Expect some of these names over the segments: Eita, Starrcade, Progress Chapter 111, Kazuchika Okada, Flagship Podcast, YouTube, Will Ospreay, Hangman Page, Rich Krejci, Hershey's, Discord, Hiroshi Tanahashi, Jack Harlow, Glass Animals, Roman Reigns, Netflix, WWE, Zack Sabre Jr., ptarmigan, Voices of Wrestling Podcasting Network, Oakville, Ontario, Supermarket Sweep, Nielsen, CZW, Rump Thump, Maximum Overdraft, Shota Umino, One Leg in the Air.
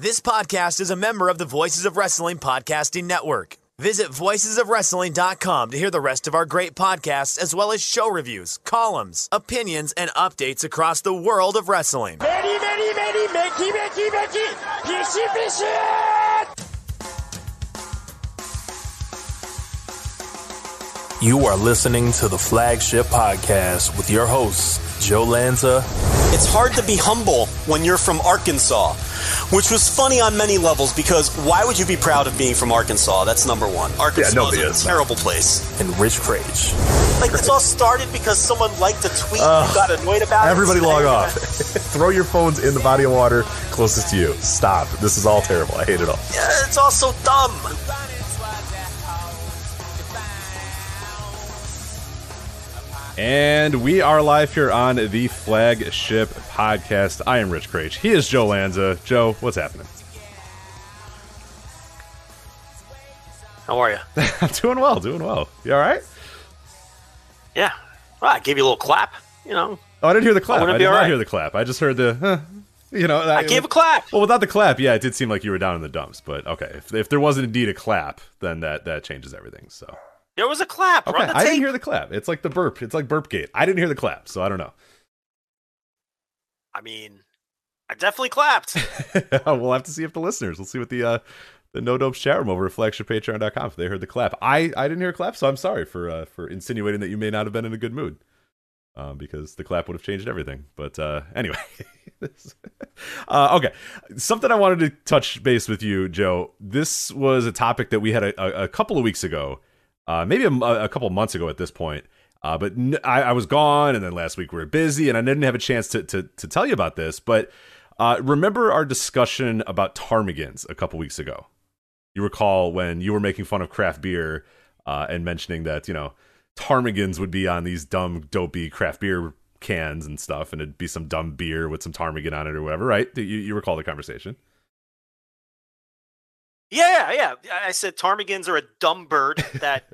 This podcast is a member of the Voices of Wrestling Podcasting Network. Visit voicesofwrestling.com to hear the rest of our great podcasts, as well as show reviews, columns, opinions, and updates across the world of wrestling. Many, many, many, many, fishy, fishy! You are listening to the Flagship Podcast with your hosts, Joe Lanza. It's hard to be humble when you're from Arkansas, which was funny on many levels because why would you be proud of being from Arkansas? That's number one. Arkansas is a terrible place. And Rich Krejci. Like, this all started because someone liked a tweet and got annoyed about it. Everybody log off. Throw your phones in the body of water closest to you. Stop. This is all terrible. I hate it all. Yeah, it's all so dumb. And we are live here on the Flagship Podcast. I am Rich Krejci. He is Joe Lanza. Joe, what's happening? How are you? Doing well. You all right? Yeah. Well, I gave you a little clap, you know. Oh, I didn't hear the clap. I did not hear the clap. I just heard the, you know. I gave a clap. Well, without the clap, yeah, it did seem like you were down in the dumps. But, okay, if there wasn't indeed a clap, then that changes everything, so. There was a clap. Okay, I didn't hear the clap. It's like the burp. It's like Burpgate. I didn't hear the clap, so I don't know. I mean, I definitely clapped. We'll have to see if the listeners. We'll see what the No Dope chat room over at flagshippatreon.com if they heard the clap. I didn't hear a clap, so I'm sorry for insinuating that you may not have been in a good mood, because the clap would have changed everything. But anyway. Okay, something I wanted to touch base with you, Joe. This was a topic that we had a couple of weeks ago. Maybe a couple months ago at this point, but I was gone, and then last week we were busy, and I didn't have a chance to tell you about this, but remember our discussion about ptarmigans a couple weeks ago? You recall when you were making fun of craft beer and mentioning that, you know, ptarmigans would be on these dumb, dopey craft beer cans and stuff, and it'd be some dumb beer with some ptarmigan on it or whatever, right? You recall the conversation? Yeah. I said ptarmigans are a dumb bird that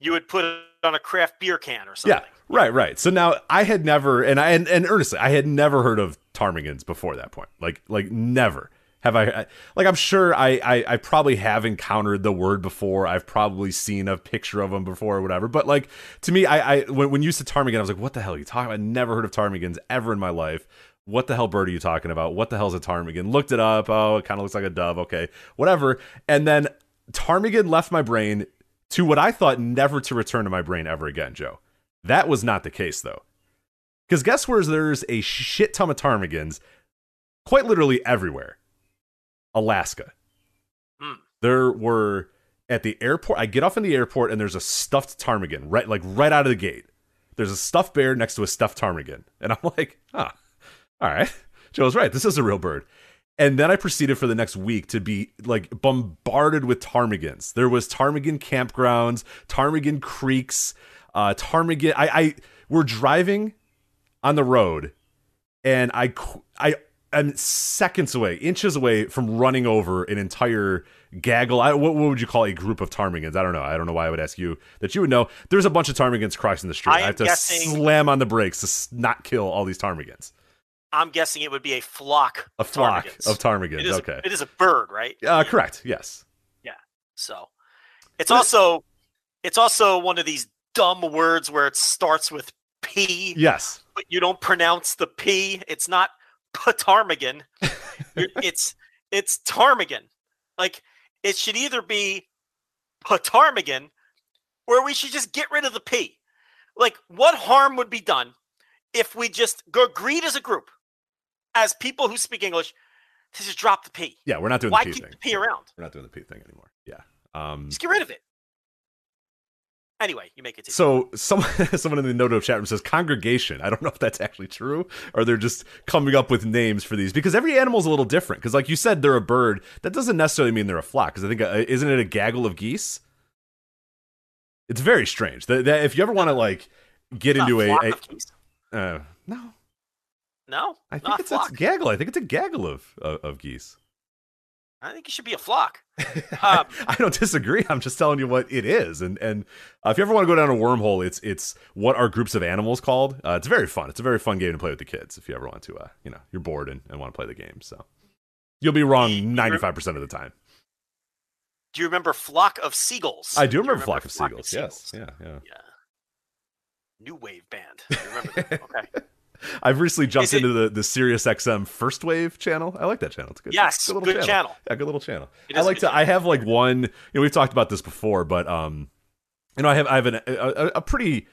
you would put on a craft beer can or something. Yeah, right. So now I had never, and earnestly, I had never heard of ptarmigans before that point. Like never have I. Like, I'm sure I probably have encountered the word before. I've probably seen a picture of them before or whatever. But like, to me, when you said ptarmigan, I was like, what the hell are you talking about? I never heard of ptarmigans ever in my life. What the hell bird are you talking about? What the hell's a ptarmigan? Looked it up. Oh, it kind of looks like a dove. Okay, whatever. And then ptarmigan left my brain to what I thought never to return to my brain ever again, Joe. That was not the case, though. Because guess where there's a shit ton of ptarmigans? Quite literally everywhere. Alaska. Mm. There were, at the airport, I get off in the airport and there's a stuffed ptarmigan, right out of the gate. There's a stuffed bear next to a stuffed ptarmigan. And I'm like, huh. All right, Joe's right. This is a real bird. And then I proceeded for the next week to be like bombarded with ptarmigans. There was ptarmigan campgrounds, ptarmigan creeks, ptarmigan. We're driving on the road, and I am seconds away, inches away from running over an entire gaggle. What would you call a group of ptarmigans? I don't know. I don't know why I would ask you that. You would know. There's a bunch of ptarmigans crossing the street. I have to slam on the brakes to not kill all these ptarmigans. I'm guessing it would be a flock of ptarmigans. Okay. It is a bird, right? Correct. Yes. Yeah. So it's also one of these dumb words where it starts with P. Yes. But you don't pronounce the P. It's not ptarmigan. it's ptarmigan. Like, it should either be ptarmigan or we should just get rid of the P. Like, what harm would be done if we just agreed as a group, as people who speak English, to just drop the P? Yeah, we're not doing the P thing. Why keep the P around? We're not doing the P thing anymore. Yeah. Just get rid of it. Anyway, you make it. So someone in the No Dope chat room says congregation. I don't know if that's actually true, or they're just coming up with names for these, because every animal's a little different. Because like you said, they're a bird. That doesn't necessarily mean they're a flock. Because I think, isn't it a gaggle of geese? It's very strange. That if you ever want to like get into a No. I think it's a gaggle. I think it's a gaggle of geese. I think it should be a flock. I don't disagree. I'm just telling you what it is. And if you ever want to go down a wormhole, it's what are groups of animals called? It's very fun. It's a very fun game to play with the kids if you ever want to. You know, you're bored and want to play the game. So You'll be wrong 95% of the time. Do you remember Flock of Seagulls? I do remember Flock of Seagulls, yes. Yeah. New wave band. I remember that. Okay. I've recently jumped into the SiriusXM First Wave channel. I like that channel. It's good. Yes, good channel. Yeah, good little channel. I have like one. You know, we've talked about this before, but you know, I have a pretty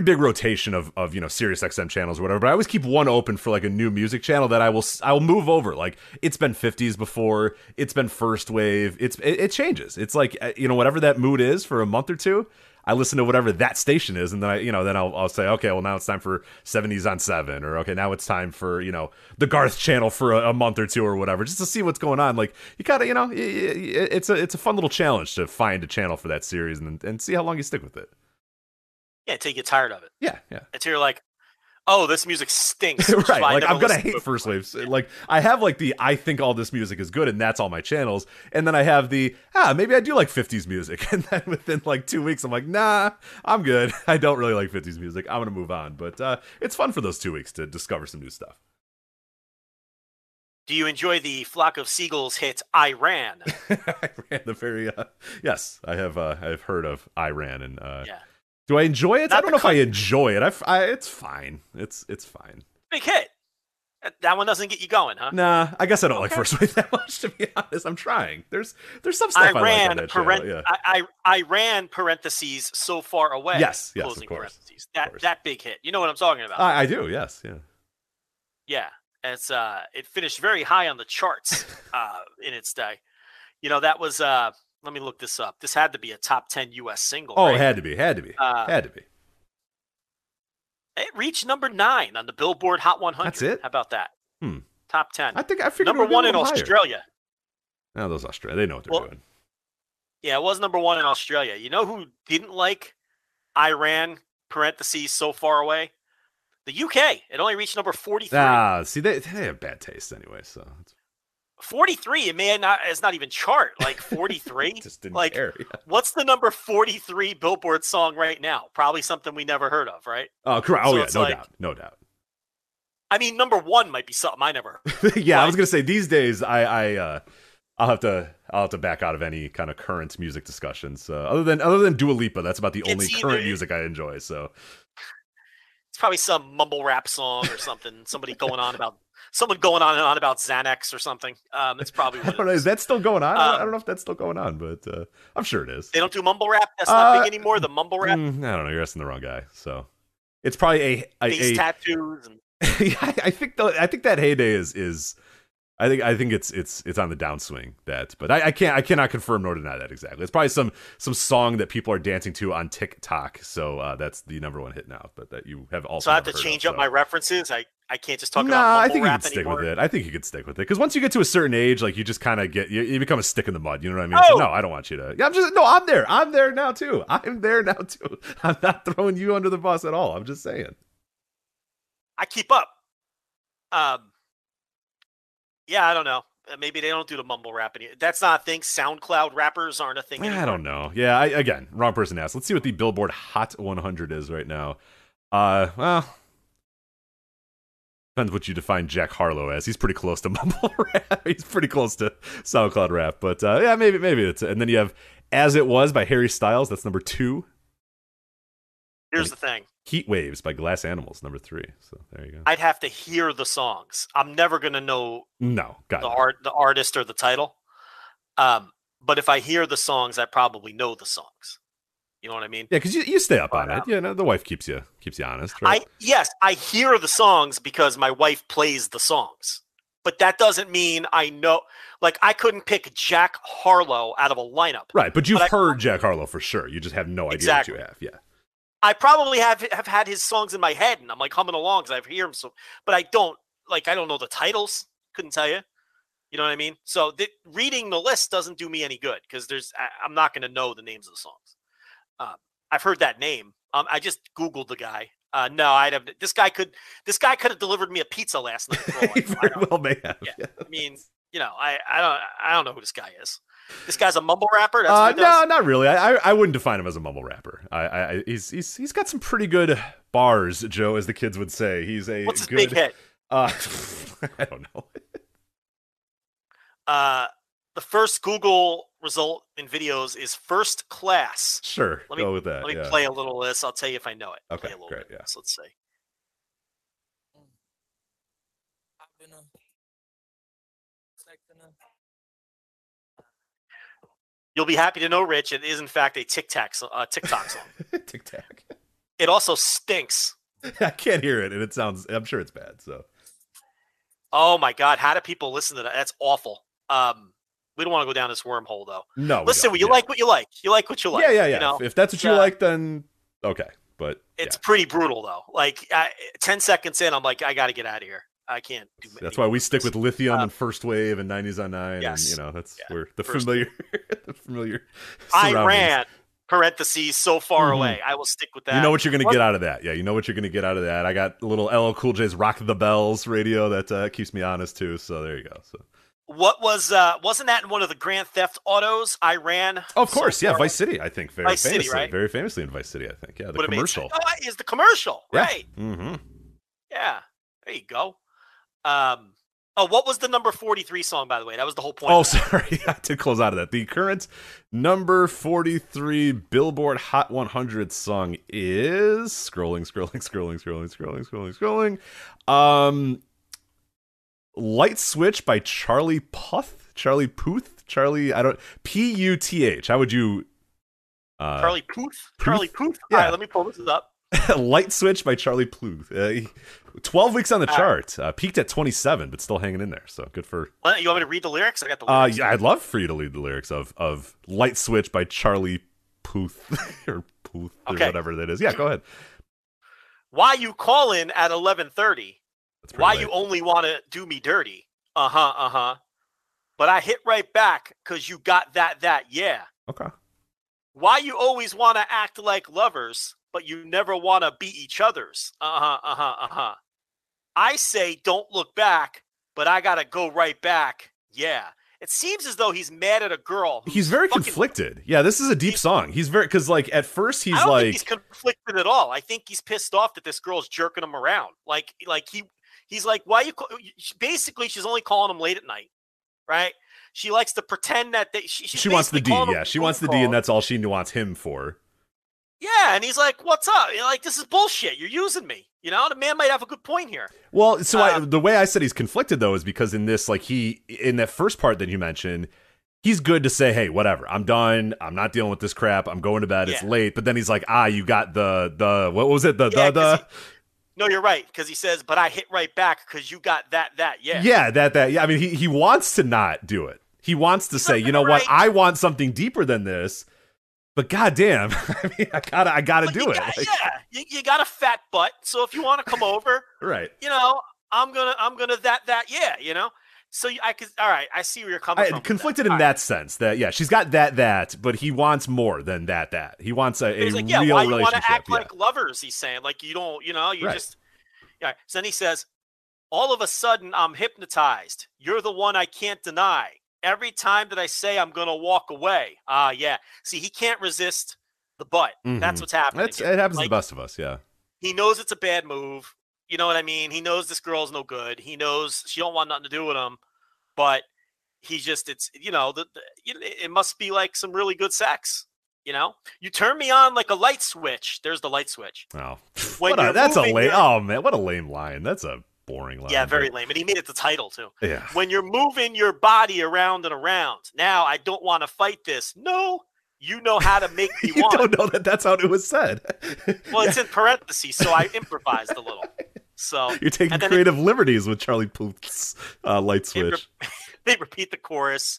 big rotation of you know SiriusXM channels or whatever. But I always keep one open for like a new music channel that I will move over. Like it's been 50s before. It's been First Wave. It changes. It's like you know whatever that mood is for a month or two. I listen to whatever that station is, and then I'll say, okay, well now it's time for 70s on 7, or okay, now it's time for you know the Garth channel for a month or two or whatever, just to see what's going on. Like you gotta, you know, it's a fun little challenge to find a channel for that series and see how long you stick with it. Yeah, until you get tired of it. Yeah. Until you're like, oh, this music stinks. Right, like I'm gonna hate First Waves. Yeah. Like I have like the I think all this music is good, and that's all my channels. And then I have the maybe I do like 50s music, and then within like 2 weeks I'm like, nah, I'm good. I don't really like 50s music. I'm gonna move on. But it's fun for those 2 weeks to discover some new stuff. Do you enjoy the Flock of Seagulls hit "I Ran"? I ran the very yes. I've heard of "I Ran" and yeah. Do I enjoy it? I don't know if I enjoy it. It's fine. It's fine. Big hit. That one doesn't get you going, huh? Nah, I guess I don't like First Wave that much, to be honest. I'm trying. There's some stuff I like on that channel. Yeah. I ran parentheses so far away. Yes, closing of course. Parentheses. That big hit. You know what I'm talking about. I do, yes. Yeah, it's it finished very high on the charts in its day. You know, that was... let me look this up. This had to be a top 10 U.S. single. Oh, right? It had to be. It reached number 9 on the Billboard Hot 100. That's it. How about that? Top 10. I figured number 1 in Australia. Now those Australia, they know what they're doing. Yeah, it was number 1 in Australia. You know who didn't like "I Ran" parentheses so far away? The UK. It only reached number 43. Ah, see, they have bad taste anyway, so. 43, it may not. It's not even chart. Like 43. Just didn't like care, yeah. What's the number 43 Billboard song right now? Probably something we never heard of, right? Oh, correct. Oh, so yeah, no doubt. I mean, number 1 might be something I never heard. Yeah, I was gonna say these days, I'll have to back out of any kind of current music discussions. Other than Dua Lipa, that's about the only current music I enjoy. So it's probably some mumble rap song or something. Someone going on and on about Xanax or something. That's probably what I don't know. Is that still going on? I don't know if that's still going on, but I'm sure it is. They don't do mumble rap. That's not big anymore. The mumble rap. I don't know. You're asking the wrong guy. So it's probably face tattoos. And... I think that heyday is. I think it's on the downswing. But I cannot confirm nor deny that exactly. It's probably some song that people are dancing to on TikTok. So that's the number 1 hit now. But that you have also. So I have to change up my references. I can't just talk about mumble rap anymore. I think you could stick with it because once you get to a certain age, like you just kind of get you become a stick in the mud. You know what I mean? Oh. So, no, I don't want you to. Yeah, I'm there now too. I'm not throwing you under the bus at all. I'm just saying. I keep up. Yeah, I don't know. Maybe they don't do the mumble rap anymore. That's not a thing. SoundCloud rappers aren't a thing anymore. I don't know. Yeah, again, wrong person asked. Let's see what the Billboard Hot 100 is right now. Well, depends what you define Jack Harlow as. He's pretty close to mumble rap. He's pretty close to SoundCloud rap. But yeah, maybe it's. And then you have "As It Was" by Harry Styles. That's number 2. Here's the thing. "Heat Waves" by Glass Animals, number 3. So there you go. I'd have to hear the songs. I'm never gonna know the artist or the title. But if I hear the songs, I probably know the songs. You know what I mean? Yeah, because you stay up on it. Yeah, no, the wife keeps you honest, right? I hear the songs because my wife plays the songs. But that doesn't mean I know. Like, I couldn't pick Jack Harlow out of a lineup. Right, but you've heard Jack Harlow for sure. You just have no idea what you have. Yeah. I probably have had his songs in my head, and I'm like humming along because I hear him. So, but I don't know the titles. Couldn't tell you. You know what I mean? So reading the list doesn't do me any good because I'm not going to know the names of the songs. I've heard that name. I just Googled the guy. No, I'd have this guy could have delivered me a pizza last night. He very well may have. Yeah. I mean, you know, I don't know who this guy is. This guy's a mumble rapper? That's what he does? No, not really. I wouldn't define him as a mumble rapper. He's got some pretty good bars, Joe, as the kids would say. What's his big hit? I don't know. The first Google result in videos is first class. Sure. Let me go with that. Let me play a little of this. I'll tell you if I know it. Okay. Great. Yeah. So let's see. You'll be happy to know, Rich, it is in fact a TikTok song. TikTok. It also stinks. I can't hear it, and it sounds. I'm sure it's bad. So. Oh my God! How do people listen to that? That's awful. We don't want to go down this wormhole, though. No. Listen, you like what you like. You like what you like. Yeah. You know? If that's what you like, then okay. But it's pretty brutal, though. Like 10 seconds in, I'm like, I got to get out of here. I can't do it. That's why we stick with Lithium and First Wave and 90s on 9. Yes. And, that's where the familiar, the familiar. I Ran, parentheses, so far away. I will stick with that. You know what you're going to get out of that. Yeah, you know what you're going to get out of that. I got a little LL Cool J's Rock the Bells radio that keeps me honest, too. So there you go. So what was, wasn't that in one of the Grand Theft Autos? I Ran. Oh, of course. So Vice City, I think. Very Vice famously. City, right? Very famously in Vice City, I think. Yeah, the commercial. Oh, is the commercial. Yeah. Right. Mm-hmm. Yeah. There you go. What was the number 43 song, by the way? That was the whole point. Oh, sorry. I did close out of that. The current number 43 Billboard Hot 100 song is scrolling. Light Switch by Charlie Puth. Puth. How would you, Charlie Puth? Yeah. All right, let me pull this up. Light Switch by Charlie Puth. 12 weeks on the chart. Peaked at 27, but still hanging in there. So good for... You want me to read the lyrics? I got the lyrics. Yeah, I'd love for you to read the lyrics of Light Switch by Charlie Puth or Puth or whatever that is. Yeah, go ahead. Why you calling at 11:30? Why late. You only want to do me dirty? But I hit right back because you got that. Yeah. Okay. Why you always want to act like lovers? But you never want to be each other's. I say don't look back, but I got to go right back. Yeah. It seems as though he's mad at a girl. He's very conflicted. Yeah, this is a deep song. He's very, because like at first he's like. I don't think he's conflicted at all. I think he's pissed off that this girl's jerking him around. Like he's like, why you call? Basically, she's only calling him late at night, right? She likes to pretend that she wants the D. Yeah, she wants the D, and that's all she wants him for. Yeah, and he's like, what's up? You're like, this is bullshit. You're using me. You know, the man might have a good point here. Well, so the way I said he's conflicted, though, is because in this, like in that first part that you mentioned, he's good to say, hey, whatever. I'm done. I'm not dealing with this crap. I'm going to bed. Yeah. It's late. But then he's like, you got the what was it? No, you're right. Because he says, but I hit right back because you got that. Yeah. Yeah, that. Yeah. I mean, he wants to not do it. He wants to say, you know what? I want something deeper than this. But goddamn, I mean, I gotta do it. You got a fat butt, so if you want to come over, right? You know, I'm gonna that, yeah, you know. So I could, all right, I see where you're coming from. Conflicted in that sense, that yeah, she's got that, but he wants more than that. He wants a like, real relationship. Why you want to act like lovers? He's saying, like you don't, you know, you just. Yeah. So then he says, all of a sudden I'm hypnotized. You're the one I can't deny. Every time that I say I'm going to walk away. Yeah. See, he can't resist the butt. Mm-hmm. That's what's happening. It happens to the best of us, yeah. He knows it's a bad move. You know what I mean? He knows this girl's no good. He knows she don't want nothing to do with him. But he just, it's, you know, it must be like some really good sex. You know? You turn me on like a light switch. There's the light switch. Oh, that's a lame, oh man, what a lame line. That's a boring line. Yeah, very lame. And he made it the title too. Yeah. When you're moving your body around and around. Now I don't want to fight this. No, you know how to make me want. You don't know that's how it was said. Well, it's in parentheses, so I improvised a little. So you're taking creative liberties with Charlie Puth's Light Switch. They repeat the chorus.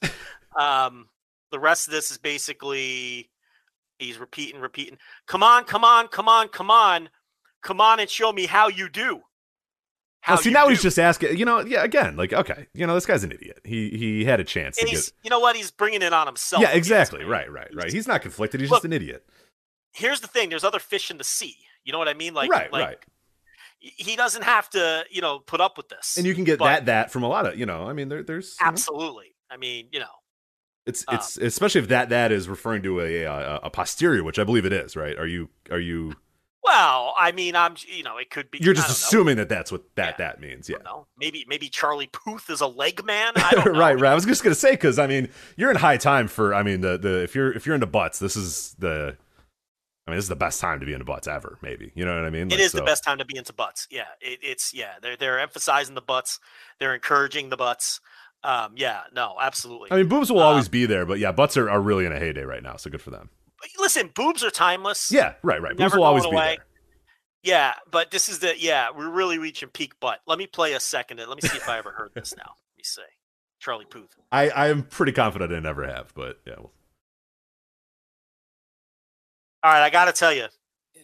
The rest of this is basically he's repeating. Come on and show me how you do. He's just asking, you know, yeah, again, like, okay, you know, this guy's an idiot. He had a chance. You know what? He's bringing it on himself. Yeah, exactly. Right. He's not conflicted. He's just an idiot. Here's the thing. There's other fish in the sea. You know what I mean? Right. He doesn't have to, you know, put up with this. And you can get that from a lot of, you know, I mean, there's. Absolutely. Know. I mean, you know. It's especially if that is referring to a posterior, which I believe it is, right? Are you Well, I mean, it could be. You're just assuming that that's what that means. Yeah. Maybe Charlie Puth is a leg man. I don't know. Right. I was just gonna say because you're in high time for. If you're into butts, this is the best time to be into butts ever. Maybe you know what I mean. It is the best time to be into butts. Yeah. It's They're emphasizing the butts. They're encouraging the butts. Absolutely. Boobs will always be there, but butts are really in a heyday right now. So good for them. Listen, boobs are timeless. Yeah, right. Boobs will always be there. Yeah, but this is we're really reaching peak butt. Let me play a second. Let me see if I ever heard this now. Let me see. Charlie Puth. I am pretty confident I never have, but yeah. All right, I got to tell you. Yeah.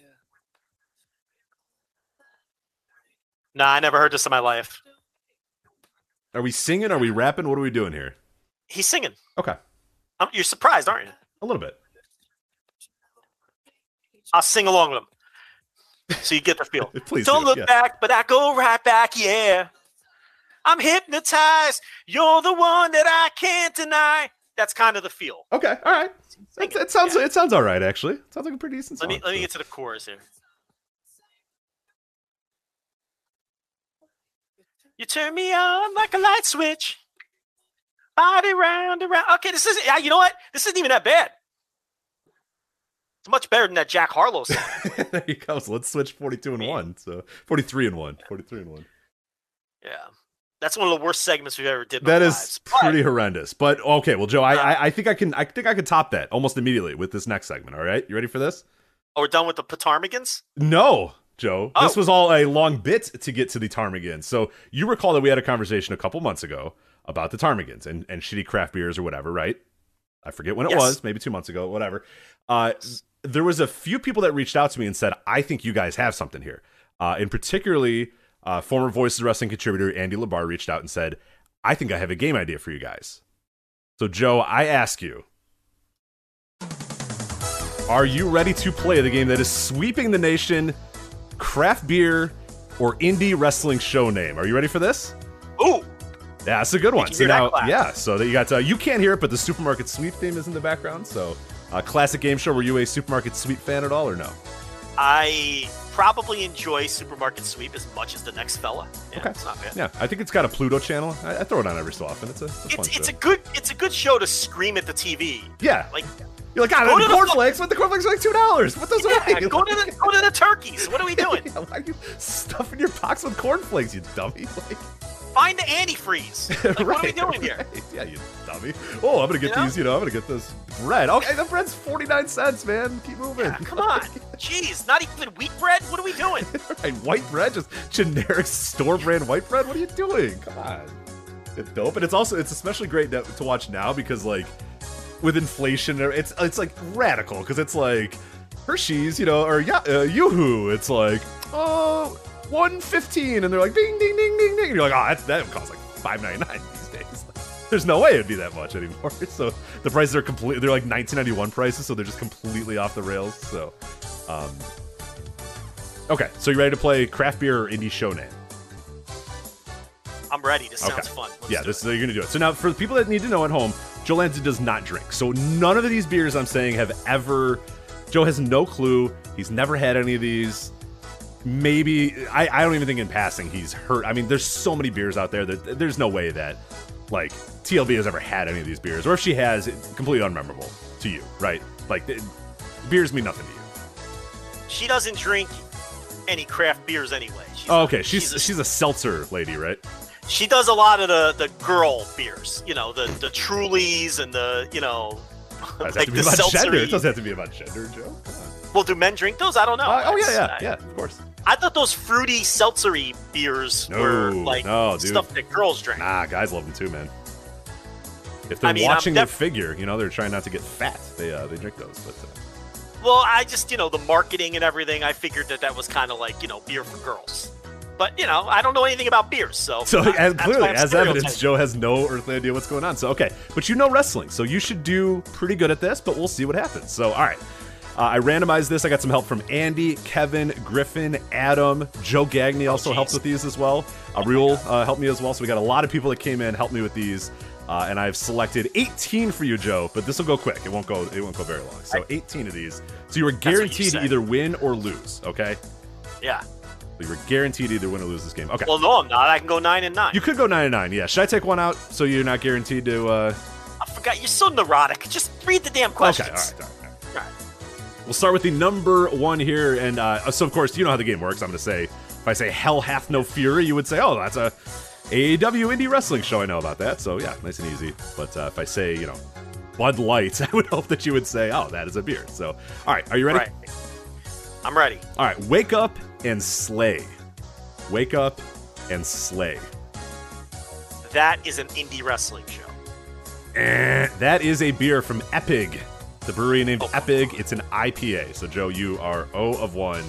Nah, I never heard this in my life. Are we singing? Are we rapping? What are we doing here? He's singing. Okay. You're surprised, aren't you? A little bit. I'll sing along with them, so you get the feel. Don't look back, but I go right back. Yeah, I'm hypnotized. You're the one that I can't deny. That's kind of the feel. Okay, all right. It sounds all right, actually. It sounds like a pretty decent song. Let me get to the chorus here. You turn me on like a light switch. Body round and round. Okay, this isn't. You know what? This isn't even that bad. It's much better than that Jack Harlow song. There you go. So let's switch 42 and 1. So 43 and 1. 43 and 1. Yeah, that's one of the worst segments we've ever did. That is pretty horrendous. But okay, well, Joe, I think I could top that almost immediately with this next segment. All right, you ready for this? Oh, we're done with the ptarmigans? No, Joe. Oh. This was all a long bit to get to the ptarmigans. So you recall that we had a conversation a couple months ago about the ptarmigans and shitty craft beers or whatever, right? I forget when it was. Maybe 2 months ago. Whatever. There was a few people that reached out to me and said, I think you guys have something here. And particularly former Voices of Wrestling contributor Andy Labar reached out and said, I think I have a game idea for you guys. So, Joe, I ask you, are you ready to play the game that is sweeping the nation, craft beer, or indie wrestling show name? Are you ready for this? Ooh. Yeah, that's a good one. So now, so that you got you can't hear it, but the Supermarket Sweep theme is in the background, so... classic game show. Were you a Supermarket Sweep fan at all or no? I probably enjoy Supermarket Sweep as much as the next fella. Yeah, okay. It's not bad. Yeah, I think it's got a Pluto channel. I throw it on every so often. It's a fun show. It's a good show to scream at the TV. Yeah. Like you're like, God, go to the cornflakes, but the cornflakes are like $2. What does that mean? Go to the turkeys. What are we doing? Yeah, why are you stuffing your box with cornflakes, you dummy? Like find the antifreeze. Like, right, what are we doing here? Yeah, you dummy. Oh, I'm going to get these, I'm going to get this bread. Okay, the bread's 49 cents, man. Keep moving. Yeah, come on. Jeez, not even wheat bread? What are we doing? Right, white bread? Just generic store brand white bread? What are you doing? Come on. It's dope. And it's especially great to watch now because, like, with inflation, it's like radical because it's like Hershey's, or Yoo-hoo. It's like, oh... $1.15, and they're like ding ding ding ding ding. And you're like, oh, that costs like $5.99 these days. Like, there's no way it'd be that much anymore. So the prices are they're like 1991 prices, so they're just completely off the rails. So, okay, so you ready to play craft beer or indie show name? I'm ready. This sounds fun. Let's do this. You're gonna do it. So now, for the people that need to know at home, Joe Lanza does not drink, so none of these beers I'm saying have ever. Joe has no clue. He's never had any of these. Maybe I don't even think in passing he's hurt. There's so many beers out there that there's no way that like TLB has ever had any of these beers, or if she has, it's completely unmemorable to you, right? Like beers mean nothing to you. She doesn't drink any craft beers anyway. She's a seltzer lady, right? She does a lot of the girl beers, the Trulies and the like the seltzer. It doesn't have to be about gender, Joe. Come on. Well, do men drink those? I don't know. Of course. I thought those fruity, seltzery beers were stuff that girls drink. Nah, guys love them too, man. If they're watching their figure, they're trying not to get fat. They drink those. But well, I just the marketing and everything. I figured that was kind of like beer for girls. But I don't know anything about beers, so clearly, as evidence, Joe has no earthly idea what's going on. So okay, but wrestling, so you should do pretty good at this. But we'll see what happens. So all right. I randomized this. I got some help from Andy, Kevin, Griffin, Adam. Joe Gagney also helped with these as well. Raul helped me as well. So we got a lot of people that came in, helped me with these. And I've selected 18 for you, Joe, but this will go quick. It won't go very long. So 18 of these. So you were guaranteed to either win or lose, okay? Yeah. We were guaranteed to either win or lose this game. Okay. Well, no, I'm not. I can go 9-9. You could go 9-9, yeah. Should I take one out so you're not guaranteed to... I forgot. You're so neurotic. Just read the damn questions. Okay, all right. We'll start with the number one here. And so, of course, you know how the game works. I'm going to say, if I say Hell Hath No Fury, you would say, oh, that's a... AEW indie wrestling show, I know about that, so yeah, nice and easy. But if I say, you know, Bud Light, I would hope that you would say, oh, that is a beer. So, all right, are you ready? Right. I'm ready. All right, wake up and slay. Wake up and slay. That is an indie wrestling show. That is a beer from Epic. The brewery named Epic. It's an IPA. So, Joe, you are 0 of 1.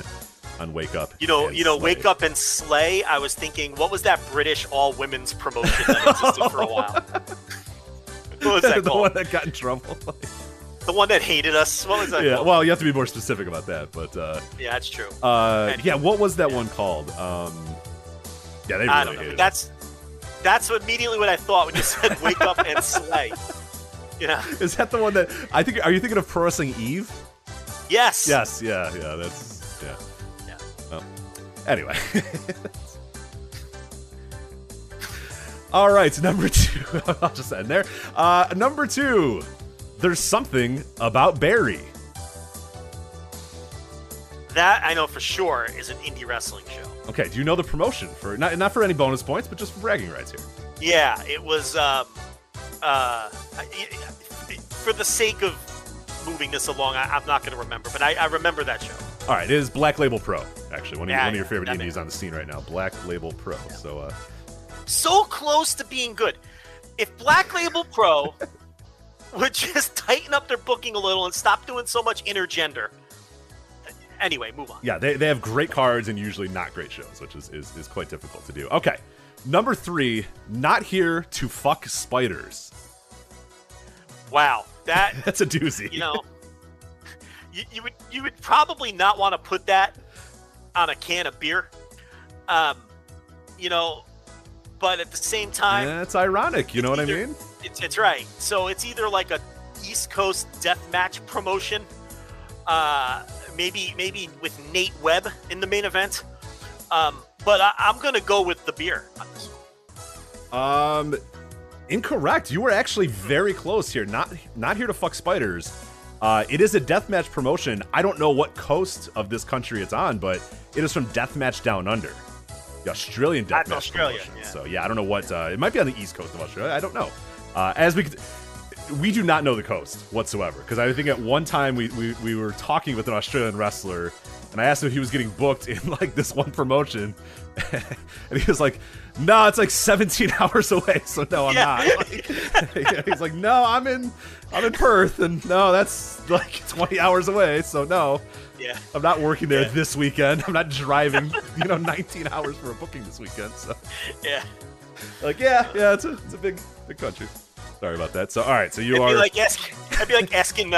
On Wake Up. You know, Wake Up and Slay, I was thinking, what was that British all-women's promotion that existed for a while? What was that called? The one that got in trouble? The one that hated us? What was that called? Well, you have to be more specific about that, but... yeah, that's true. Yeah, what was that one called? Yeah, they really I don't know, hated us. That's immediately what I thought when you said Wake Up and Slay. You know? Is that the one that... Are you thinking of Pro Wrestling Eve? Yes. Yes, yeah, that's... Yeah. Anyway. All right, number two. I'll just end there. Number two. There's something about Barry. That, I know for sure, is an indie wrestling show. Okay, do you know the promotion? For not for any bonus points, but just for bragging rights here. Yeah, it was... for the sake of moving this along, I'm not going to remember, but I remember that show. All right, it is Black Label Pro, actually. One of your favorite indies on the scene right now, Black Label Pro. Yeah. So close to being good. If Black Label Pro would just tighten up their booking a little and stop doing so much intergender. Anyway, move on. Yeah, they have great cards and usually not great shows, which is quite difficult to do. Okay, number three, Not Here to Fuck Spiders. Wow. That's a doozy. You know. You would probably not want to put that on a can of beer, you know. But at the same time, that's ironic. You know what I mean? It's right. So it's either like a East Coast deathmatch promotion, maybe with Nate Webb in the main event. But I'm gonna go with the beer on this one. Incorrect. You were actually very close here. Not Here to Fuck Spiders. It is a deathmatch promotion. I don't know what coast of this country it's on, but it is from Deathmatch Down Under, the Australian deathmatch promotion. Yeah. So yeah, I don't know what it might be on the east coast of Australia. I don't know. As we do not know the coast whatsoever, because I think at one time we were talking with an Australian wrestler, and I asked him if he was getting booked in like this one promotion, and he was like, "No, it's like 17 hours away, so no, I'm not." Like, he's like, "No, I'm in Perth, and no, that's like 20 hours away, so no, I'm not working there this weekend. I'm not driving, 19 hours for a booking this weekend." So it's a big country. Sorry about that. So all right, so I'd be like asking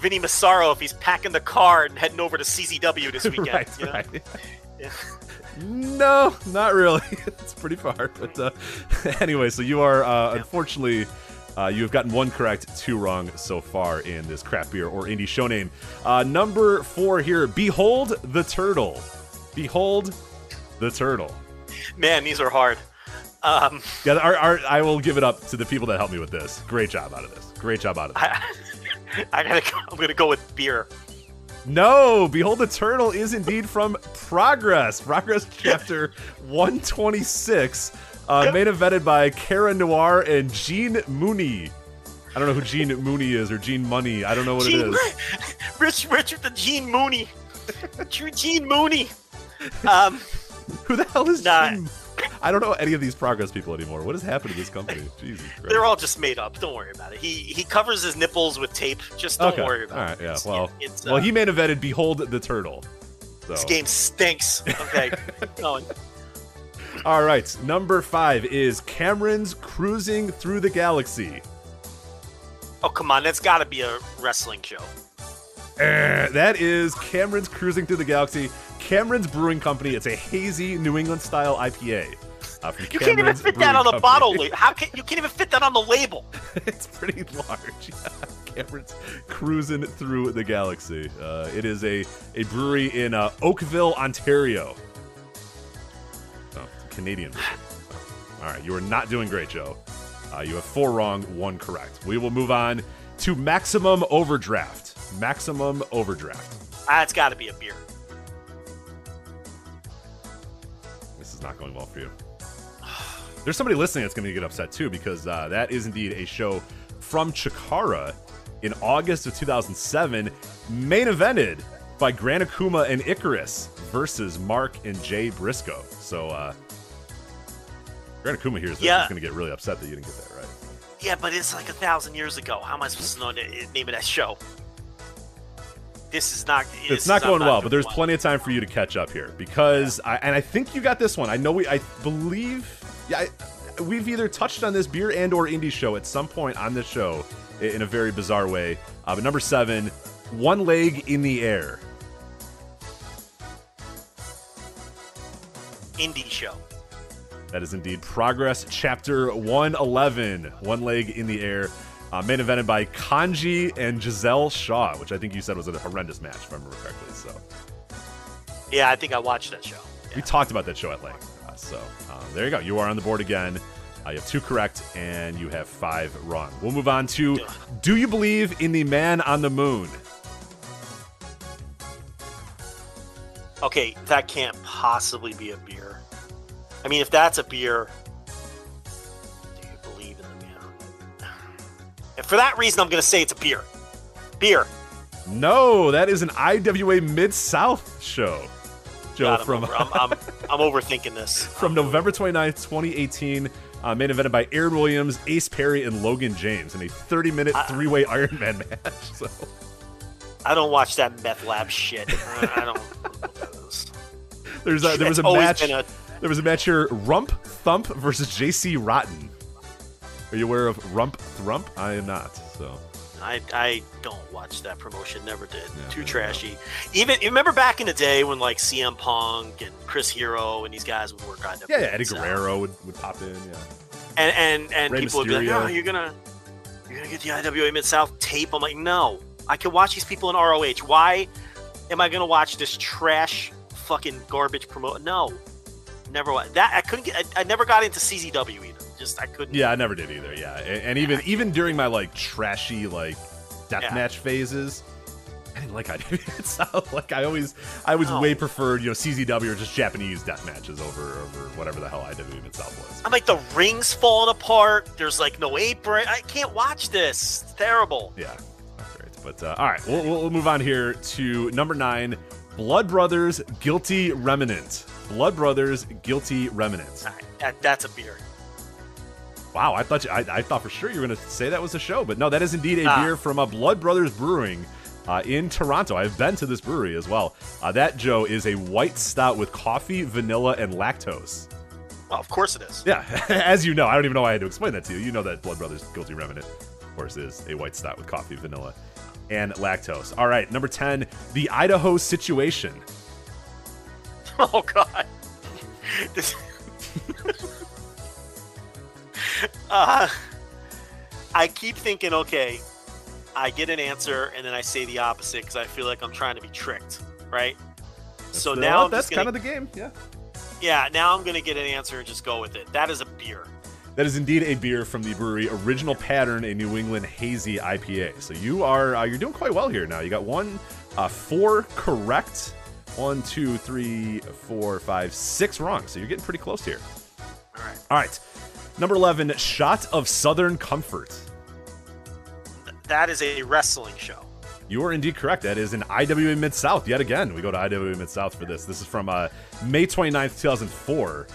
Vinny Massaro if he's packing the car and heading over to CZW this weekend. Right. Yeah. No, not really. It's pretty far. But anyway, so you are, unfortunately, you have gotten one correct, 2 wrong so far in this crap beer or indie show name. Number 4 here, Behold the Turtle. Behold the Turtle. Man, these are hard. Yeah, I will give it up to the people that helped me with this. Great job out of this. I'm going to go with beer. No, Behold the Turtle is indeed from Progress. Progress chapter 126, main evented by Cara Noir and Jean Mooney. I don't know who Jean Mooney is or Jean Money. I don't know what it is. Richard the Jean Mooney. Jean Mooney. Who the hell is Jean? I don't know any of these Progress people anymore. What has happened to this company? Jesus Christ. They're all just made up. Don't worry about it. He covers his nipples with tape. Just don't worry about it. All right, yeah. Well, he main evented Behold the Turtle. So. This game stinks. Okay. Going. All right. Number 5 is Cameron's Cruising Through the Galaxy. Oh, come on. That's got to be a wrestling show. That is Cameron's Cruising Through the Galaxy, Cameron's Brewing Company. It's a hazy New England style IPA. You can't even fit that on the bottle label. You can't even fit that on the label. It's pretty large. Cameron's Cruising Through the Galaxy. It is a brewery in Oakville, Ontario. Oh, it's a Canadian brewery. All right, you are not doing great, Joe. You have 4 wrong, 1 correct. We will move on to Maximum Overdraft. Maximum Overdraft. That's got to be a beer. This is not going well for you. There's somebody listening that's going to get upset, too, because that is indeed a show from Chikara in August of 2007, main evented by Gran Akuma and Icarus versus Mark and Jay Briscoe. So, Gran Akuma here is going to get really upset that you didn't get that right. Yeah, but it's like 1,000 years ago. How am I supposed to know the name of that show? This is not. It's not going well, but there's plenty of time for you to catch up here because, and I think you got this one. I know I believe. Yeah, we've either touched on this beer and or indie show at some point on this show in a very bizarre way. But number 7, One Leg in the Air. Indie show. That is indeed Progress Chapter 111, One Leg in the Air, main evented by Kanji and Giselle Shaw, which I think you said was a horrendous match, if I remember correctly. So, yeah, I think I watched that show. Yeah. We talked about that show at length. So there you go. You are on the board again. You have 2 correct, and you have 5 wrong. We'll move on to Do You Believe in the Man on the Moon? Okay, that can't possibly be a beer. I mean, if that's a beer, do you believe in the man on the moon? And for that reason, I'm going to say it's a beer. Beer. No, that is an IWA Mid-South show. Joe, I'm overthinking this. From November 29th, 2018, main evented by Aaron Williams, Ace Perry, and Logan James in a 30-minute three-way Iron Man match. So. I don't watch that meth lab shit. I don't know what that is. There was a match here, Rump Thump versus JC Rotten. Are you aware of Rump Thrump? I am not, so... I don't watch that promotion. Never did. Yeah, too trashy. Even remember back in the day when like CM Punk and Chris Hero and these guys would work on them. Yeah, Eddie Guerrero would pop in. Yeah. And people would be like, "Oh, you're gonna get the IWA Mid-South tape." I'm like, "No, I can watch these people in ROH. Why am I gonna watch this trash fucking garbage promote?" No, never that. I couldn't get. I never got into CZW either. Just, I couldn't. Yeah, I never did either. Yeah, and even during my like trashy like deathmatch phases, I didn't like IWA Mid-South. Like I was way preferred, CZW or just Japanese death matches over whatever the hell IWA Mid-South was. I'm like, the ring's falling apart. There's like no apron. I can't watch this. It's terrible. Yeah, not great. But all right, we'll move on here to number 9, Blood Brothers Guilty Remnant. Blood Brothers Guilty Remnant. All right, that's a beer. Wow, I thought for sure you were going to say that was a show, but no, that is indeed a beer from Blood Brothers Brewing in Toronto. I've been to this brewery as well. That, Joe, is a white stout with coffee, vanilla, and lactose. Well, of course it is. Yeah, as you know, I don't even know why I had to explain that to you. You know that Blood Brothers Guilty Remnant, of course, is a white stout with coffee, vanilla, and lactose. All right, number 10, The Idaho Situation. Oh, God. I keep thinking, okay, I get an answer and then I say the opposite because I feel like I'm trying to be tricked, right? So now that's kind of the game, yeah. Yeah, now I'm going to get an answer and just go with it. That is a beer. That is indeed a beer from the brewery Original Pattern, a New England hazy IPA. So you are you're doing quite well here now. You got 4 correct, 6 wrong. So you're getting pretty close here. All right. Number 11, Shot of Southern Comfort. That is a wrestling show. You are indeed correct. That is an IWA Mid-South yet again. We go to IWA Mid-South for this. This is from May 29th, 2004.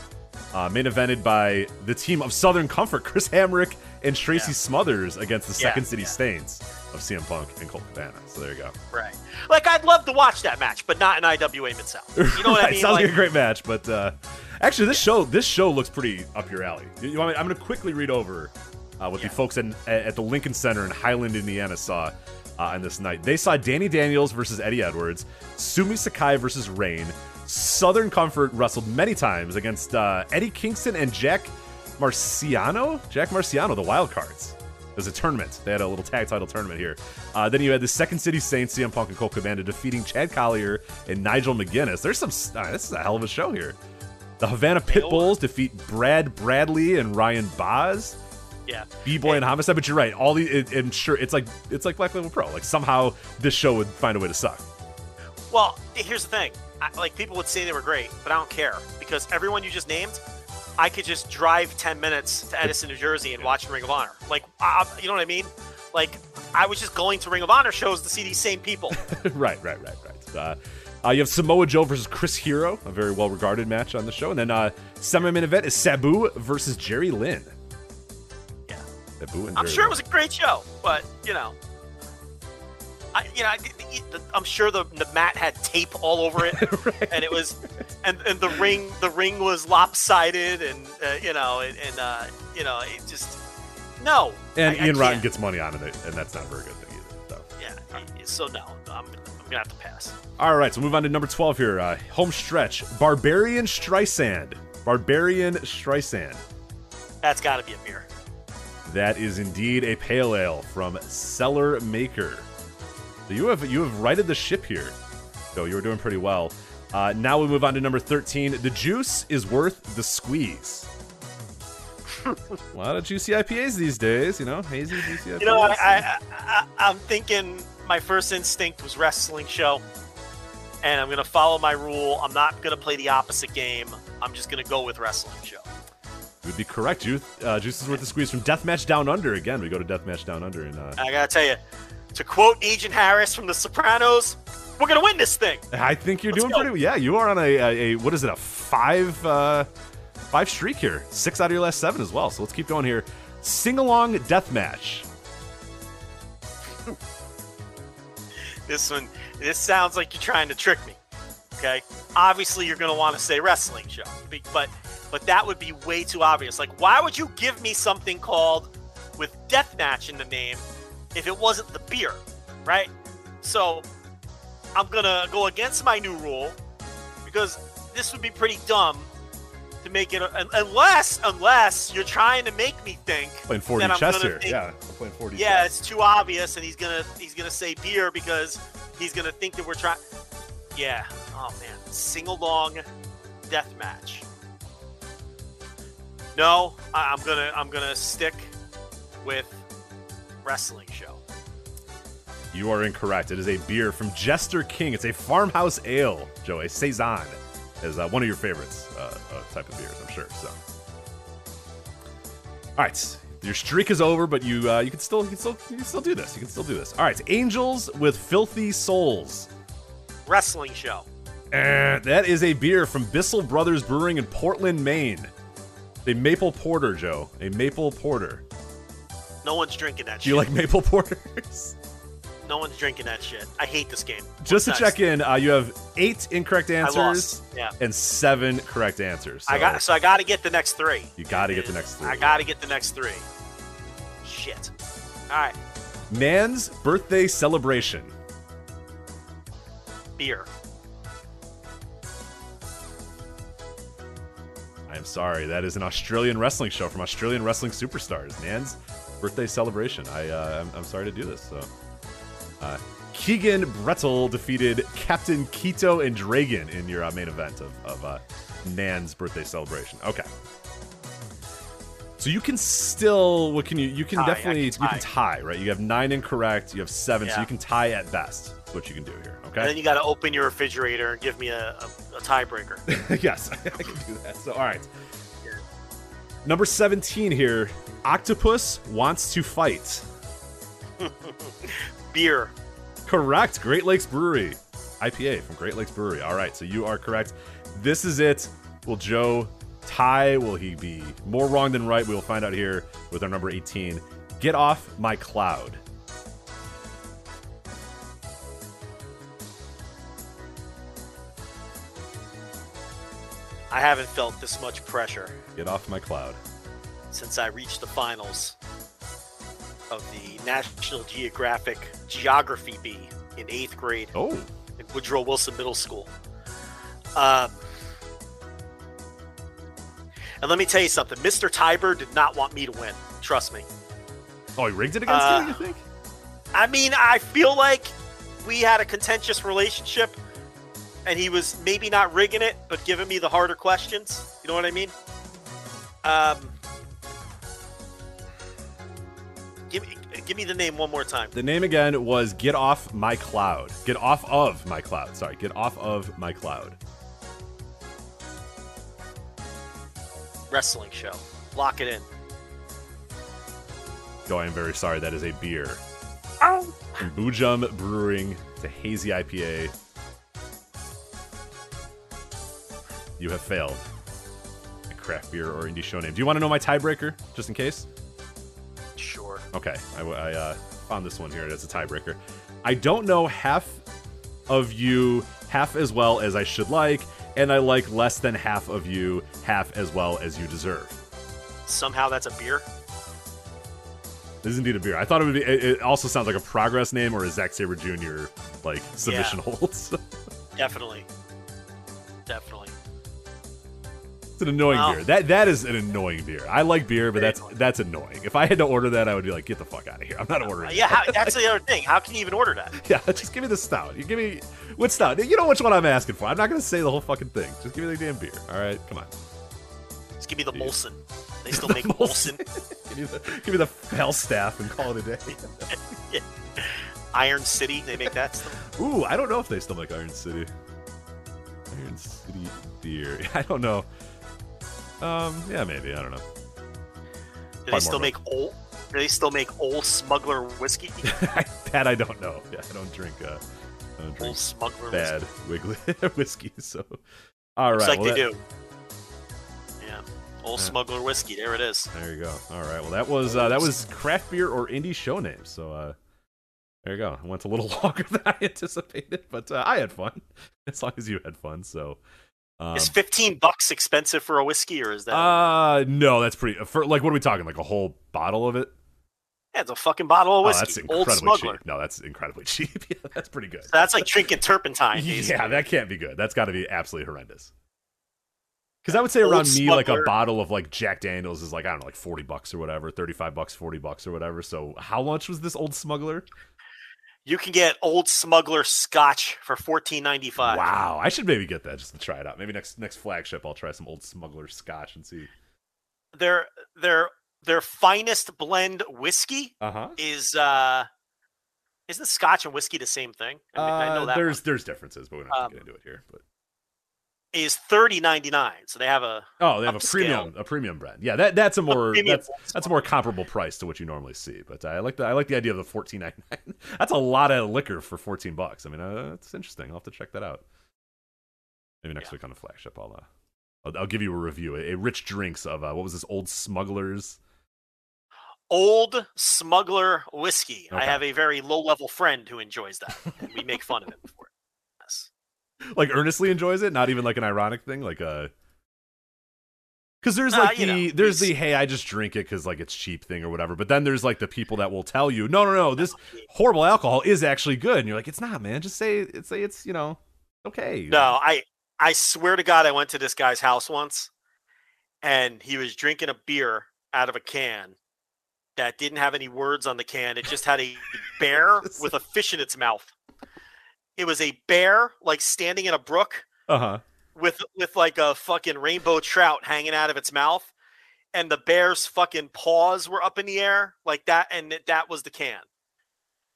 Main evented by the team of Southern Comfort, Chris Hamrick and Tracy Smothers against the Second City Stains of CM Punk and Colt Cabana. So there you go. Right. Like, I'd love to watch that match, but not an IWA Mid-South. You know what I mean? Sounds like a great match, but... Actually, this show looks pretty up your alley. I'm going to quickly read over what the folks at the Lincoln Center in Highland, Indiana saw on this night. They saw Danny Daniels versus Eddie Edwards, Sumi Sakai versus Rain. Southern Comfort wrestled many times against Eddie Kingston and Jack Marciano, the Wild Cards. It was a tournament. They had a little tag title tournament here. Then you had the Second City Saints, CM Punk and Colt Cabana defeating Chad Collier and Nigel McGuinness. There's some... this is a hell of a show here. The Havana Pitbulls defeat Brad Bradley and Ryan Boz. Yeah. B-Boy and Homicide. But you're right. All the... I'm sure it's like Black Label Pro. Like, somehow this show would find a way to suck. Well, here's the thing. People would say they were great, but I don't care. Because everyone you just named... I could just drive 10 minutes to Edison, New Jersey and watch Ring of Honor. Like, you know what I mean? Like, I was just going to Ring of Honor shows to see these same people. Right. You have Samoa Joe versus Chris Hero, a very well-regarded match on the show. And then semi-main event is Sabu versus Jerry Lynn. Yeah. Sabu and I'm sure Lynn. It was a great show, but, you know. I'm sure the mat had tape all over it, right. And it was, and the ring was lopsided, and it just no. And Ian Rotten gets money on it, and that's not a very good thing either. So. Yeah, right. So no, I'm gonna have to pass. All right, so move on to number 12 here. Home stretch, Barbarian Streisand. That's got to be a beer. That is indeed a pale ale from Cellar Maker. So you have righted the ship here. So you were doing pretty well. Now we move on to number 13. The juice is worth the squeeze. A lot of juicy IPAs these days, you know, hazy juicy IPAs. You know, I'm thinking my first instinct was wrestling show, and I'm gonna follow my rule. I'm not gonna play the opposite game. I'm just gonna go with wrestling show. You would be correct. Juice is worth the squeeze from Deathmatch Down Under. Again, we go to Deathmatch Down Under, and I gotta tell you. To quote Agent Harris from The Sopranos, we're going to win this thing. I think you're doing pretty well. Yeah, you are on a what is it, a five streak here. 6 out of your last 7 as well. So let's keep going here. Sing-along deathmatch. This sounds like you're trying to trick me. Okay? Obviously, you're going to want to say wrestling show, but that would be way too obvious. Like, why would you give me something called with deathmatch in the name if it wasn't the beer, right? So I'm going to go against my new rule because this would be pretty dumb to make it unless you're trying to make me think playing 40 chess here. Yeah, playing 40. Yeah, chess. It's too obvious and he's going to say beer because he's going to think that we're trying. Yeah. Oh man. Sing-along deathmatch. No, I'm going to stick with wrestling show. You are incorrect. It is a beer from Jester King. It's a farmhouse ale, Joe. A saison is one of your favorites type of beers, I'm sure. So, all right, your streak is over, but you can still do this. You can still do this. All right, Angels with Filthy Souls. Wrestling show. And that is a beer from Bissell Brothers Brewing in Portland, Maine. A maple porter, Joe. A maple porter. No one's drinking that shit. Do you like maple porters? No one's drinking that shit. I hate this game. Just to check in, you have 8 incorrect answers and 7 correct answers. So I got to get the next 3. You got to get the next 3. I got to get the next 3. Shit. All right. Man's birthday celebration. Beer. I'm sorry. That is an Australian wrestling show from Australian wrestling superstars. Man's birthday celebration. I'm sorry to do this. So, Keegan Brettel defeated Captain Keto and Dragon in your main event of Nan's birthday celebration. Okay, so you can still what can you? You can definitely you can tie, right? You have 9 incorrect. You have 7, so you can tie at best. That's what you can do here. Okay, and then you got to open your refrigerator and give me a tiebreaker. Yes, I can do that. So all right, number 17 here. Octopus wants to fight. Beer. Correct. Great Lakes Brewery. IPA from Great Lakes Brewery. All right, so you are correct. This is it. Will Joe tie? Will he be more wrong than right? We will find out here with our number 18. Get off my cloud. I haven't felt this much pressure. Get off my cloud. Since I reached the finals of the National Geographic Geography Bee in 8th grade in Woodrow Wilson Middle School. And let me tell you something. Mr. Tiber did not want me to win. Trust me. Oh, he rigged it against you, you think? I mean, I feel like we had a contentious relationship, and he was maybe not rigging it, but giving me the harder questions. You know what I mean? Give me the name one more time. The name again was Get Off My Cloud. Get Off of My Cloud. Sorry, Get Off of My Cloud. Wrestling show. Lock it in. Oh, I am very sorry. That is a beer. Oh! From Boojum Brewing. It's a hazy IPA. You have failed. A craft beer or indie show name. Do you want to know my tiebreaker, just in case? Sure. Okay. I found this one here as a tiebreaker. I don't know half of you half as well as I should like, and I like less than half of you half as well as you deserve. Somehow that's a beer? This is indeed a beer. I thought it would be... It also sounds like a Progress name or a Zack Sabre Jr. like submission holds. Definitely. Definitely. It's an annoying beer. That is an annoying beer. I like beer, but that's annoying. If I had to order that, I would be like, get the fuck out of here. I'm not ordering that. Yeah, that's the other thing. How can you even order that? Yeah, just give me the stout. You give me what stout? You know which one I'm asking for. I'm not going to say the whole fucking thing. Just give me the damn beer. All right, come on. Just give me the Molson. They still make Molson. Give me the Falstaff and call it a day. Yeah. Iron City, they make that stuff. Ooh, I don't know if they still make Iron City. Iron City beer. I don't know. Yeah, maybe. I don't know. Do they still make Old Smuggler whiskey? That I don't know. Yeah, I don't drink. Old Smuggler bad whiskey. So, all right. Looks like they do. Yeah, Old Smuggler whiskey. There it is. There you go. All right. Well, that was craft beer or indie show names. So, there you go. It went a little longer than I anticipated, but I had fun. As long as you had fun, so. Is $15 expensive for a whiskey, or is that? No, that's pretty. For like, what are we talking? Like a whole bottle of it? Yeah, it's a fucking bottle of whiskey. Oh, that's incredibly cheap. No, that's incredibly cheap. Yeah, that's pretty good. So that's like drinking turpentine. Yeah, that can't be good. That's got to be absolutely horrendous. Because I would say around me, like a bottle of like Jack Daniels is like I don't know, like $40 or whatever, $35, $40 or whatever. So how much was this Old Smuggler? You can get Old Smuggler Scotch for $14.95. Wow, I should maybe get that just to try it out. Maybe next flagship, I'll try some Old Smuggler Scotch and see. Their finest blend whiskey isn't Scotch and whiskey the same thing? I know that there's differences, but we're not gonna get into it here. But is $30.99, so they have a premium brand. Yeah, that's a more comparable price to what you normally see. But I like the idea of the $14.99. That's a lot of liquor for $14. I mean, that's interesting. I'll have to check that out. Maybe next week on the flagship, I'll give you a review. A rich drinks of what was this Old Smuggler whiskey. Okay. I have a very low level friend who enjoys that, and we make fun of him for it. Like earnestly enjoys it, not even like an ironic thing, like because there's like there's the hey I just drink it because like it's cheap thing or whatever, but then there's like the people that will tell you no this horrible alcohol is actually good, and you're like it's not, man, just say it's okay. No, I swear to God I went to this guy's house once, and he was drinking a beer out of a can that didn't have any words on the can. It just had a bear with a fish in its mouth. It was a bear, like, standing in a brook with like, a fucking rainbow trout hanging out of its mouth. And the bear's fucking paws were up in the air like that. And that was the can.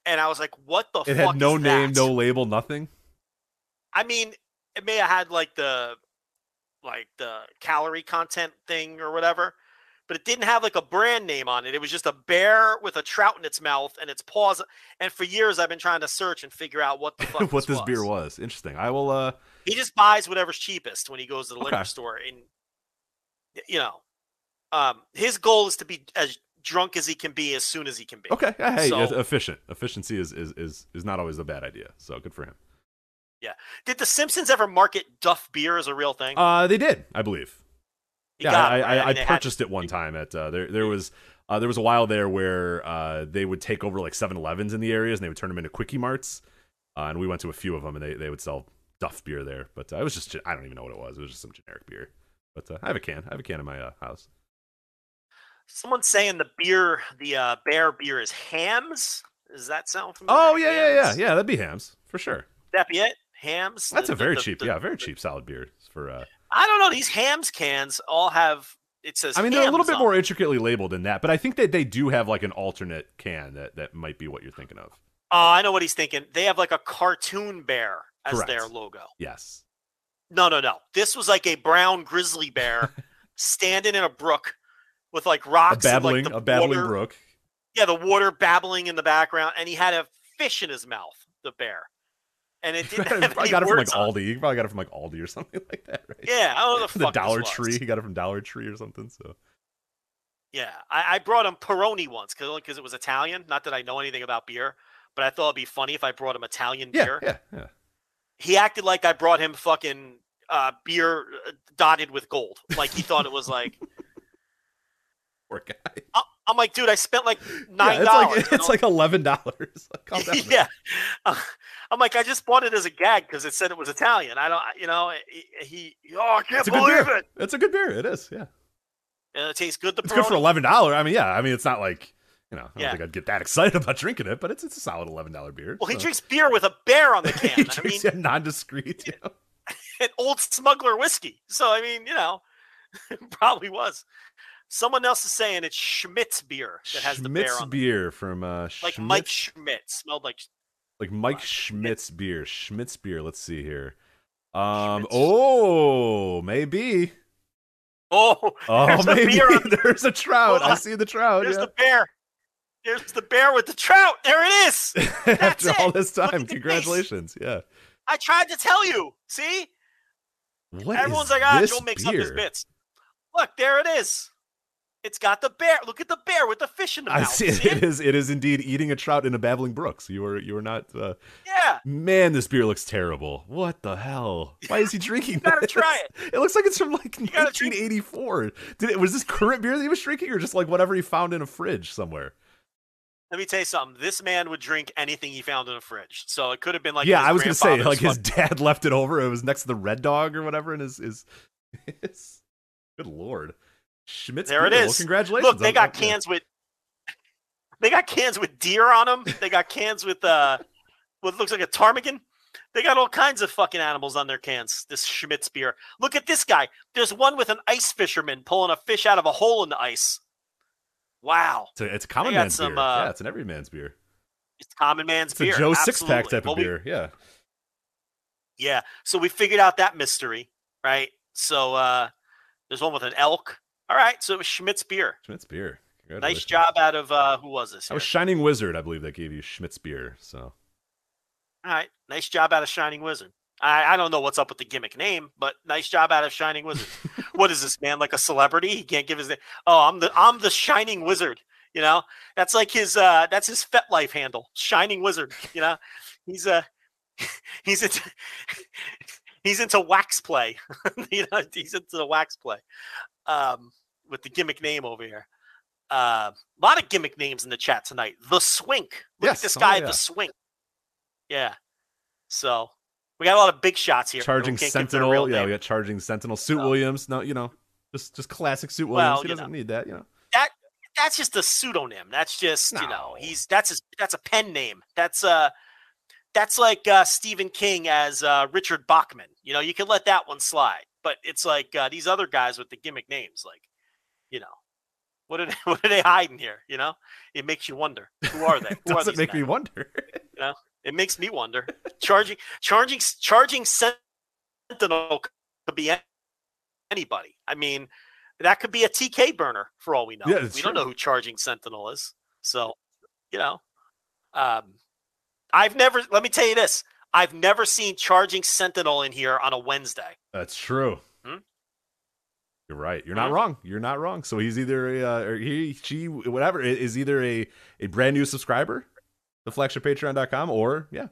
And I was like, what the fuck is that? It had no name, no label, nothing? I mean, it may have had, like the calorie content thing or whatever. But it didn't have like a brand name on it. It was just a bear with a trout in its mouth and its paws. And for years, I've been trying to search and figure out what the fuck this beer was. Interesting. I will. He just buys whatever's cheapest when he goes to the liquor store, and his goal is to be as drunk as he can be as soon as he can be. Okay. Hey, so, efficient. Efficiency is not always a bad idea. So good for him. Yeah. Did the Simpsons ever market Duff beer as a real thing? They did, I believe. Yeah, I purchased it one time at there. There was There was a while there where they would take over like 7-Elevens in the areas and they would turn them into Quickie Marts. And we went to a few of them and they would sell Duff beer there. But it was just, I don't even know what it was. It was just some generic beer. But I have a can. I have a can in my house. Someone's saying the beer, the Bear beer is Hams. Does that sound familiar? Oh, yeah, Hams? Yeah. That'd be Hams for sure. That'd be it? Hams? That's a very cheap solid beer for... I don't know. These Hams cans all have... It says, I mean, they're a little bit more intricately labeled than that, but I think that they do have like an alternate can that might be what you're thinking of. Oh, I know what he's thinking. They have like a cartoon bear as their logo. Yes. No. This was like a brown grizzly bear standing in a brook with like rocks. A babbling brook. Yeah, the water babbling in the background, and he had a fish in his mouth, the bear. And it didn't have any words on it. Aldi. You probably got it from like Aldi or something like that, right? Yeah, I don't know the Dollar Tree. He got it from Dollar Tree or something. So, yeah, I brought him Peroni once because it was Italian. Not that I know anything about beer, but I thought it'd be funny if I brought him Italian beer. Yeah. He acted like I brought him fucking beer dotted with gold. Like he thought it was like. Poor guy. I'm like, dude, I spent like $9. It's like $11. Calm down. Yeah. I'm like, I just bought it as a gag because it said it was Italian. I don't, you know, I can't believe it. It's a good beer. It is. Yeah. And it tastes good. It's good for $11. I mean, yeah. I mean, it's not like, you know, I don't think I'd get that excited about drinking it, but it's a solid $11 beer. Well, so. He drinks beer with a bear on the can. He drinks non-discreet. You know? An old smuggler whiskey. So, I mean, you know, it probably was. Someone else is saying it's Schmidt's beer that has the bear on it. Schmidt's beer from like Schmidt? Mike Schmidt smelled like Mike Schmidt's beer. Schmidt's beer. Let's see here. Schmidt's. Oh, maybe. Oh, there's maybe. There's a trout. I see the trout. There's the bear. There's the bear with the trout. There it is. That's After all this time, congratulations. Yeah. I tried to tell you. See. What Everyone's like, Joel makes up his bits. Look, there it is. It's got the bear. Look at the bear with the fish in the mouth. I see it. It is indeed eating a trout in a babbling brook. So you are not. Yeah. Man, this beer looks terrible. What the hell? Why is he drinking? You gotta try it. It looks like it's from like 1984. Was this current beer that he was drinking, or just like whatever he found in a fridge somewhere? Let me tell you something. This man would drink anything he found in a fridge. So it could have been like. Yeah, I was gonna say like his dad left it over. It was next to the Red Dog or whatever, and his Good Lord. Schmidt's there beer. It is. Well, congratulations. Look, they got cans with deer on them. They got cans with what looks like a ptarmigan. They got all kinds of fucking animals on their cans. This Schmidt's beer. Look at this guy. There's one with an ice fisherman pulling a fish out of a hole in the ice. Wow. It's a common man's beer. Yeah, it's an everyman's beer. It's common man's beer. It's a Joe six-pack type of beer. Yeah. Yeah. So we figured out that mystery, right? So there's one with an elk. All right, so it was Schmidt's beer. Schmidt's beer. Nice job out of who was this? That was Shining Wizard, I believe, that gave you Schmidt's beer. So, all right, nice job out of Shining Wizard. I don't know what's up with the gimmick name, but nice job out of Shining Wizard. What is this man, like a celebrity? He can't give his name. Oh, I'm the Shining Wizard. You know, that's like his that's his FetLife handle, Shining Wizard. You know, he's into wax play. You know, he's into the wax play. With the gimmick name over here. A lot of gimmick names in the chat tonight. The Swink. Look at this guy, The Swink. Yeah. So we got a lot of big shots here. Charging Sentinel. Yeah, we got Charging Sentinel. Williams. No, you know, just classic Suit Williams. Well, he doesn't need that, you know. That's just a pseudonym. That's just, you know, that's a pen name. That's like Stephen King as Richard Bachman. You know, you can let that one slide. But it's like these other guys with the gimmick names, like, you know, what are they hiding here? You know, it makes you wonder. Who are they? Who Doesn't are make guys? Me wonder. You know, it makes me wonder. Charging Sentinel could be anybody. I mean, that could be a TK burner for all we know. Yeah, we don't know who Charging Sentinel is. So, you know, let me tell you this. I've never seen Charging Sentinel in here on a Wednesday. That's true. You're right. You're not wrong. You're not wrong. So he's either or she, whatever, is either a brand new subscriber to flagshippatreon.com or, yeah,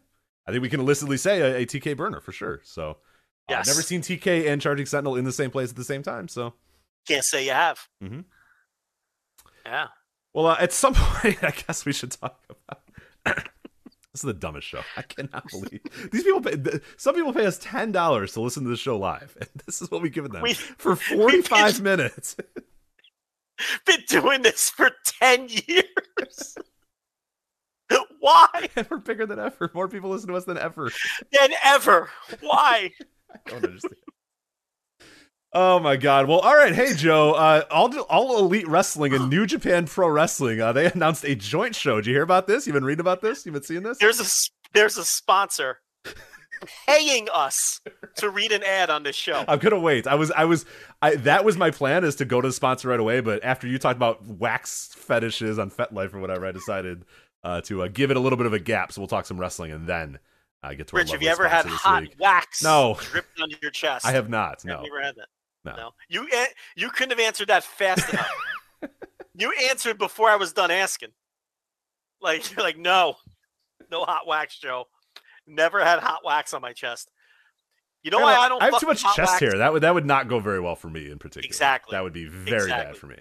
I think we can illicitly say a TK burner for sure. So I've never seen TK and Charging Sentinel in the same place at the same time. So can't say you have. Mm-hmm. Yeah. Well, at some point, I guess we should talk about... This is the dumbest show. I cannot believe these people. Some people pay us $10 to listen to the show live, and this is what we've given them for 45 minutes. Been doing this for 10 years. Why? And we're bigger than ever. More people listen to us than ever. Why? I don't understand. Oh my God! Well, all right. Hey, Joe. All Elite Wrestling and New Japan Pro Wrestling. They announced a joint show. Did you hear about this? You've been reading about this. You've been seeing this. There's a sponsor paying us to read an ad on this show. I'm gonna wait. That was my plan, is to go to the sponsor right away. But after you talked about wax fetishes on FetLife or whatever, I decided to give it a little bit of a gap. So we'll talk some wrestling and then. Get to Rich, have you ever had hot wax dripped onto your chest? I have not. No. Have you ever had that? No. You couldn't have answered that fast enough. You answered before I was done asking. Like no hot wax, Joe. Never had hot wax on my chest. You know why I don't? I have too much chest hair. That would not go very well for me in particular. Exactly. That would be very bad for me.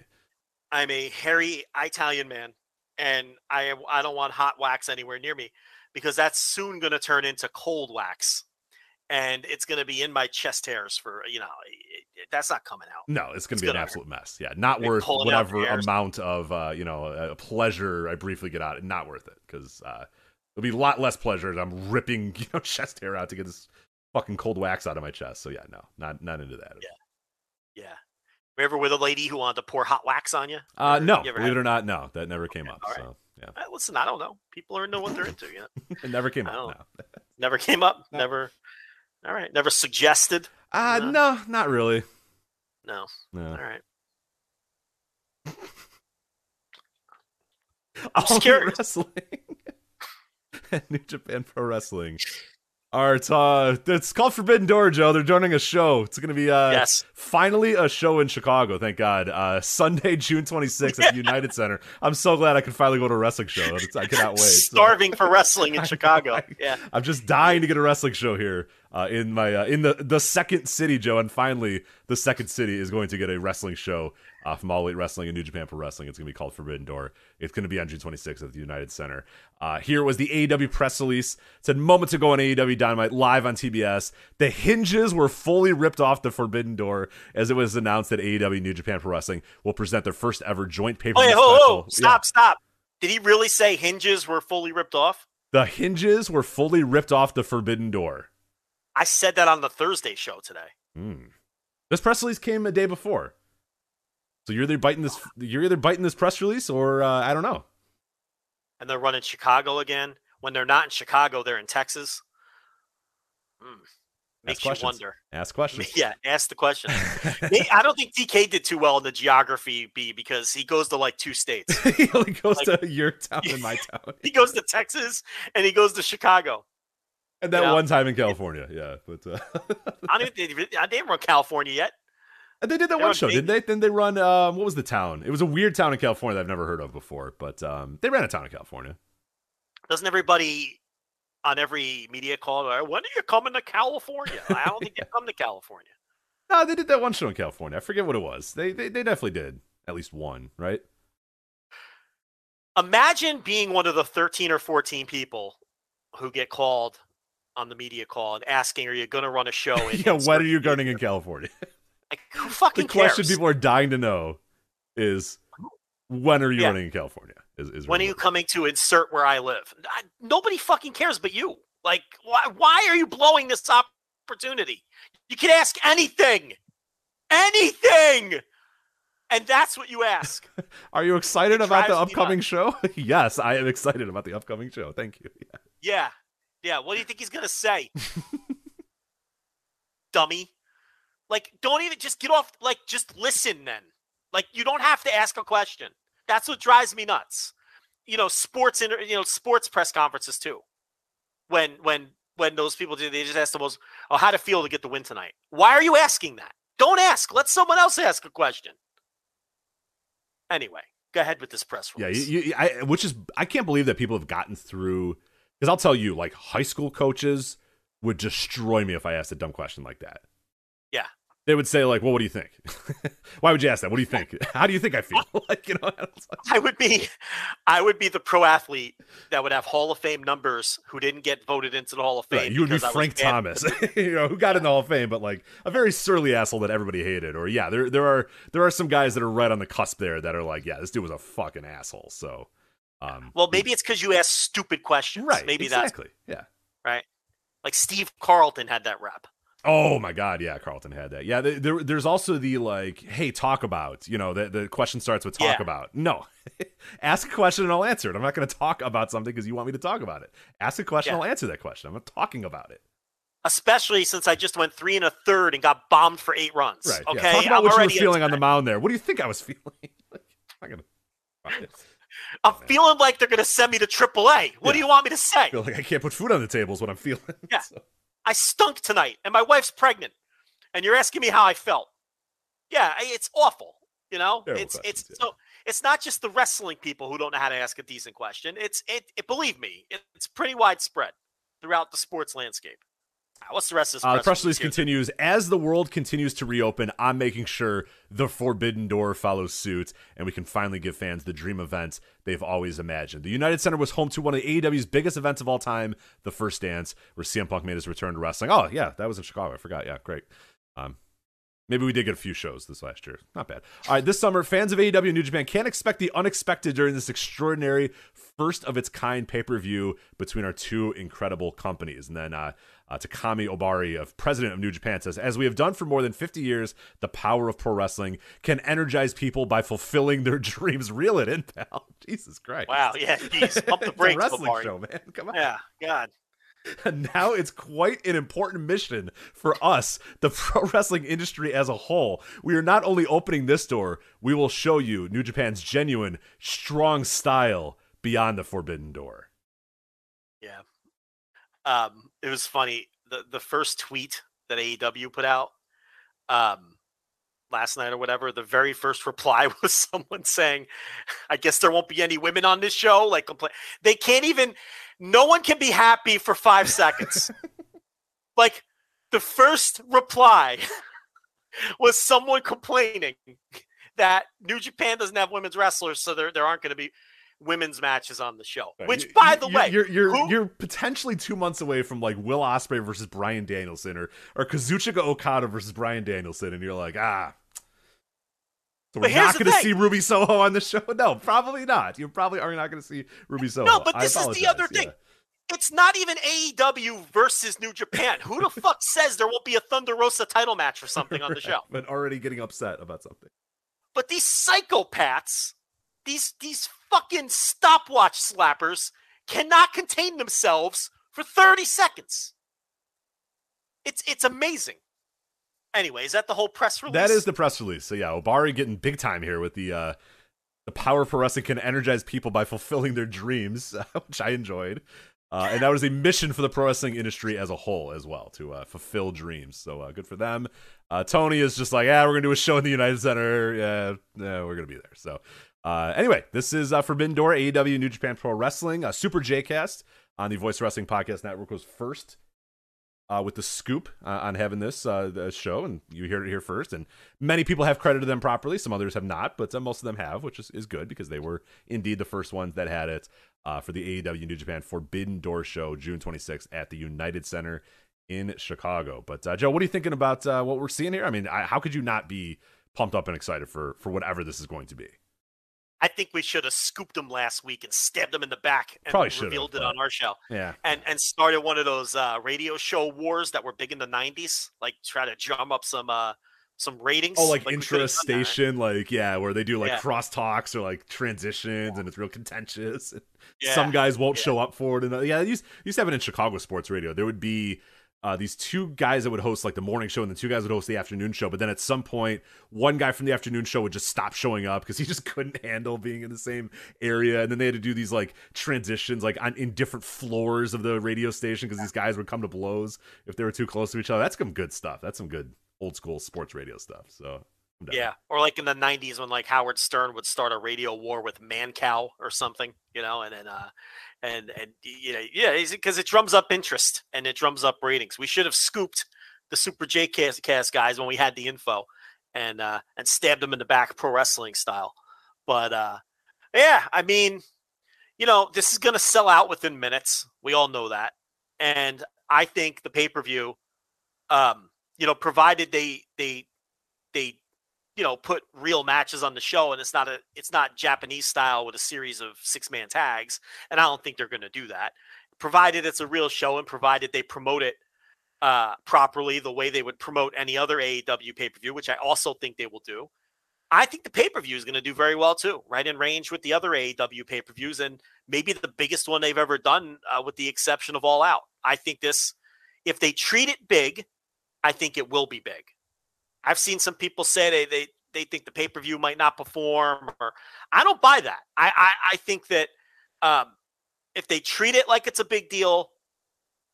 I'm a hairy Italian man, and I don't want hot wax anywhere near me, because that's soon going to turn into cold wax, and it's going to be in my chest hairs for, that's not coming out. No, it's going to be an absolute mess. Yeah. Not worth whatever amount of, pleasure I briefly get out. Not worth it. Cause, it'll be a lot less pleasure as I'm ripping, chest hair out to get this fucking cold wax out of my chest. So yeah, no, not into that. Yeah. Yeah. You ever with a lady who wanted to pour hot wax on you? No, believe it or not. No, that never came up. Right. So. Yeah. Listen, I don't know. People are know what they're into. Yeah, it never came up. No. Never came up. No. Never. All right. Never suggested. No, not really. No. All right. All Wrestling and New Japan Pro Wrestling. All right, it's called Forbidden Door, Joe. They're joining a show. It's going to be finally a show in Chicago, thank God. Sunday, June 26th at the United Center. I'm so glad I could finally go to a wrestling show. I cannot wait. Starving for wrestling in Chicago. I'm just dying to get a wrestling show here in my in the second city, Joe. And finally, the second city is going to get a wrestling show from All Elite Wrestling and New Japan Pro Wrestling. It's going to be called Forbidden Door. It's going to be on June 26th at the United Center. Here was the AEW press release. It said, moments ago on AEW Dynamite, live on TBS, the hinges were fully ripped off the Forbidden Door as it was announced that AEW New Japan Pro Wrestling will present their first ever joint pay-per-view special. Stop. Did he really say hinges were fully ripped off? The hinges were fully ripped off the Forbidden Door. I said that on the Thursday show today. This press release came a day before. So you're either biting this. You're either biting this press release, or I don't know. And they're running Chicago again. When they're not in Chicago, they're in Texas. Makes you wonder. Ask questions. Yeah, ask the question. I don't think DK did too well in the geography B, because he goes to like two states. He only goes to your town and my town. He goes to Texas and he goes to Chicago. And that one time in California, But I didn't run California yet. They did that one show, didn't they? Then they run, what was the town? It was a weird town in California that I've never heard of before, but they ran a town in California. Doesn't everybody on every media call, when are you coming to California? I don't think they come to California. No, they did that one show in California. I forget what it was. They definitely did at least one, right? Imagine being one of the 13 or 14 people who get called on the media call and asking, are you going to run a show? When are you running in California? Like, who fucking cares? The question people are dying to know is, when are you running in California? When are you coming to insert where I live? Nobody fucking cares but you. Like, why are you blowing this opportunity? You can ask anything. Anything! And that's what you ask. Are you excited about the upcoming show? Yes, I am excited about the upcoming show. Thank you. Yeah. What do you think he's going to say? Dummy. Like, don't even just get off. Like, just listen then. Like, you don't have to ask a question. That's what drives me nuts. Sports press conferences too. When those people do, they just ask the most, how to feel to get the win tonight. Why are you asking that? Don't ask. Let someone else ask a question. Anyway, go ahead with this press release. Yeah, I can't believe that people have gotten through, because I'll tell you, like, high school coaches would destroy me if I asked a dumb question like that. Yeah. they would say, like, well, what do you think? Why would you ask that? What do you think? How do you think I feel? Like, you know, I would be the pro athlete that would have Hall of Fame numbers who didn't get voted into the Hall of Fame. Right, you would be Frank Thomas, you know, who got in the Hall of Fame, but like a very surly asshole that everybody hated. Or yeah, there are some guys that are right on the cusp there that are like, yeah, this dude was a fucking asshole. So, well, maybe it's because you asked stupid questions, right? Maybe exactly, yeah, right. Like Steve Carlton had that rap. Oh my God, yeah, Carlton had that. Yeah, there's also the like, hey, talk about, you know, the question starts with talk about. No, ask a question and I'll answer it. I'm not going to talk about something because you want me to talk about it. Ask a question, I'll answer that question. I'm not talking about it. Especially since I just went 3 1/3 and got bombed for 8 runs. Right, okay, yeah. Talk about what you were feeling on the mound there. What do you think I was feeling? Like, I'm feeling like they're going to send me to AAA. What do you want me to say? I feel like I can't put food on the table is what I'm feeling. Yeah. So. I stunk tonight, and my wife's pregnant, and you're asking me how I felt. Yeah, it's awful. You know, so it's not just the wrestling people who don't know how to ask a decent question. It believe me, it's pretty widespread throughout the sports landscape. What's the rest of this? The press release continues. As the world continues to reopen, I'm making sure the Forbidden Door follows suit, and we can finally give fans the dream event they've always imagined. The United Center was home to one of AEW's biggest events of all time, The First Dance, where CM Punk made his return to wrestling. Oh, yeah, that was in Chicago. I forgot. Yeah, great. Maybe we did get a few shows this last year. Not bad. All right, this summer, fans of AEW and New Japan can't expect the unexpected during this extraordinary first-of-its-kind pay-per-view between our two incredible companies. And then Takami Obari, president of New Japan, says, as we have done for more than 50 years, the power of pro wrestling can energize people by fulfilling their dreams. Reel it in, pal. Jesus Christ. Wow, yeah. Geez. Up the brakes, it's a wrestling show, man. Come on. Yeah, God. And now it's quite an important mission for us, the pro wrestling industry as a whole. We are not only opening this door, we will show you New Japan's genuine, strong style beyond the Forbidden Door. Yeah. It was funny. The first tweet that AEW put out last night or whatever, the very first reply was someone saying, I guess there won't be any women on this show. Like, they can't even... No one can be happy for 5 seconds. Like, the first reply was someone complaining that New Japan doesn't have women's wrestlers, so there aren't going to be women's matches on the show. Right. Which, by the way, you're potentially 2 months away from like Will Ospreay versus Bryan Danielson or Kazuchika Okada versus Bryan Danielson, and you're like, ah. So we're not going to see Ruby Soho on the show? No, probably not. You probably are not going to see Ruby Soho. No, but this is the other thing. It's not even AEW versus New Japan. Who the fuck says there won't be a Thunder Rosa title match or something on the show? But already getting upset about something. But these psychopaths, these fucking stopwatch slappers cannot contain themselves for 30 seconds. It's amazing. Anyway, is that the whole press release? That is the press release. So yeah, Obari getting big time here with the power for wrestling can energize people by fulfilling their dreams, which I enjoyed. And that was a mission for the pro wrestling industry as a whole as well, to fulfill dreams. So good for them. Tony is just like, yeah, we're going to do a show in the United Center. Yeah, we're going to be there. So anyway, this is Forbidden Door, AEW New Japan Pro Wrestling. Super J-Cast on the Voice Wrestling Podcast Network was first with the scoop on having this the show, and you heard it here first. And many people have credited them properly. Some others have not, but most of them have, which is good because they were indeed the first ones that had it for the AEW New Japan Forbidden Door show, June 26th at the United Center in Chicago. But Joe, what are you thinking about what we're seeing here? I mean, how could you not be pumped up and excited for whatever this is going to be? I think we should have scooped them last week and stabbed them in the back and revealed it on our show. Yeah. And started one of those radio show wars that were big in the 90s, like try to drum up some ratings. Oh, like intra-station, like, yeah, where they do like crosstalks or like transitions and it's real contentious. Yeah. Some guys won't show up for it. And yeah, they used to have it in Chicago sports radio. There would be these two guys that would host like the morning show and the two guys would host the afternoon show. But then at some point, one guy from the afternoon show would just stop showing up because he just couldn't handle being in the same area. And then they had to do these like transitions like in different floors of the radio station because these guys would come to blows if they were too close to each other. That's some good stuff. That's some good old school sports radio stuff. So yeah. Or like in the 90s when like Howard Stern would start a radio war with Mancow or something, you know, and then and you know, yeah, because it drums up interest and it drums up ratings. We should have scooped the Super J Cast guys when we had the info, and stabbed them in the back pro wrestling style. But yeah, I mean, you know, this is going to sell out within minutes. We all know that. And I think the pay-per-view, you know, provided they you know, put real matches on the show, and it's not Japanese style with a series of 6-man tags. And I don't think they're going to do that, provided it's a real show and provided they promote it properly, the way they would promote any other AEW pay-per-view, which I also think they will do. I think the pay-per-view is going to do very well too, right in range with the other AEW pay-per-views, and maybe the biggest one they've ever done, with the exception of All Out. I think this, if they treat it big, I think it will be big. I've seen some people say they think the pay-per-view might not perform, or I don't buy that. I think that if they treat it like it's a big deal,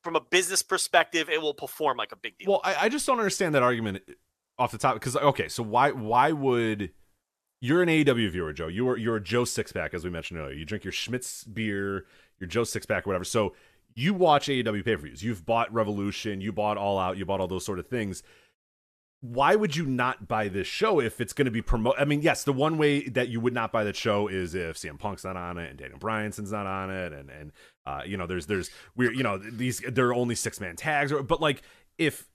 from a business perspective, it will perform like a big deal. Well, I just don't understand that argument off the top, because okay, so why would, you're an AEW viewer, Joe? You're a Joe Sixpack, as we mentioned earlier. You drink your Schmitz beer, your Joe Sixpack, or whatever. So you watch AEW pay-per-views. You've bought Revolution, you bought All Out, you bought all those sort of things. Why would you not buy this show if it's going to be promoted? I mean, yes, the one way that you would not buy that show is if CM Punk's not on it and Daniel Bryanson's not on it, and you know, there's weird, you know, these, there are only 6-man tags, but like if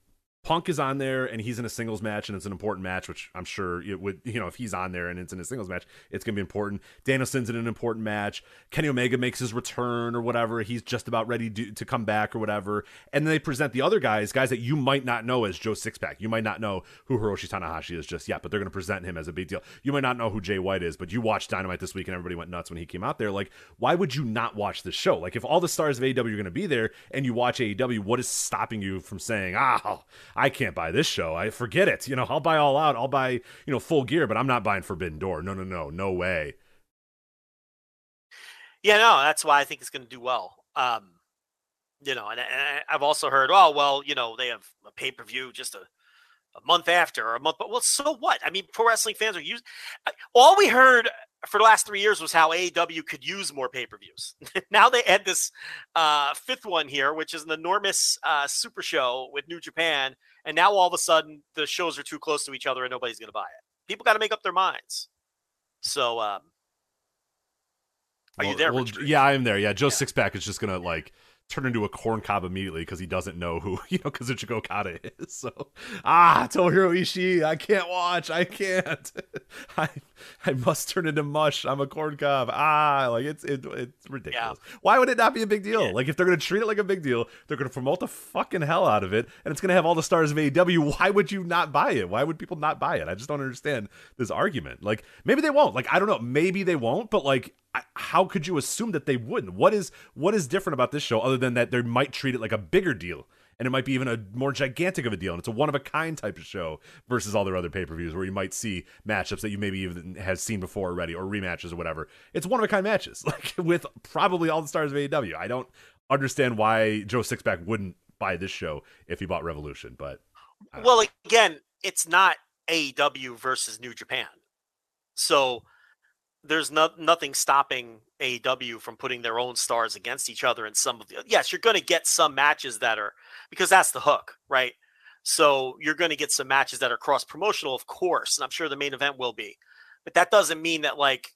Punk is on there and he's in a singles match and it's an important match, which I'm sure it would, you know, if he's on there and it's in a singles match, it's going to be important. Danielson's in an important match. Kenny Omega makes his return or whatever. He's just about ready to come back or whatever. And then they present the other guys that you might not know as Joe Sixpack. You might not know who Hiroshi Tanahashi is just yet, but they're going to present him as a big deal. You might not know who Jay White is, but you watched Dynamite this week and everybody went nuts when he came out there. Like, why would you not watch this show? Like, if all the stars of AEW are going to be there and you watch AEW, what is stopping you from saying, I can't buy this show. I forget it. You know, I'll buy All Out. I'll buy, you know, Full Gear, but I'm not buying Forbidden Door. No way. Yeah, no, that's why I think it's going to do well. You know, and I've also heard, oh, well, you know, they have a pay-per-view just a month after or a month, but well, so what? I mean, pro wrestling fans are used. All we heard for the last 3 years was how AEW could use more pay-per-views. Now they add this fifth one here, which is an enormous super show with New Japan. And now all of a sudden the shows are too close to each other and nobody's going to buy it. People got to make up their minds. So are you there? Well, yeah, I am there. Yeah. Joe Sixpack is just going to like turn into a corn cob immediately because he doesn't know who, you know, Kazuchika Okada is. So, Tomohiro Ishii, I can't watch. I can't. I must turn into mush. I'm a corn cob. Like it's ridiculous. Yeah. Why would it not be a big deal? Yeah. Like if they're going to treat it like a big deal, they're going to promote the fucking hell out of it, and it's going to have all the stars of AEW. Why would you not buy it? Why would people not buy it? I just don't understand this argument. Like maybe they won't. Like I don't know. Maybe they won't, but like how could you assume that they wouldn't? What is different about this show other than that they might treat it like a bigger deal, and it might be even a more gigantic of a deal, and it's a one-of-a-kind type of show versus all their other pay-per-views where you might see matchups that you maybe even has seen before already, or rematches or whatever. It's one-of-a-kind matches, like with probably all the stars of AEW. I don't understand why Joe Sixpack wouldn't buy this show if he bought Revolution, but well, again, it's not AEW versus New Japan, so there's nothing stopping AEW from putting their own stars against each other in some of the, yes, you're going to get some matches that are, because that's the hook, right? So you're going to get some matches that are cross-promotional, of course, and I'm sure the main event will be. But that doesn't mean that, like,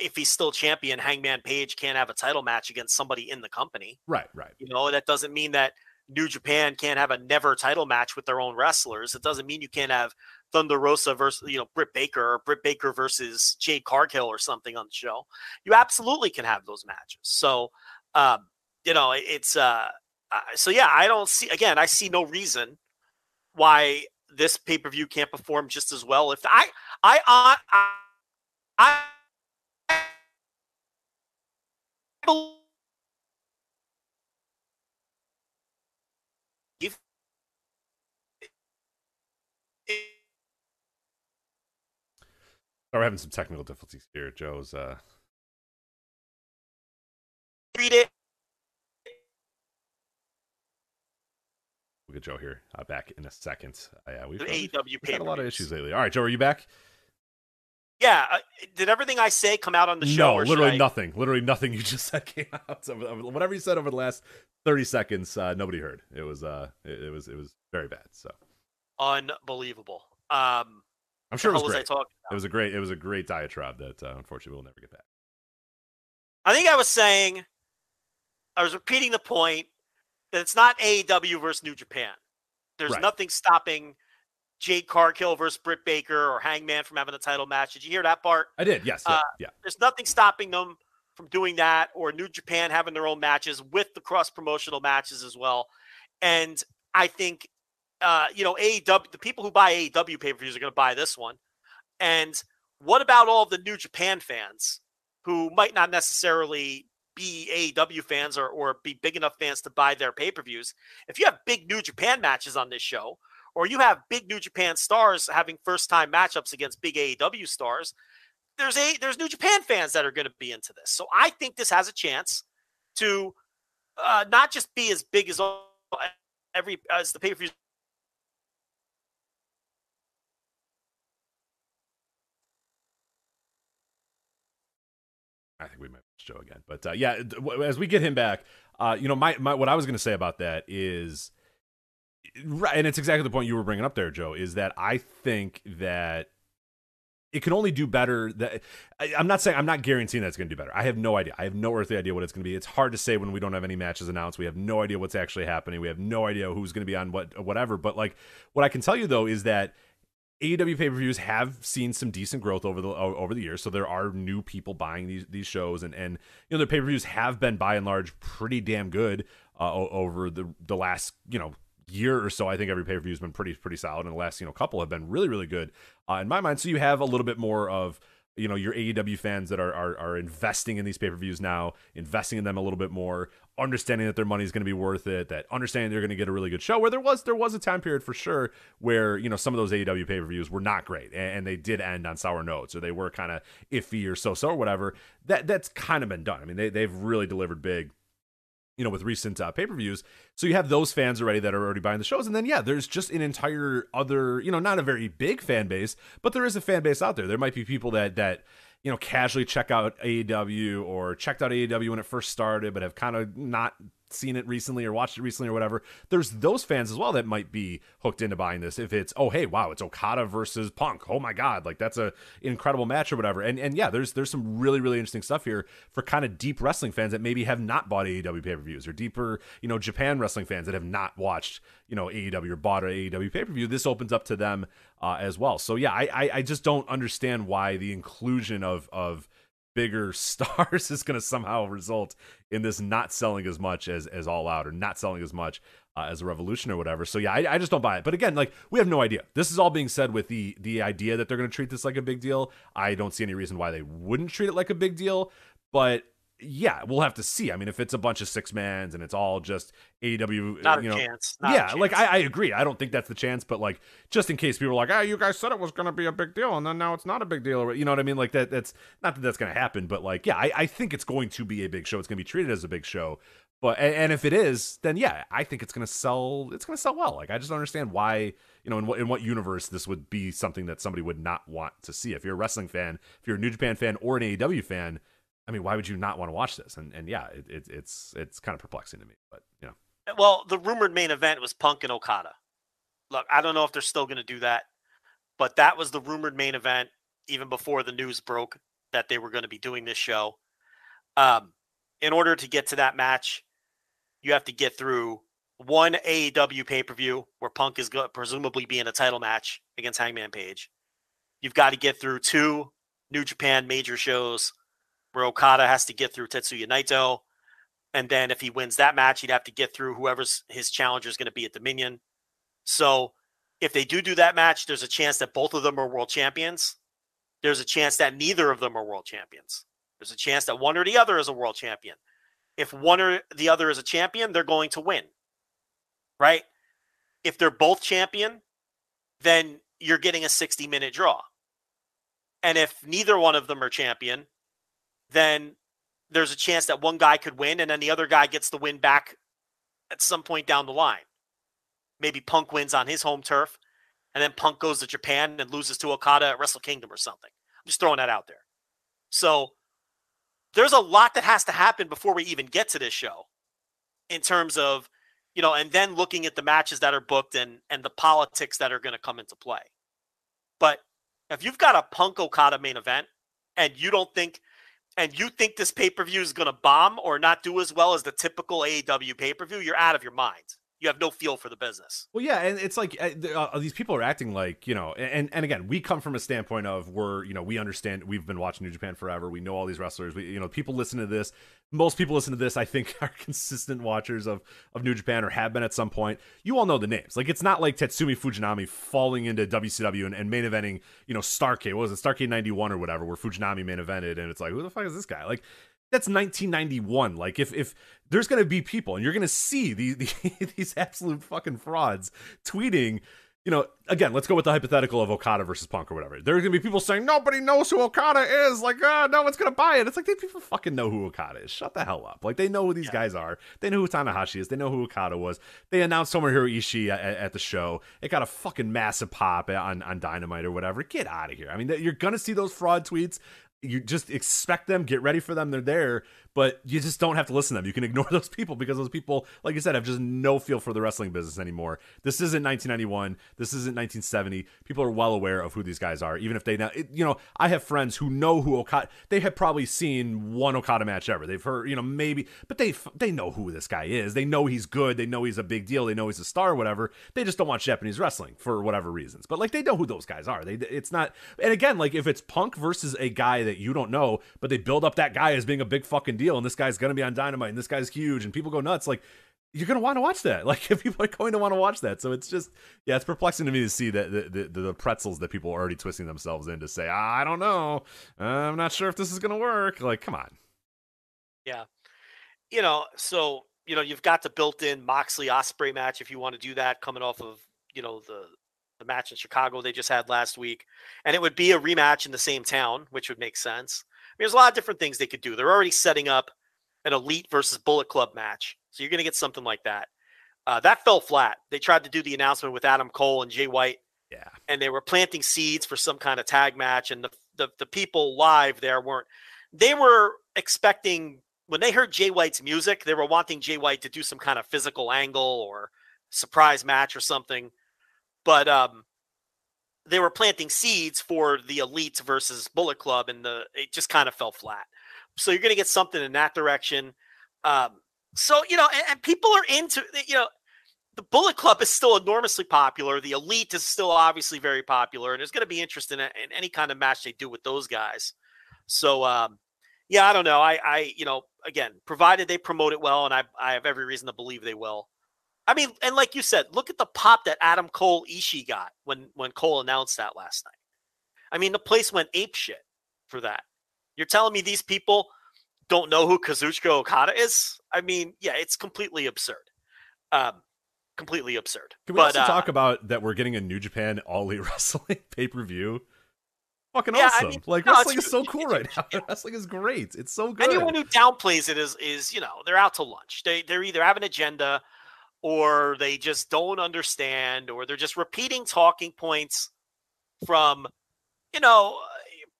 if he's still champion, Hangman Page can't have a title match against somebody in the company. Right. You know, that doesn't mean that New Japan can't have a never title match with their own wrestlers. It doesn't mean you can't have Thunder Rosa versus, you know, Britt Baker versus Jade Cargill or something on the show. You absolutely can have those matches. So, you know, it's so yeah, I see no reason why this pay-per-view can't perform just as well. If I we're having some technical difficulties here. Joe's read it. We'll get Joe here back in a second. Yeah, we've had a lot of issues lately. All right, Joe, are you back? Yeah. Did everything I say come out on the show? No, literally nothing. Literally nothing you just said came out. So whatever you said over the last 30 seconds, nobody heard. It was very bad. So unbelievable. I'm sure it was great. It was a great diatribe that unfortunately we'll never get back. I think I was repeating the point that it's not AEW versus New Japan. There's nothing stopping Jade Cargill versus Britt Baker or Hangman from having a title match. Did you hear that part? I did, yes. Yeah. There's nothing stopping them from doing that, or New Japan having their own matches with the cross-promotional matches as well. And I think, AEW, the people who buy AEW pay-per-views are going to buy this one. And what about all the New Japan fans who might not necessarily be AEW fans or be big enough fans to buy their pay-per-views? If you have big New Japan matches on this show, or you have big New Japan stars having first-time matchups against big AEW stars, there's New Japan fans that are going to be into this. So I think this has a chance to not just be as big as as the pay-per-views. I think we might watch Joe again, but as we get him back, what I was going to say about that is, right, and it's exactly the point you were bringing up there, Joe, is that I think that it can only do better. That I'm not guaranteeing that it's going to do better. I have no idea. I have no earthly idea what it's going to be. It's hard to say when we don't have any matches announced. We have no idea what's actually happening. We have no idea who's going to be on whatever. But like, what I can tell you though is that AEW pay-per-views have seen some decent growth over the years, so there are new people buying these shows, and their pay-per-views have been by and large pretty damn good over the last year or so. I think every pay-per-view has been pretty solid, and the last couple have been really really good in my mind. So you have a little bit more of your AEW fans that are investing in these pay-per-views now, investing in them a little bit more, understanding that their money is going to be worth it, that understanding they're going to get a really good show, where there was a time period for sure where, some of those AEW pay-per-views were not great and they did end on sour notes, or they were kind of iffy or so-so or whatever. That's kind of been done. I mean, they've really delivered big, with recent pay-per-views. So you have those fans already that are already buying the shows. And then, there's just an entire other, not a very big fan base, but there is a fan base out there. There might be people that casually check out AEW or checked out AEW when it first started, but have kind of not seen it recently or watched it recently or whatever. There's those fans as well that might be hooked into buying this. If it's, oh, hey, wow, it's Okada versus Punk. Oh my God. Like, that's a incredible match or whatever. And yeah, there's some really, really interesting stuff here for kind of deep wrestling fans that maybe have not bought AEW pay-per-views, or deeper, Japan wrestling fans that have not watched, AEW or bought an AEW pay-per-view. This opens up to them as well. So yeah, I just don't understand why the inclusion of bigger stars is going to somehow result in this not selling as much as All Out, or not selling as much as a Revolution or whatever. So yeah, I just don't buy it. But again, like, we have no idea. This is all being said with the idea that they're going to treat this like a big deal. I don't see any reason why they wouldn't treat it like a big deal, but yeah, we'll have to see. I mean, if it's a bunch of six mans and it's all just AEW, not a chance. Yeah, like I agree. I don't think that's the chance, but like, just in case people are like, "Oh, you guys said it was going to be a big deal, and then now it's not a big deal," or you know what I mean? Like that's not that that's going to happen, but like, yeah, I think it's going to be a big show. It's going to be treated as a big show, but and if it is, then yeah, I think it's going to sell. It's going to sell well. Like, I just don't understand why, in what universe this would be something that somebody would not want to see. If you're a wrestling fan, if you're a New Japan fan, or an AEW fan, I mean, why would you not want to watch this? And yeah, it's kind of perplexing to me, but Well, the rumored main event was Punk and Okada. Look, I don't know if they're still going to do that, but that was the rumored main event even before the news broke that they were going to be doing this show. In order to get to that match, you have to get through one AEW pay-per-view where Punk is presumably be in a title match against Hangman Page. You've got to get through two New Japan major shows where Okada has to get through Tetsuya Naito. And then if he wins that match, he'd have to get through whoever's his challenger is going to be at Dominion. So if they do that match, there's a chance that both of them are world champions. There's a chance that neither of them are world champions. There's a chance that one or the other is a world champion. If one or the other is a champion, they're going to win, right? If they're both champion, then you're getting a 60-minute draw. And if neither one of them are champion, then there's a chance that one guy could win and then the other guy gets the win back at some point down the line. Maybe Punk wins on his home turf and then Punk goes to Japan and loses to Okada at Wrestle Kingdom or something. Just throwing that out there. So there's a lot that has to happen before we even get to this show in terms of, you know, and then looking at the matches that are booked and the politics that are going to come into play. But if you've got a Punk Okada main event and you don't think, and you think this pay-per-view is going to bomb or not do as well as the typical AEW pay-per-view, you're out of your mind. You have no feel for the business. Well, yeah, and it's like these people are acting like, you know, and again, we come from a standpoint of we're, you know, we understand, we've been watching New Japan forever. We know all these wrestlers. We, you know, people listen to this. Most people listen to this, I think, are consistent watchers of New Japan or have been at some point. You all know the names. Like, it's not like Tatsumi Fujinami falling into WCW and main eventing, you know, Starrcade. What was it? Starrcade 91 or whatever, where Fujinami main evented. And it's like, who the fuck is this guy? Like, that's 1991. Like, if there's going to be people, and you're going to see these absolute fucking frauds tweeting, you know, again, let's go with the hypothetical of Okada versus Punk or whatever. There's going to be people saying, nobody knows who Okada is. Like, no one's going to buy it. It's like, people fucking know who Okada is. Shut the hell up. Like, they know who these guys are. They know who Tanahashi is. They know who Okada was. They announced Tomohiro Ishii at the show. It got a fucking massive pop on Dynamite or whatever. Get out of here. I mean, you're going to see those fraud tweets. You just expect them, get ready for them. They're there, but you just don't have to listen to them. You can ignore those people because those people, like you said, have just no feel for the wrestling business anymore. This isn't 1991. This isn't 1970. People are well aware of who these guys are, even if they now, you know, I have friends who know who Okada, they have probably seen one Okada match ever. They've heard, you know, maybe, but they know who this guy is. They know he's good. They know he's a big deal. They know he's a star, whatever. They just don't watch Japanese wrestling for whatever reasons, but like, they know who those guys are. It's not, and again, like if it's Punk versus a guy that you don't know, but they build up that guy as being a big fucking deal, and this guy's gonna be on Dynamite, and this guy's huge, and people go nuts. Like, you're gonna want to watch that. Like, people are going to want to watch that. So it's just, yeah, it's perplexing to me to see that the pretzels that people are already twisting themselves in to say, I don't know, I'm not sure if this is gonna work. Like, come on. Yeah, you know. So you know, you've got the built-in Moxley Ospreay match if you want to do that, coming off of, you know, the match in Chicago they just had last week. And it would be a rematch in the same town, which would make sense. I mean, there's a lot of different things they could do. They're already setting up an Elite versus Bullet Club match. So you're going to get something like that. That fell flat. They tried to do the announcement with Adam Cole and Jay White. Yeah. And they were planting seeds for some kind of tag match. And the people live there weren't. They were expecting, when they heard Jay White's music, they were wanting Jay White to do some kind of physical angle or surprise match or something. But they were planting seeds for the Elite versus Bullet Club, and it just kind of fell flat. So you're going to get something in that direction. So, you know, and people are into, you know, the Bullet Club is still enormously popular. The Elite is still obviously very popular, and there's going to be interest in any kind of match they do with those guys. So, yeah, I don't know. I you know, again, provided they promote it well, and I have every reason to believe they will. I mean, and like you said, look at the pop that Adam Cole Ishii got when Cole announced that last night. I mean, the place went apeshit for that. You're telling me these people don't know who Kazuchika Okada is? I mean, yeah, it's completely absurd. Completely absurd. Can we also talk about that we're getting a New Japan All Elite Wrestling pay-per-view? Fucking yeah, awesome. I mean, like, no, wrestling is so cool right now. Yeah. Wrestling is great. It's so good. Anyone who downplays it is, you know, they're out to lunch. They either have an agenda, or they just don't understand, or they're just repeating talking points from, you know,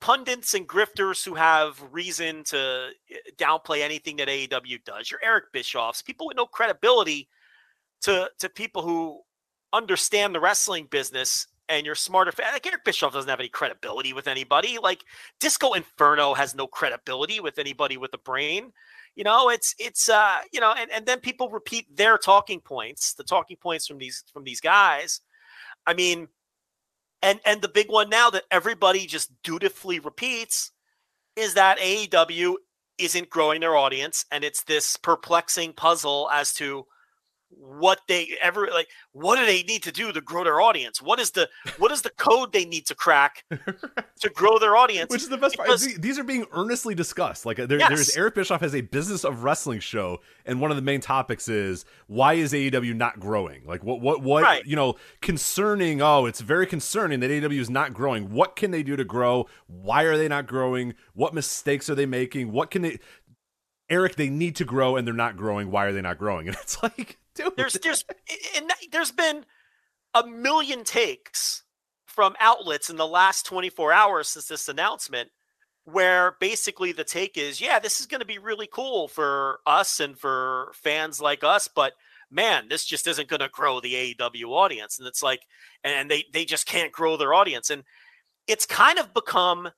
pundits and grifters who have reason to downplay anything that AEW does. Your Eric Bischoffs, people with no credibility to people who understand the wrestling business, and you're smarter. Like, Eric Bischoff doesn't have any credibility with anybody. Like, Disco Inferno has no credibility with anybody with a brain. You know, it's you know, and then people repeat their talking points, the talking points from these guys. I mean, and the big one now that everybody just dutifully repeats is that AEW isn't growing their audience, and it's this perplexing puzzle as to what do they need to do to grow their audience? What is the code they need to crack to grow their audience? Which is the best part. These are being earnestly discussed. Like, there's Eric Bischoff has a Business of Wrestling show, and one of the main topics is, why is AEW not growing? Like, what right. You know, concerning. Oh, it's very concerning that AEW is not growing. What can they do to grow? Why are they not growing? What mistakes are they making? What can they? Eric, they need to grow, and they're not growing. Why are they not growing? And it's like, dude, there's been a million takes from outlets in the last 24 hours since this announcement, where basically the take is, yeah, this is going to be really cool for us and for fans like us, but man, this just isn't going to grow the AEW audience. And it's like, and they just can't grow their audience. And it's kind of become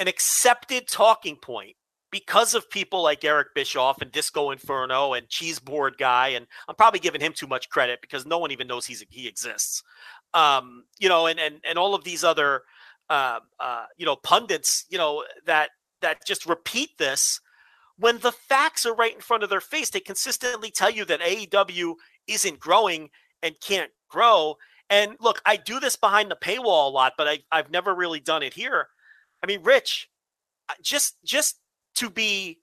an accepted talking point because of people like Eric Bischoff and Disco Inferno and Cheeseboard Guy. And I'm probably giving him too much credit because no one even knows he exists. You know, and all of these other, you know, pundits, you know, that just repeat this when the facts are right in front of their face. They consistently tell you that AEW isn't growing and can't grow. And look, I do this behind the paywall a lot, but I've never really done it here. I mean, Rich, just to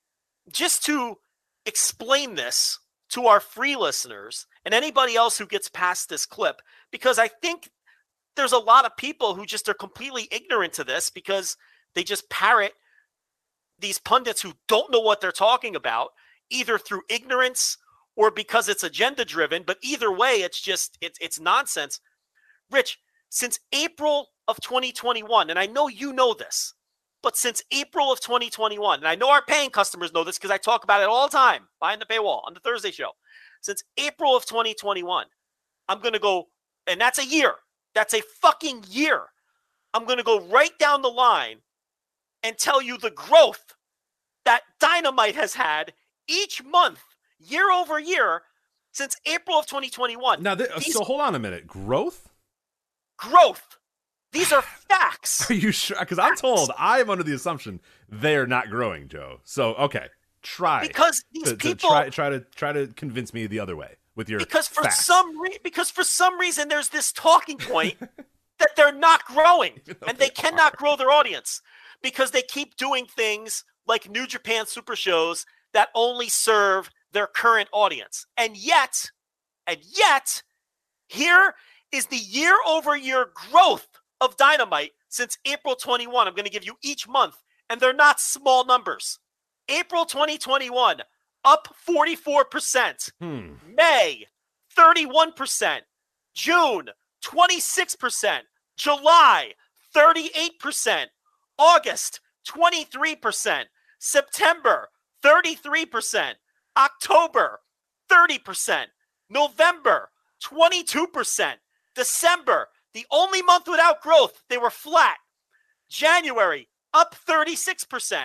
explain this to our free listeners and anybody else who gets past this clip, because I think there's a lot of people who just are completely ignorant to this because they just parrot these pundits who don't know what they're talking about, either through ignorance or because it's agenda driven. But either way, it's just, it's nonsense. Rich, since April of 2021, and I know you know this, but since April of 2021, and I know our paying customers know this because I talk about it all the time behind the paywall on the Thursday show, since April of 2021, I'm going to go, and that's a year. That's a fucking year. I'm going to go right down the line and tell you the growth that Dynamite has had each month, year over year, since April of 2021. Now, so hold on a minute. Growth. These are facts. Are you sure? Because I'm under the assumption they're not growing, Joe. So, okay, try to convince me the other way with your facts. Because for some reason there's this talking point that they're not growing and they cannot grow their audience because they keep doing things like New Japan Super shows that only serve their current audience. And yet, here is the year-over-year growth of Dynamite since April 21. I'm going to give you each month, and they're not small numbers. April 2021, up 44%. May, 31%. June, 26%. July, 38%. August, 23%. September, 33%. October, 30%. November, 22%. December, the only month without growth, they were flat. January, up 36%.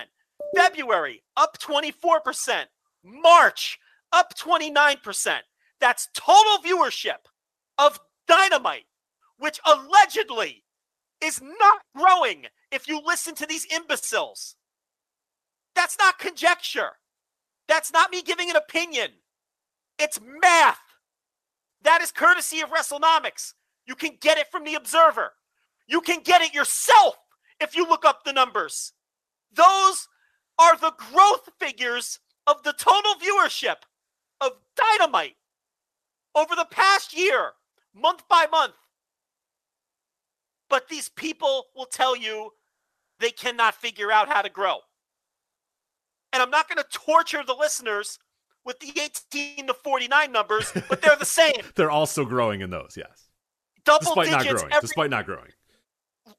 February, up 24%. March, up 29%. That's total viewership of Dynamite, which allegedly is not growing if you listen to these imbeciles. That's not conjecture. That's not me giving an opinion. It's math. That is courtesy of WrestleNomics. You can get it from The Observer. You can get it yourself if you look up the numbers. Those are the growth figures of the total viewership of Dynamite over the past year, month by month. But these people will tell you they cannot figure out how to grow. And I'm not going to torture the listeners with the 18 to 49 numbers, but they're the same. They're also growing in those, yes. Despite not growing.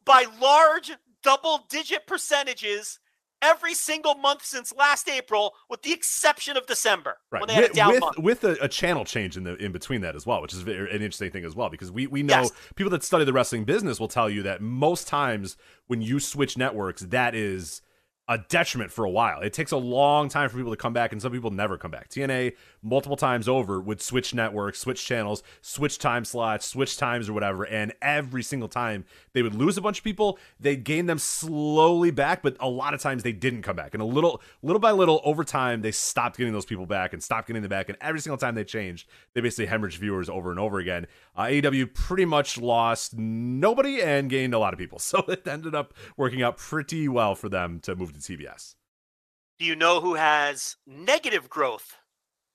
By large double-digit percentages every single month since last April, with the exception of December, when they had a down month. With a channel change in between that as well, which is an interesting thing as well, because we know people that study the wrestling business will tell you that most times when you switch networks, that is a detriment for a while. It takes a long time for people to come back, and some people never come back. TNA, multiple times over, would switch networks, switch channels, switch time slots, switch times or whatever, and every single time they would lose a bunch of people. They'd gain them slowly back, but a lot of times they didn't come back. And little by little, over time, they stopped getting those people back and stopped getting them back, and every single time they changed, they basically hemorrhaged viewers over and over again. AEW pretty much lost nobody and gained a lot of people, so it ended up working out pretty well for them to move to TBS. Do you know who has negative growth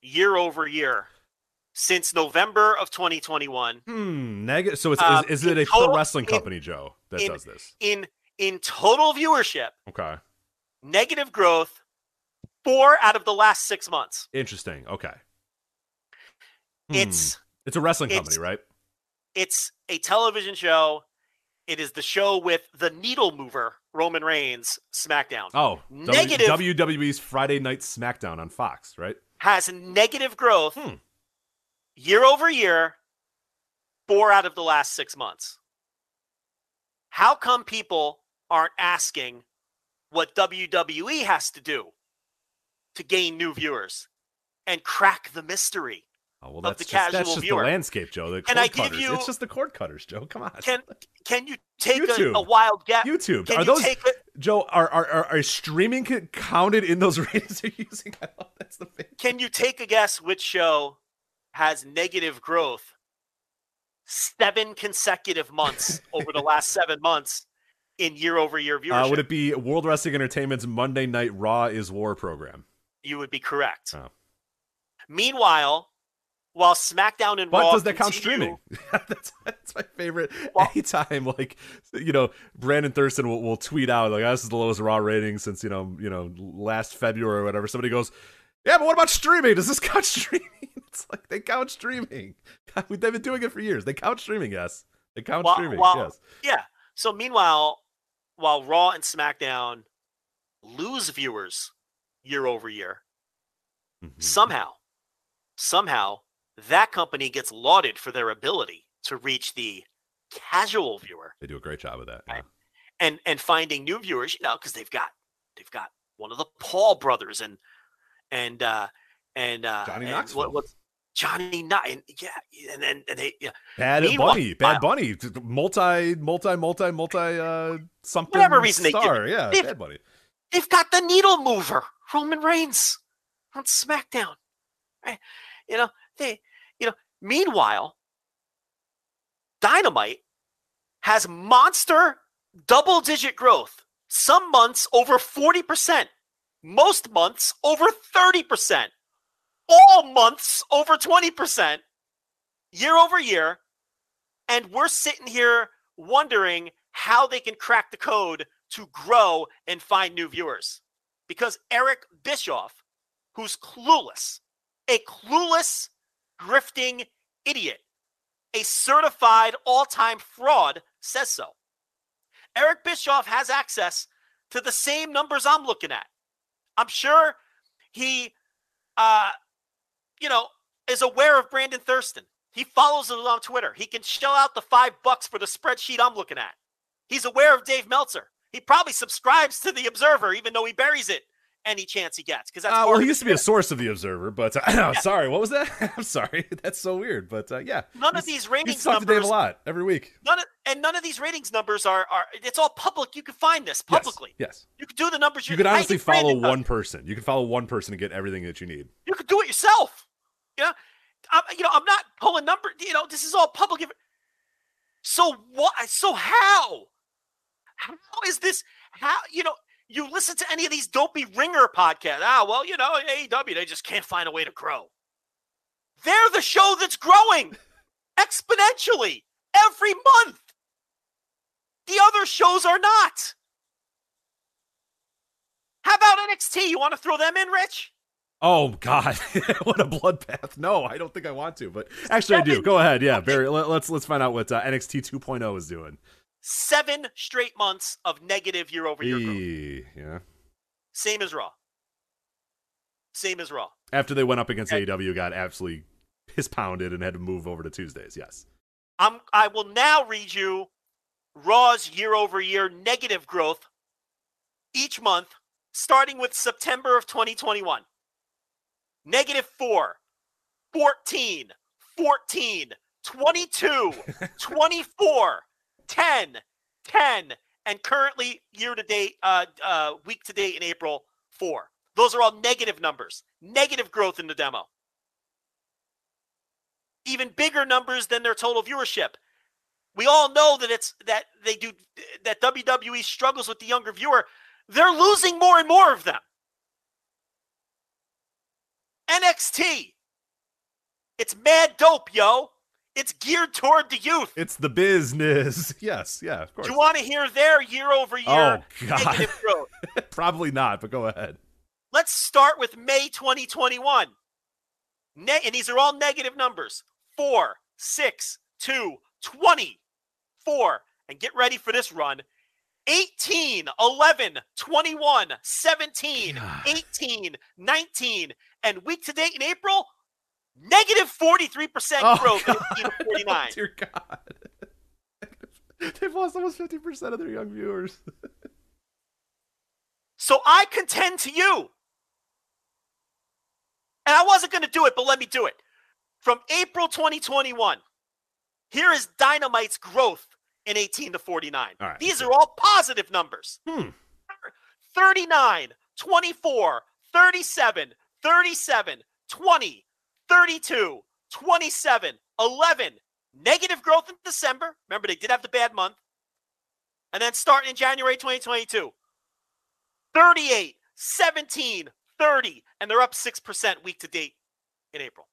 year over year since November of 2021? Negative. So is it a pro wrestling company, Joe, that does this? In total viewership. Okay. Negative growth 4 out of the last 6 months. Interesting. Okay. It's a wrestling company, right? It's a television show. It is the show with the needle mover, Roman Reigns, SmackDown. Oh, negative. WWE's Friday Night SmackDown on Fox, right? Has negative growth year over year, 4 out of the last 6 months. How come people aren't asking what WWE has to do to gain new viewers and crack the mystery? Oh, well, that's just the landscape, Joe. The cord cutters. It's just the cord cutters, Joe. Come on. Can you take a wild guess? YouTube. Can Joe, are streaming counted in those ratings you're using? That's the thing. Can you take a guess which show has negative growth 7 consecutive months over the last 7 months in year-over-year viewership? Would it be World Wrestling Entertainment's Monday Night Raw is War program? You would be correct. Oh. Meanwhile, while SmackDown and Raw does that count streaming? that's my favorite. Well, anytime, Brandon Thurston will tweet out like, oh, "This is the lowest Raw rating since last February or whatever." Somebody goes, "Yeah, but what about streaming? Does this count streaming?" It's like they count streaming. They've been doing it for years. They count streaming. Yes, they count streaming. Yes, yeah. So meanwhile, while Raw and SmackDown lose viewers year over year, somehow. That company gets lauded for their ability to reach the casual viewer. They do a great job of that, yeah. Right? And finding new viewers, because they've got one of the Paul brothers and Johnny Knoxville. What's Johnny Knox? And they Bad Bunny, multi something. Whatever reason star. They do, yeah, Bad Bunny. They've got the needle mover, Roman Reigns, on SmackDown. Right? Meanwhile, Dynamite has monster double-digit growth. Some months over 40%. Most months over 30%. All months over 20%. Year over year. And we're sitting here wondering how they can crack the code to grow and find new viewers. Because Eric Bischoff, who's clueless, a clueless grifting idiot, a certified all-time fraud, says so. Eric Bischoff has access to the same numbers I'm looking at. I'm sure he, is aware of Brandon Thurston. He follows him on Twitter. He can shell out the $5 for the spreadsheet I'm looking at. He's aware of Dave Meltzer. He probably subscribes to The Observer, even though he buries it any chance he gets, because that's he used to be a source of The Observer, but sorry, what was that? I'm sorry, that's so weird, but yeah, none of these ratings numbers. To Dave a lot every week. None of these ratings numbers are. It's all public. You can find this publicly. Yes. You can do the numbers. You could honestly follow one person. You can follow one person and get everything that you need. You could do it yourself. I'm not pulling numbers. This is all public. So what? So how? How is this? How? You listen to any of these dopey ringer podcasts. AEW, they just can't find a way to grow. They're the show that's growing exponentially every month. The other shows are not. How about NXT? You want to throw them in, Rich? Oh, God. What a bloodbath. No, I don't think I want to, but actually I do. Go ahead. Yeah, Barry, let's find out what NXT 2.0 is doing. 7 straight months of negative year-over-year growth. Yeah. Same as Raw. After they went up against AEW, got absolutely piss-pounded and had to move over to Tuesdays, yes. I will now read you Raw's year-over-year negative growth each month, starting with September of 2021. -4, 14, 14, 22, 24, 10, and currently year-to-date, week-to-date in April, 4. Those are all negative numbers. Negative growth in the demo. Even bigger numbers than their total viewership. We all know that that WWE struggles with the younger viewer. They're losing more and more of them. NXT. It's mad dope, yo. It's geared toward the youth. It's the business. Yes, yeah, of course. Do you want to hear their year-over-year negative growth? Probably not, but go ahead. Let's start with May 2021. And these are all negative numbers. 4, 6, 2, 20, 4, and get ready for this run, 18, 11, 21, 17, 18, 19, and week to date in April, negative 43% growth in 18 to 49. Oh, dear God. They've lost almost 50% of their young viewers. So I contend to you, and I wasn't going to do it, but let me do it. From April 2021, here is Dynamite's growth in 18 to 49. All right. These are all positive numbers. 39, 24, 37, 37, 20, 32, 27, 11. Negative growth in December. Remember, they did have the bad month. And then starting in January 2022, 38, 17, 30. And they're up 6% week to date in April.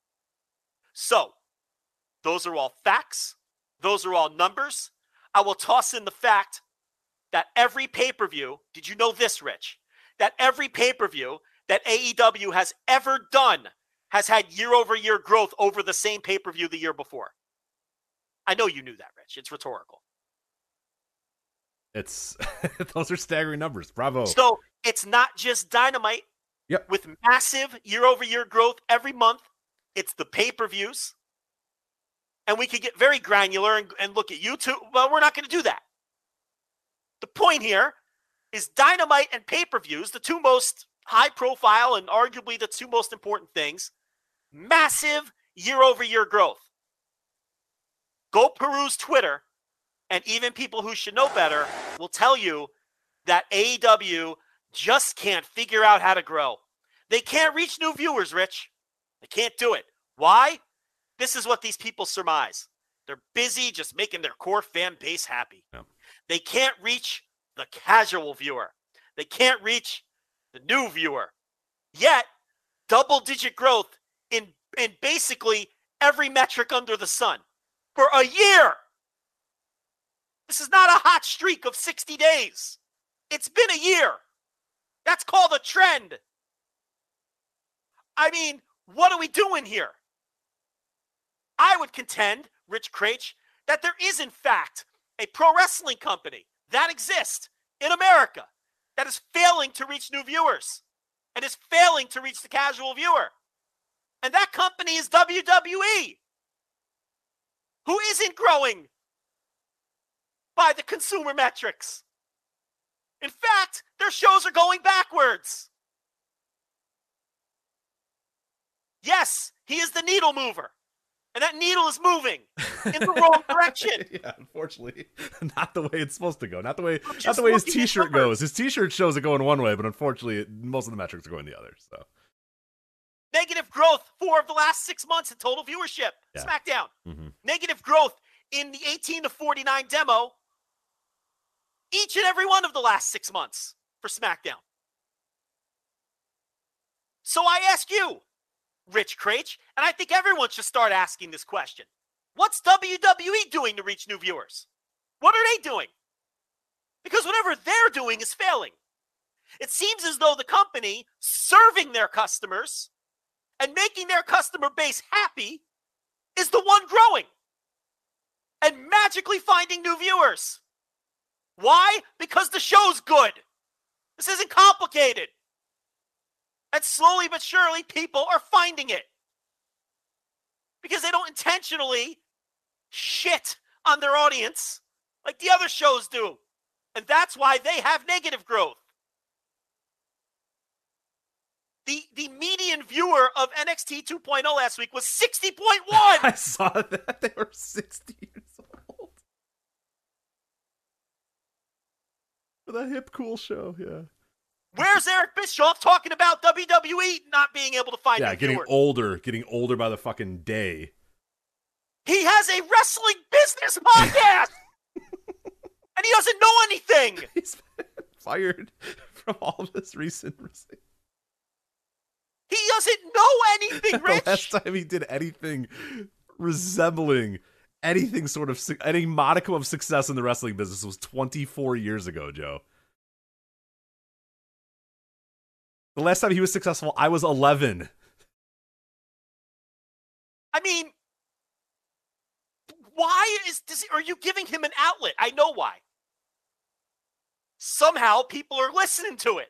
So those are all facts. Those are all numbers. I will toss in the fact that every pay-per-view, did you know this, Rich? That every pay-per-view that AEW has ever done has had year-over-year growth over the same pay-per-view the year before. I know you knew that, Rich. It's rhetorical. It's those are staggering numbers. Bravo. So it's not just Dynamite. Yep. With massive year-over-year growth every month. It's the pay-per-views. And we could get very granular and look at YouTube. Well, we're not going to do that. The point here is Dynamite and pay-per-views, the two most high-profile and arguably the two most important things, massive year-over-year growth. Go peruse Twitter, and even people who should know better will tell you that AEW just can't figure out how to grow. They can't reach new viewers, Rich. They can't do it. Why? This is what these people surmise. They're busy just making their core fan base happy. Yep. They can't reach the casual viewer. They can't reach the new viewer. Yet, double-digit growth in basically every metric under the sun for a year. This is not a hot streak of 60 days. It's been a year. That's called a trend. I mean, what are we doing here? I would contend, Rich Krejci, that there is, in fact, a pro wrestling company that exists in America that is failing to reach new viewers and is failing to reach the casual viewer. And that company is WWE, who isn't growing by the consumer metrics. In fact, their shows are going backwards. Yes, he is the needle mover. And that needle is moving in the wrong direction. Yeah, unfortunately, not the way it's supposed to go. Not the way his T-shirt goes. His T-shirt shows it going one way, but unfortunately, most of the metrics are going the other. So, negative growth 4 of the last 6 months in total viewership. Yeah. SmackDown. Mm-hmm. Negative growth in the 18 to 49 demo. Each and every one of the last 6 months for SmackDown. So I ask you, Rich Krejci, and I think everyone should start asking this question. What's WWE doing to reach new viewers? What are they doing? Because whatever they're doing is failing. It seems as though the company serving their customers and making their customer base happy is the one growing and magically finding new viewers. Why? Because the show's good. This isn't complicated. And slowly but surely, people are finding it. Because they don't intentionally shit on their audience like the other shows do. And that's why they have negative growth. The median viewer of NXT 2.0 last week was 60.1. I saw that. They were 60 years old. For that hip cool show, yeah. Where's Eric Bischoff talking about WWE not being able to find new viewers? Yeah, getting older by the fucking day. He has a wrestling business podcast! And he doesn't know anything! He's fired from all of this recent wrestling. He doesn't know anything, Rich! The last time he did anything resembling anything sort of, any modicum of success in the wrestling business was 24 years ago, Joe. The last time he was successful, I was 11. I mean, Why is this? Are you giving him an outlet? I know why. Somehow people are listening to it.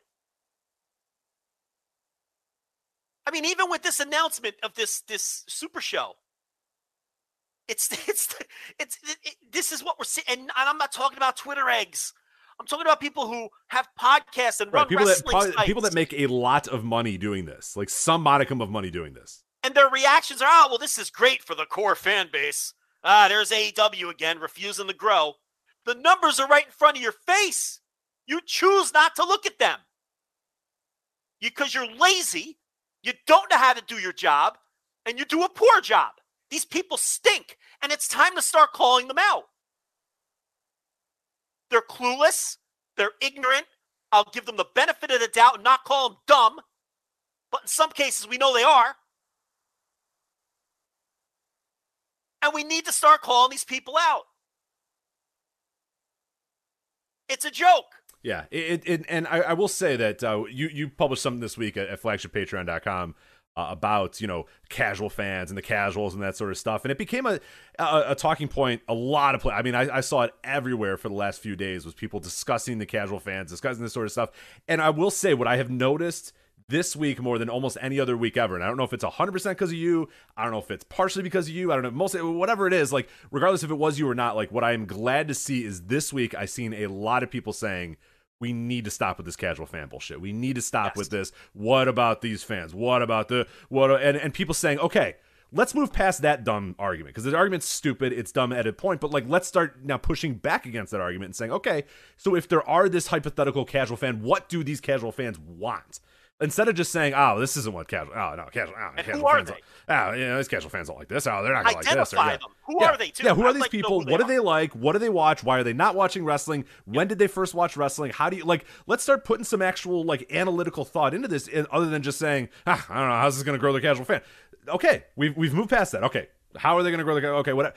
I mean, even with this announcement of this super show, this is what we're seeing. And I'm not talking about Twitter eggs. I'm talking about people who have podcasts and run wrestling sites. People that make a lot of money doing this, like some modicum of money doing this. And their reactions are, oh, well, this is great for the core fan base. Ah, there's AEW again, refusing to grow. The numbers are right in front of your face. You choose not to look at them because you're lazy. You don't know how to do your job, and you do a poor job. These people stink, and it's time to start calling them out. They're clueless. They're ignorant. I'll give them the benefit of the doubt and not call them dumb. But in some cases, we know they are. And we need to start calling these people out. It's a joke. Yeah, and I will say that you published something this week at flagshippatreon.com about, you know, casual fans and the casuals and that sort of stuff. And it became a talking point, a lot of play. I mean, I saw it everywhere for the last few days, was people discussing the casual fans, discussing this sort of stuff. And I will say what I have noticed this week more than almost any other week ever, and I don't know if it's 100% because of you, I don't know if it's partially because of you, I don't know, mostly, whatever it is, like, regardless if it was you or not, like, what I am glad to see is this week I've seen a lot of people saying, we need to stop with this casual fan bullshit. We need to stop with this. What about these fans? What about and people saying, okay, let's move past that dumb argument, because the argument's stupid, it's dumb at a point, but, like, let's start now pushing back against that argument and saying, okay, so if there are this hypothetical casual fan, what do these casual fans want? Instead of just saying, oh, this isn't what casual, oh, no, casual, oh, and casual who are fans they? Oh, you know, these casual fans don't like this. Oh, they're not going to like this. Identify them. Who are they, too? Yeah, who are these people? What do they like? What do they watch? Why are they not watching wrestling? When did they first watch wrestling? How do you, like, let's start putting some actual, like, analytical thought into this, other than just saying, ah, I don't know, how's this going to grow their casual fan? Okay, we've moved past that. Okay, how are they going to grow their, okay, whatever.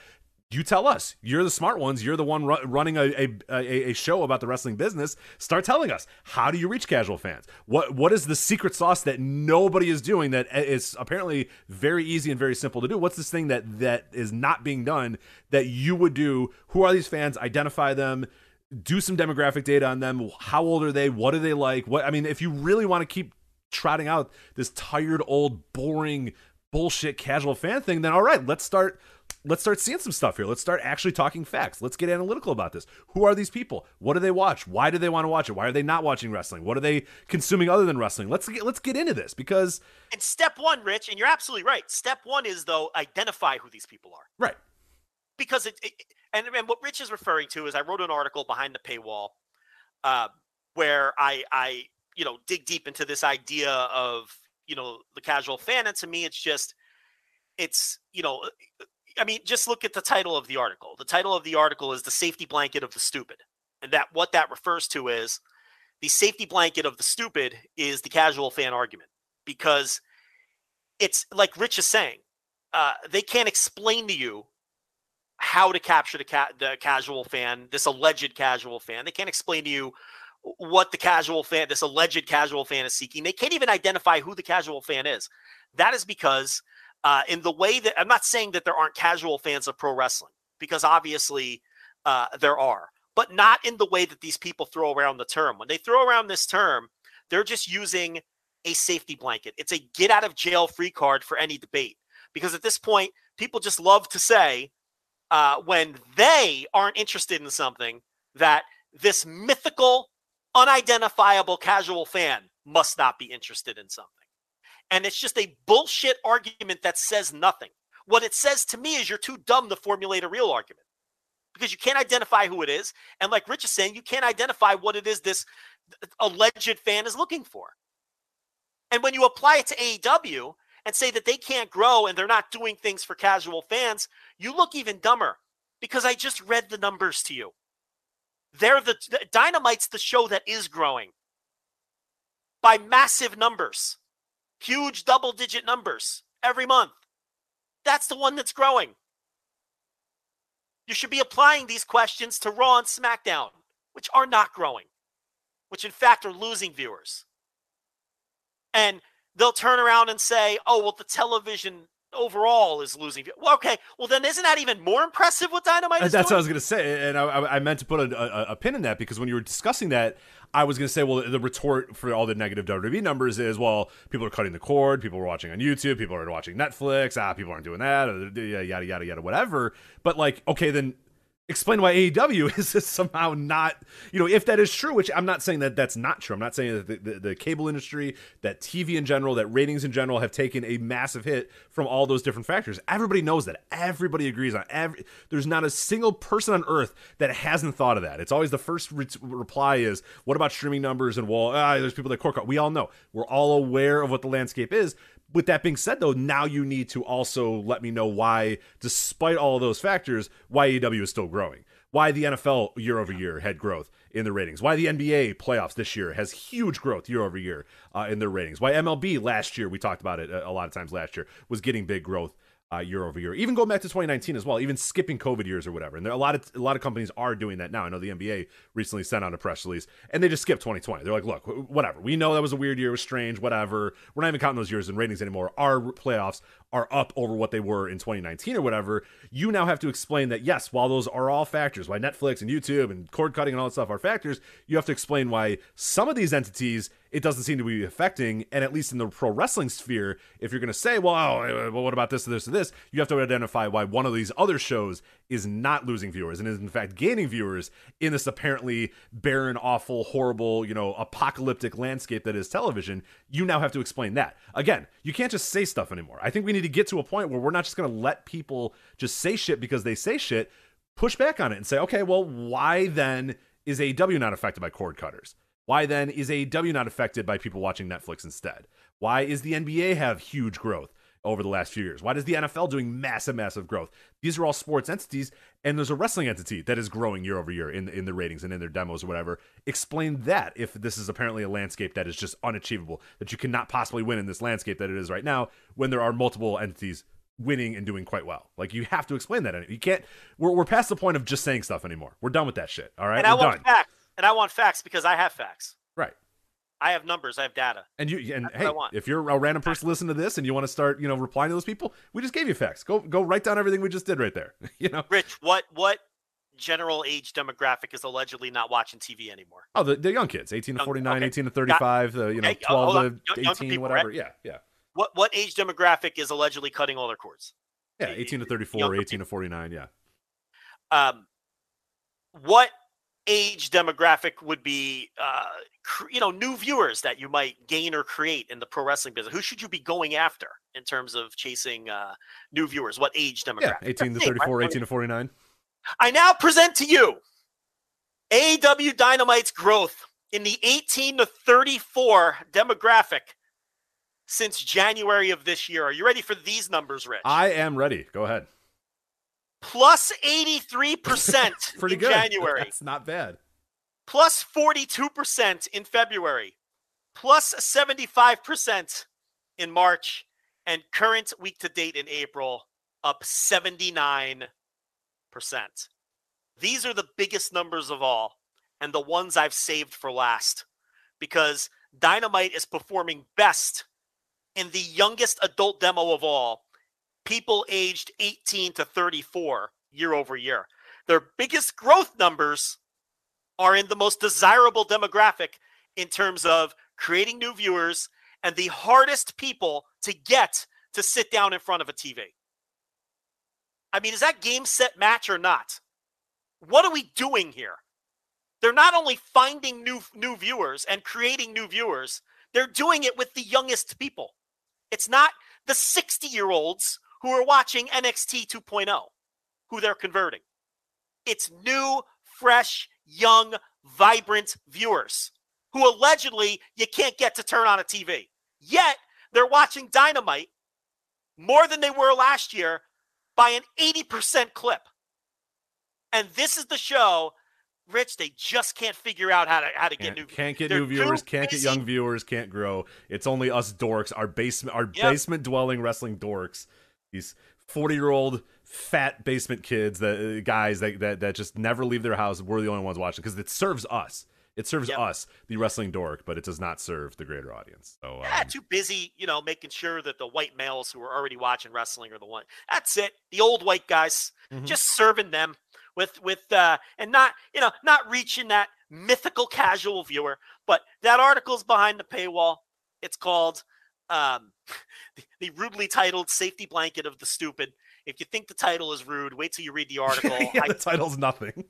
You tell us. You're the smart ones. You're the one running a show about the wrestling business. Start telling us. How do you reach casual fans? What is the secret sauce that nobody is doing that is apparently very easy and very simple to do? What's this thing that is not being done that you would do? Who are these fans? Identify them. Do some demographic data on them. How old are they? What do they like? I mean, if you really want to keep trotting out this tired, old, boring, bullshit casual fan thing, then all right, let's start seeing some stuff here. Let's start actually talking facts. Let's get analytical about this. Who are these people? What do they watch? Why do they want to watch it? Why are they not watching wrestling? What are they consuming other than wrestling? Let's get into this, because... And step one, Rich, and you're absolutely right. Step one is, though, identify who these people are. Right. Because and what Rich is referring to is I wrote an article behind the paywall where I you know, dig deep into this idea of, you know, the casual fan. And to me, it's just, it's, you know... I mean, just look at the title of the article. The title of the article is The Safety Blanket of the Stupid. And that what that refers to is the safety blanket of the stupid is the casual fan argument, because it's like Rich is saying, they can't explain to you how to capture the casual fan, this alleged casual fan. They can't explain to you what the casual fan, this alleged casual fan is seeking. They can't even identify who the casual fan is. That is because in the way that I'm not saying that there aren't casual fans of pro wrestling, because obviously there are, but not in the way that these people throw around the term. When they throw around this term, they're just using a safety blanket. It's a get out of jail free card for any debate, because at this point, people just love to say when they aren't interested in something that this mythical, unidentifiable casual fan must not be interested in something. And it's just a bullshit argument that says nothing. What it says to me is you're too dumb to formulate a real argument, because you can't identify who it is. And like Rich is saying, you can't identify what it is this alleged fan is looking for. And when you apply it to AEW and say that they can't grow and they're not doing things for casual fans, you look even dumber, because I just read the numbers to you. They're the Dynamite's the show that is growing by massive numbers. Huge double-digit numbers every month. That's the one that's growing. You should be applying these questions to Raw and SmackDown, which are not growing, which in fact are losing viewers. And they'll turn around and say, oh, well, the television overall is losing. Well, okay, well then isn't that even more impressive what Dynamite is doing? That's what I was going to say, and I meant to put a pin in that, because when you were discussing that, I was going to say, well, the retort for all the negative WWE numbers is, well, people are cutting the cord, people are watching on YouTube, people are watching Netflix, people aren't doing that, yada, yada, yada, whatever. But, like, okay, then explain why AEW is somehow not, you know, if that is true, which I'm not saying that that's not true. I'm not saying that the cable industry, that TV in general, that ratings in general have taken a massive hit from all those different factors. Everybody knows that. Everybody agrees on every. There's not a single person on earth that hasn't thought of that. It's always the first reply is, what about streaming numbers? And, well, there's people that cork up. We all know. We're all aware of what the landscape is. With that being said, though, now you need to also let me know why, despite all of those factors, why AEW is still growing. Why the NFL year over year had growth in their ratings. Why the NBA playoffs this year has huge growth year over year in their ratings. Why MLB last year, we talked about it a lot of times last year, was getting big growth year over year. Even going back to 2019 as well, even skipping COVID years or whatever. And there are a lot of companies are doing that now. I know the NBA recently sent out a press release and they just skipped 2020. They're like, look, whatever. We know that was a weird year, it was strange, whatever. We're not even counting those years in ratings anymore. Our playoffs are up over what they were in 2019 or whatever. You now have to explain that, yes, while those are all factors, why Netflix and YouTube and cord cutting and all that stuff are factors, you have to explain why some of these entities it doesn't seem to be affecting, and at least in the pro wrestling sphere, if you're going to say, well, what about this or this or this, you have to identify why one of these other shows is not losing viewers and is, in fact, gaining viewers in this apparently barren, awful, horrible, you know, apocalyptic landscape that is television. You now have to explain that. Again, you can't just say stuff anymore. I think we need to get to a point where we're not just going to let people just say shit because they say shit, push back on it and say, okay, well, why then is AEW not affected by cord cutters? Why then is AEW not affected by people watching Netflix instead? Why is the NBA have huge growth over the last few years? Why does the NFL doing massive, massive growth? These are all sports entities, and there's a wrestling entity that is growing year over year in the ratings and in their demos or whatever. Explain that if this is apparently a landscape that is just unachievable, that you cannot possibly win in this landscape that it is right now when there are multiple entities winning and doing quite well. Like, you have to explain that. You can't. We're past the point of just saying stuff anymore. We're done with that shit, all right? And I want facts because I have facts. Right. I have numbers. I have data. And hey, if you're a random person listening to this and you want to start, you know, replying to those people, we just gave you facts. Go write down everything we just did right there. You know, Rich, what general age demographic is allegedly not watching TV anymore? Oh, the young kids, 18 to 49, okay. 18 to 35, you know, 12 to 18, people, whatever. Right? Yeah. What age demographic is allegedly cutting all their cords? Yeah, 18 to 34, 18 to 49. Yeah. What age demographic would be new viewers that you might gain or create in the pro wrestling business? Who should you be going after in terms of chasing new viewers? What age demographic? Yeah, 18 to 34, right? 18 to 49. I now present to you AEW Dynamite's growth in the 18 to 34 demographic since January of this year. Are you ready for these numbers, Rich? I am ready. Go ahead. Plus 83% in good. January. That's not bad. Plus 42% in February. Plus 75% in March. And current week to date in April, up 79%. These are the biggest numbers of all, and the ones I've saved for last, because Dynamite is performing best in the youngest adult demo of all. People aged 18 to 34 year over year. Their biggest growth numbers are in the most desirable demographic in terms of creating new viewers and the hardest people to get to sit down in front of a TV. I mean, is that game, set, match or not? What are we doing here? They're not only finding new viewers and creating new viewers, they're doing it with the youngest people. It's not the 60-year-olds who are watching NXT 2.0, who they're converting. It's new, fresh, young, vibrant viewers who allegedly you can't get to turn on a TV. Yet, they're watching Dynamite more than they were last year by an 80% clip. And this is the show, Rich, they just can't figure out how to get new viewers. Can't get new viewers, can't get young viewers, can't grow. It's only us dorks, our basement-dwelling wrestling dorks. These 40-year-old fat basement guys that just never leave their house. We're the only ones watching because it serves us. It serves us, the wrestling dork, but it does not serve the greater audience. So too busy, you know, making sure that the white males who are already watching wrestling are the one. That's it. The old white guys, just serving them with and not, you know, not reaching that mythical casual viewer. But that article's behind the paywall. It's called the rudely titled Safety Blanket of the Stupid. If you think the title is rude, wait till you read the article. The title's nothing.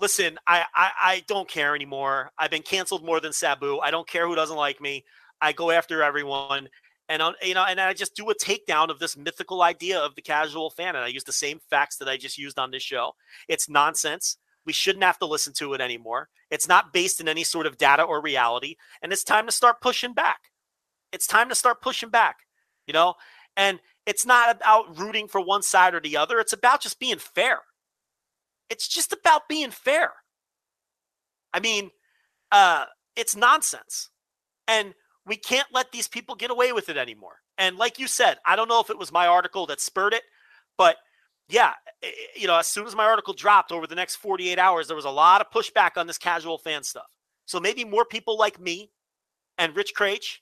Listen, I don't care anymore. I've been canceled more than Sabu. I don't care who doesn't like me. I go after everyone. And I just do a takedown of this mythical idea of the casual fan. And I use the same facts that I just used on this show. It's nonsense. We shouldn't have to listen to it anymore. It's not based in any sort of data or reality. And it's time to start pushing back. It's time to start pushing back, you know? And it's not about rooting for one side or the other. It's about just being fair. It's just about being fair. I mean, it's nonsense. And we can't let these people get away with it anymore. And like you said, I don't know if it was my article that spurred it, but yeah, as soon as my article dropped over the next 48 hours, there was a lot of pushback on this casual fan stuff. So maybe more people like me and Rich Krejci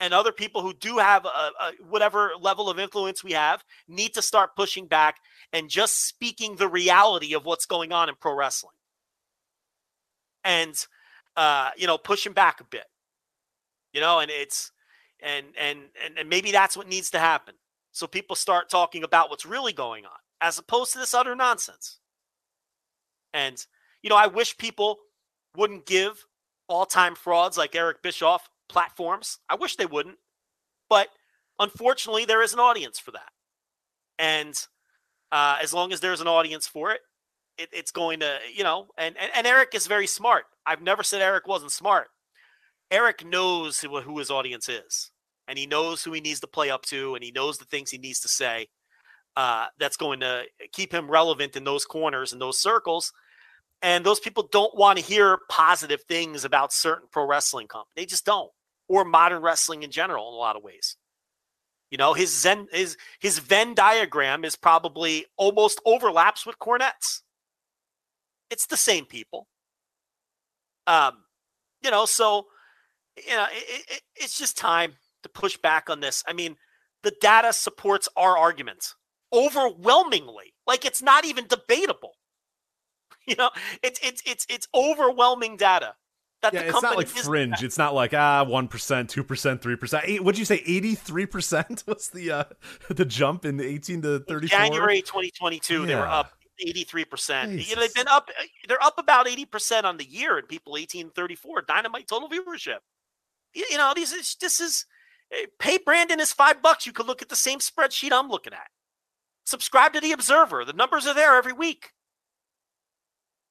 and other people who do have a whatever level of influence we have need to start pushing back and just speaking the reality of what's going on in pro wrestling. And, pushing back a bit, and it's, and maybe that's what needs to happen. So people start talking about what's really going on as opposed to this utter nonsense. And, I wish people wouldn't give all-time frauds like Eric Bischoff platforms. I wish they wouldn't, but unfortunately there is an audience for that. And as long as there's an audience for it, it's going to, and Eric is very smart. I've never said Eric wasn't smart. Eric knows who his audience is, and he knows who he needs to play up to, and he knows the things he needs to say. That's going to keep him relevant in those corners and those circles. And those people don't want to hear positive things about certain pro wrestling companies. They just don't. Or modern wrestling in general in a lot of ways. His Venn diagram is probably almost overlaps with Cornette's. It's the same people. It's just time to push back on this. I mean, the data supports our argument overwhelmingly. Like, it's not even debatable. It's overwhelming data. It's not like fringe. It's not like 1%, 2%, 3%. What'd you say? 83% was the jump in 18 to 34. January 2022, They were up 83%. They've been up. They're up about 80% on the year in people 18 to 34. Dynamite total viewership. Pay Brandon his $5. You could look at the same spreadsheet I'm looking at. Subscribe to the Observer. The numbers are there every week.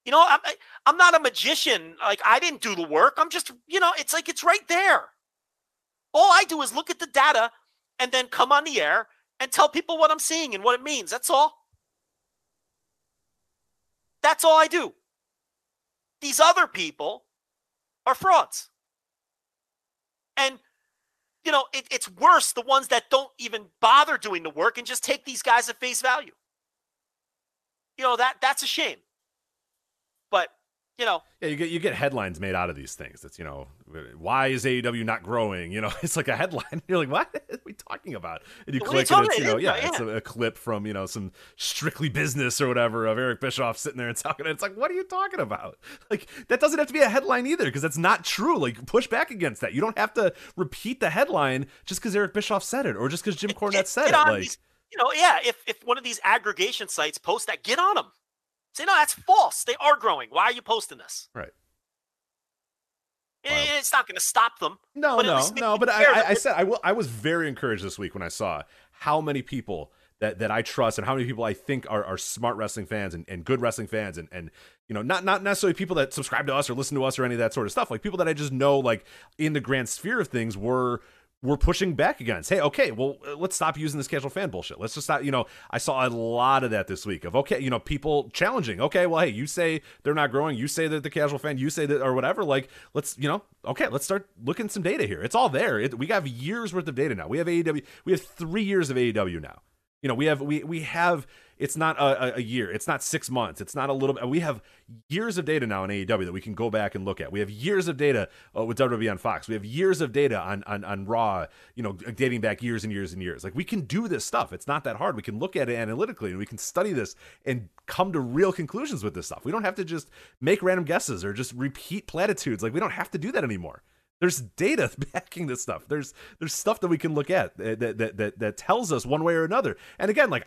I'm not a magician. Like, I didn't do the work. I'm just, it's right there. All I do is look at the data and then come on the air and tell people what I'm seeing and what it means. That's all. That's all I do. These other people are frauds. And, it's worse, the ones that don't even bother doing the work and just take these guys at face value. That's a shame. But, you get headlines made out of these things. That's, why is AEW not growing? It's like a headline. You're like, what are we talking about? And you click and it's, it's a clip from, some Strictly Business or whatever of Eric Bischoff sitting there and talking. And it's like, what are you talking about? Like, that doesn't have to be a headline either, because that's not true. Like, push back against that. You don't have to repeat the headline just because Eric Bischoff said it or just because Jim Cornette said it. If one of these aggregation sites posts that, get on them. Say, no, that's false. They are growing. Why are you posting this? Right. Wow. It's not going to stop them. No. But I was very encouraged this week when I saw how many people that I trust and how many people I think are smart wrestling fans and good wrestling fans and not necessarily people that subscribe to us or listen to us or any of that sort of stuff. Like, people that I just know, like, in the grand sphere of things we're pushing back against. Hey, okay, well, let's stop using this casual fan bullshit. Let's just stop, I saw a lot of that this week of, okay, people challenging. Okay, well, hey, you say they're not growing. You say that the casual fan, you say that or whatever. Like, let's, okay, let's start looking some data here. It's all there. We have years worth of data now. We have 3 years of AEW now. You know, we have it's not a year, it's not 6 months, it's not a little bit. We have years of data now in AEW that we can go back and look at. We have years of data with WWE on Fox. We have years of data on Raw, you know, dating back years and years and years. Like, we can do this stuff. It's not that hard. We can look at it analytically and we can study this and come to real conclusions with this stuff. We don't have to just make random guesses or just repeat platitudes. Like, we don't have to do that anymore. There's data backing this stuff. There's stuff that we can look at that tells us one way or another. And again, like,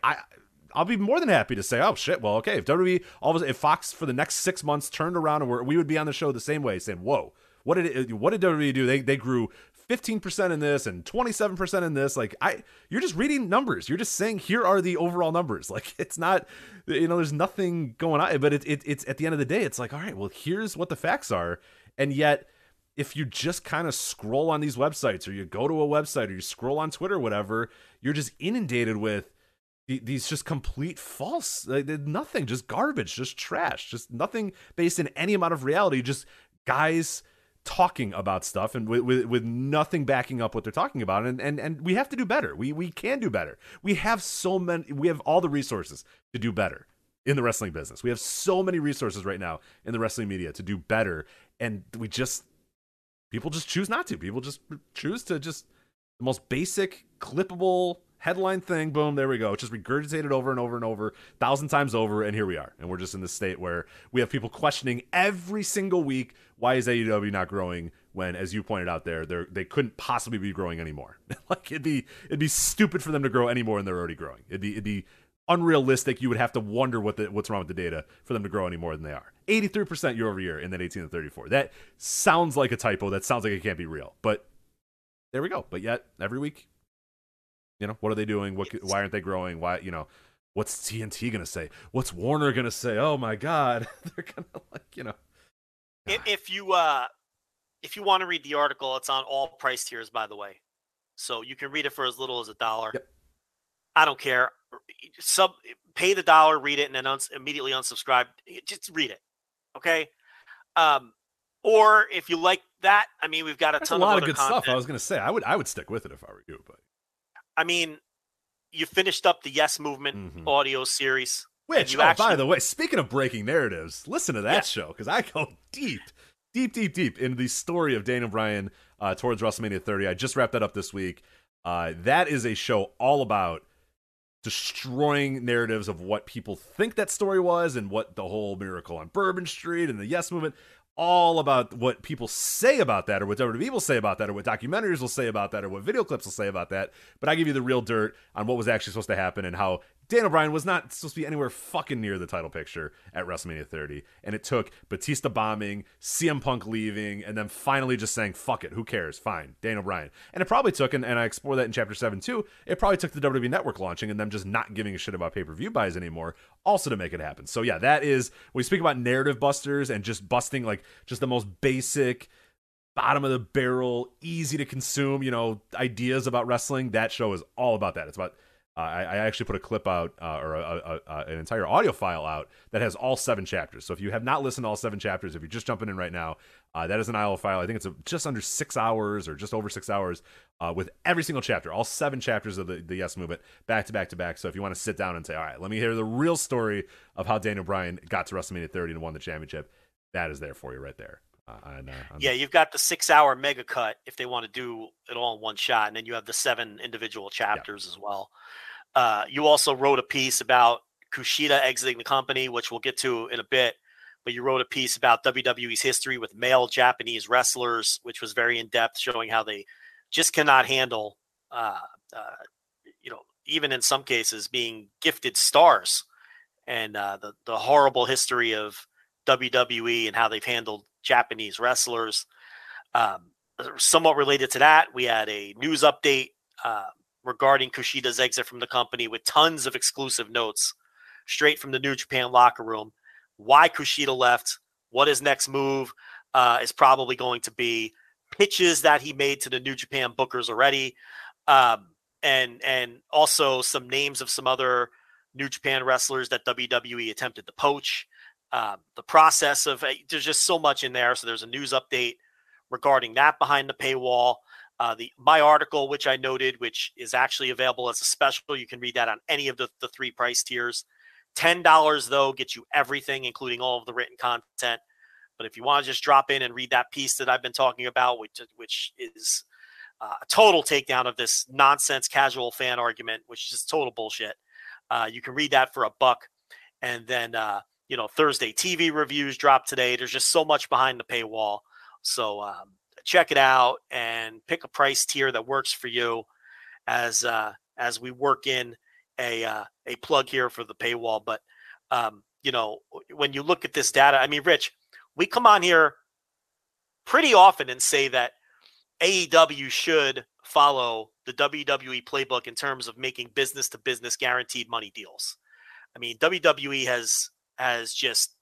I'll be more than happy to say, oh shit, well, okay, if WWE, if Fox for the next 6 months turned around and we would be on the show the same way, saying, whoa, what did WWE do? They grew 15% in this and 27% in this. Like, you're just reading numbers. You're just saying, here are the overall numbers. Like, it's not, you know, there's nothing going on. But it's at the end of the day, it's like, all right, well, here's what the facts are. And yet, if you just kind of scroll on these websites, or you go to a website, or you scroll on Twitter, whatever, you're just inundated with these just complete false, nothing, just garbage, just trash, just nothing based in any amount of reality, just guys talking about stuff and with nothing backing up what they're talking about. And we have to do better. We can do better. We have all the resources to do better in the wrestling business. We have so many resources right now in the wrestling media to do better. And people just choose not to. People just choose to just the most basic, clippable headline thing. Boom, there we go. It's just regurgitated over and over and over, 1,000 times over, and here we are. And we're just in this state where we have people questioning every single week, why is AEW not growing when, as you pointed out there, they couldn't possibly be growing anymore. Like, it'd be stupid for them to grow anymore, and they're already growing. It'd be unrealistic. You would have to wonder what's wrong with the data for them to grow any more than they are. 83% year over year in that 18 to 34. That sounds like a typo. That sounds like it can't be real. But there we go. But yet every week, you know, what are they doing? Why aren't they growing? Why, you know, what's TNT gonna say? What's Warner gonna say? Oh my God, they're gonna, like, you know. If you want to read the article, it's on all price tiers, by the way, so you can read it for as little as $1. Yep. I don't care. Pay the $1, read it, and then immediately unsubscribe. Just read it, okay? Or if you like that, I mean, we've got a lot of good content. Stuff. I was gonna say I would stick with it if I were you, but I mean, you finished up the Yes Movement audio series, which, by the way, speaking of breaking narratives, listen to that show, because I go deep into the story of Daniel Bryan towards WrestleMania 30. I just wrapped that up this week. That is a show all about destroying narratives of what people think that story was, and what the whole Miracle on Bourbon Street and the Yes Movement, all about what people say about that, or what WWE will say about that, or what documentaries will say about that, or what video clips will say about that. But I give you the real dirt on what was actually supposed to happen, and how Daniel Bryan was not supposed to be anywhere fucking near the title picture at WrestleMania 30. And it took Batista bombing, CM Punk leaving, and then finally just saying, fuck it, who cares? Fine, Daniel Bryan. And it probably took, and I explore that in Chapter 7 too, it probably took the WWE Network launching and them just not giving a shit about pay-per-view buys anymore also to make it happen. So yeah, that is, when we speak about narrative busters and just busting, like, just the most basic, bottom of the barrel, easy to consume, you know, ideas about wrestling, that show is all about that. It's about... I actually put a clip out, or an entire audio file out that has all 7 chapters. So if you have not listened to all 7 chapters, if you're just jumping in right now, that is an audio file. I think it's just under 6 hours, or just over 6 hours, with every single chapter, all 7 chapters of the Yes Movement, back to back to back. So if you want to sit down and say, all right, let me hear the real story of how Daniel Bryan got to WrestleMania 30 and won the championship, that is there for you right there. You've got the 6-hour mega cut if they want to do it all in one shot, and then you have the 7 individual chapters as well. You also wrote a piece about Kushida exiting the company, which we'll get to in a bit, but you wrote a piece about WWE's history with male Japanese wrestlers, which was very in-depth, showing how they just cannot handle, you know, even in some cases being gifted stars, and the horrible history of WWE and how they've handled Japanese wrestlers. Somewhat related to that, we had a news update regarding Kushida's exit from the company, with tons of exclusive notes straight from the New Japan locker room. Why Kushida left, what his next move is probably going to be, pitches that he made to the New Japan bookers already, and also some names of some other New Japan wrestlers that WWE attempted to poach. The process of, there's just so much in there. So there's a news update regarding that behind the paywall. my article, which I noted, which is actually available as a special. You can read that on any of the three price tiers. $10, though, gets you everything, including all of the written content. But if you want to just drop in and read that piece that I've been talking about, which is a total takedown of this nonsense casual fan argument, which is just total bullshit, you can read that for $1. And then, Thursday TV reviews drop today. There's just so much behind the paywall. So check it out and pick a price tier that works for you as we work in a plug here for the paywall. But, when you look at this data, I mean, Rich, we come on here pretty often and say that AEW should follow the WWE playbook in terms of making business-to-business guaranteed money deals. I mean, WWE has just,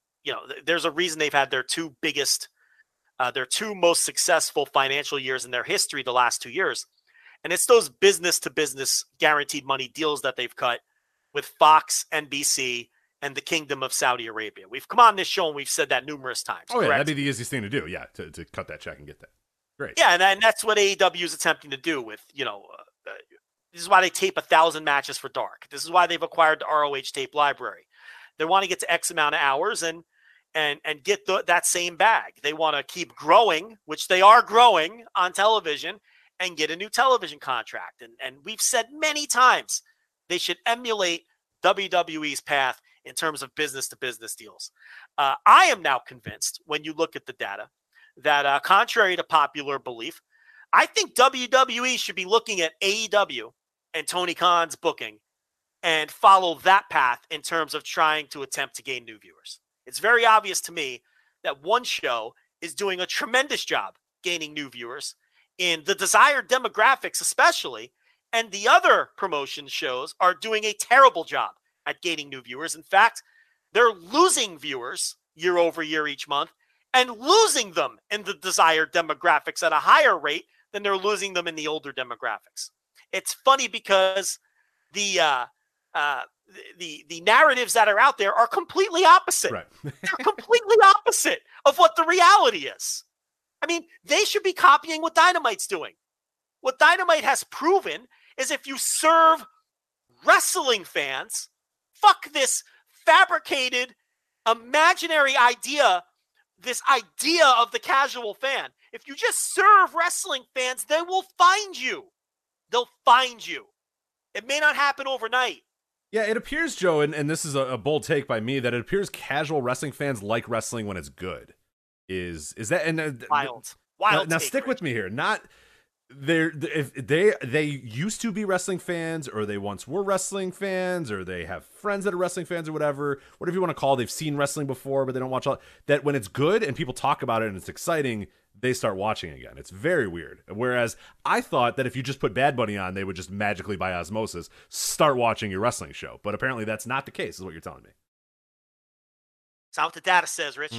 there's a reason they've had their two biggest, their two most successful financial years in their history the last 2 years. And it's those business-to-business guaranteed money deals that they've cut with Fox, NBC, and the Kingdom of Saudi Arabia. We've come on this show and we've said that numerous times. Oh, yeah, correct? That'd be the easiest thing to do, yeah, to cut that check and get that. Great. Yeah, and that's what AEW is attempting to do with, this is why they tape 1,000 matches for Dark. This is why they've acquired the ROH tape library. They want to get to X amount of hours and get that same bag. They want to keep growing, which they are growing on television, and get a new television contract. And we've said many times they should emulate WWE's path in terms of business-to-business deals. I am now convinced, when you look at the data, that contrary to popular belief, I think WWE should be looking at AEW and Tony Khan's booking and follow that path in terms of trying to attempt to gain new viewers. It's very obvious to me that one show is doing a tremendous job gaining new viewers in the desired demographics especially, and the other promotion shows are doing a terrible job at gaining new viewers. In fact, they're losing viewers year over year each month, and losing them in the desired demographics at a higher rate than they're losing them in the older demographics. It's funny because the narratives that are out there are completely opposite. Right. They're completely opposite of what the reality is. I mean, they should be copying what Dynamite's doing. What Dynamite has proven is if you serve wrestling fans, fuck this fabricated, imaginary idea, this idea of the casual fan. If you just serve wrestling fans, they will find you. They'll find you. It may not happen overnight. Yeah, it appears, Joe, and this is a bold take by me, that it appears casual wrestling fans like wrestling when it's good. Is that and wild? Now stick with me here. Not there. If they used to be wrestling fans, or they once were wrestling fans, or they have friends that are wrestling fans, or whatever you want to call it, they've seen wrestling before, but they don't watch all that. When it's good and people talk about it and it's exciting, they start watching again. It's very weird. Whereas I thought that if you just put Bad Bunny on, they would just magically, by osmosis, start watching your wrestling show. But apparently that's not the case, is what you're telling me. It's not what the data says, Rich.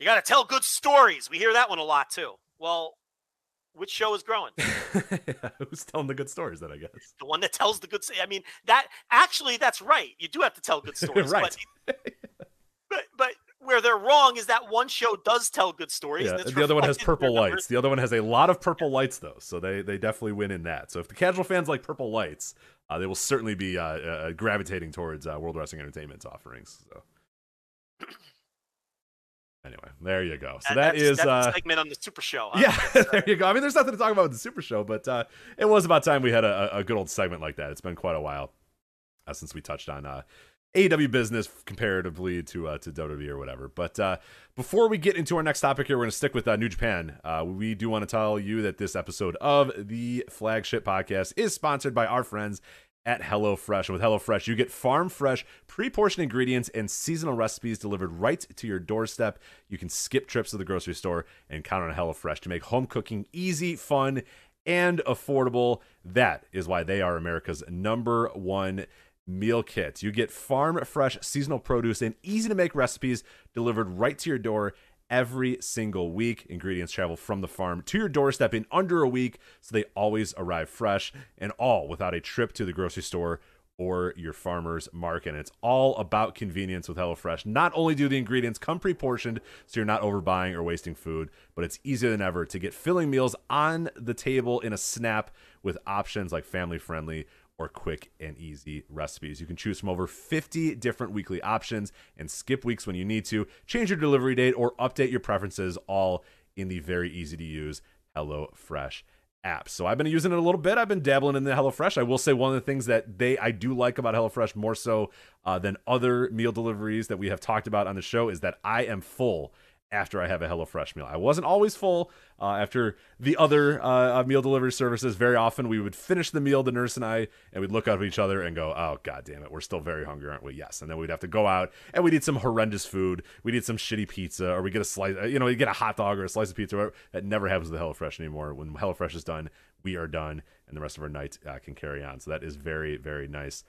You got to tell good stories. We hear that one a lot too. Well, which show is growing? Yeah, who's telling the good stories then, I guess? The one that tells the good stories. I mean, that actually, that's right. You do have to tell good stories. Right. But where they're wrong is that one show does tell good stories. Yeah, and the other one has purple lights. The other one has a lot of purple lights, though. So they definitely win in that. So if the casual fans like purple lights, they will certainly be gravitating towards World Wrestling Entertainment's offerings. So. Anyway, there you go. So that's a segment on the Super Show. Huh? Yeah, there you go. I mean, there's nothing to talk about with the Super Show, but it was about time we had a good old segment like that. It's been quite a while since we touched on AEW business comparatively to WWE or whatever. But before we get into our next topic here, we're going to stick with New Japan. We do want to tell you that this episode of the Flagship Podcast is sponsored by our friends at HelloFresh. With HelloFresh, you get farm-fresh, pre-portioned ingredients and seasonal recipes delivered right to your doorstep. You can skip trips to the grocery store and count on HelloFresh to make home cooking easy, fun, and affordable. That is why they are America's #1 meal kit. You get farm-fresh, seasonal produce and easy-to-make recipes delivered right to your door every single week. Ingredients travel from the farm to your doorstep in under a week, so they always arrive fresh, and all without a trip to the grocery store or your farmer's market. And it's all about convenience with HelloFresh. Not only do the ingredients come pre-portioned so you're not overbuying or wasting food, but it's easier than ever to get filling meals on the table in a snap with options like family-friendly or quick and easy recipes. You can choose from over 50 different weekly options and skip weeks when you need to, change your delivery date, or update your preferences, all in the very easy-to-use HelloFresh app. So I've been using it a little bit. I've been dabbling in the HelloFresh. I will say one of the things that I do like about HelloFresh more so than other meal deliveries that we have talked about on the show is that I am full after I have a HelloFresh meal. I wasn't always full after the other meal delivery services. Very often we would finish the meal, the nurse and I, and we'd look up at each other and go, oh, God damn it, we're still very hungry, aren't we? Yes. And then we'd have to go out and we'd eat some horrendous food. We'd eat some shitty pizza, or we get a slice, you get a hot dog or a slice of pizza, or whatever. That never happens with HelloFresh anymore. When HelloFresh is done, we are done, and the rest of our night can carry on. So that is very, very nice.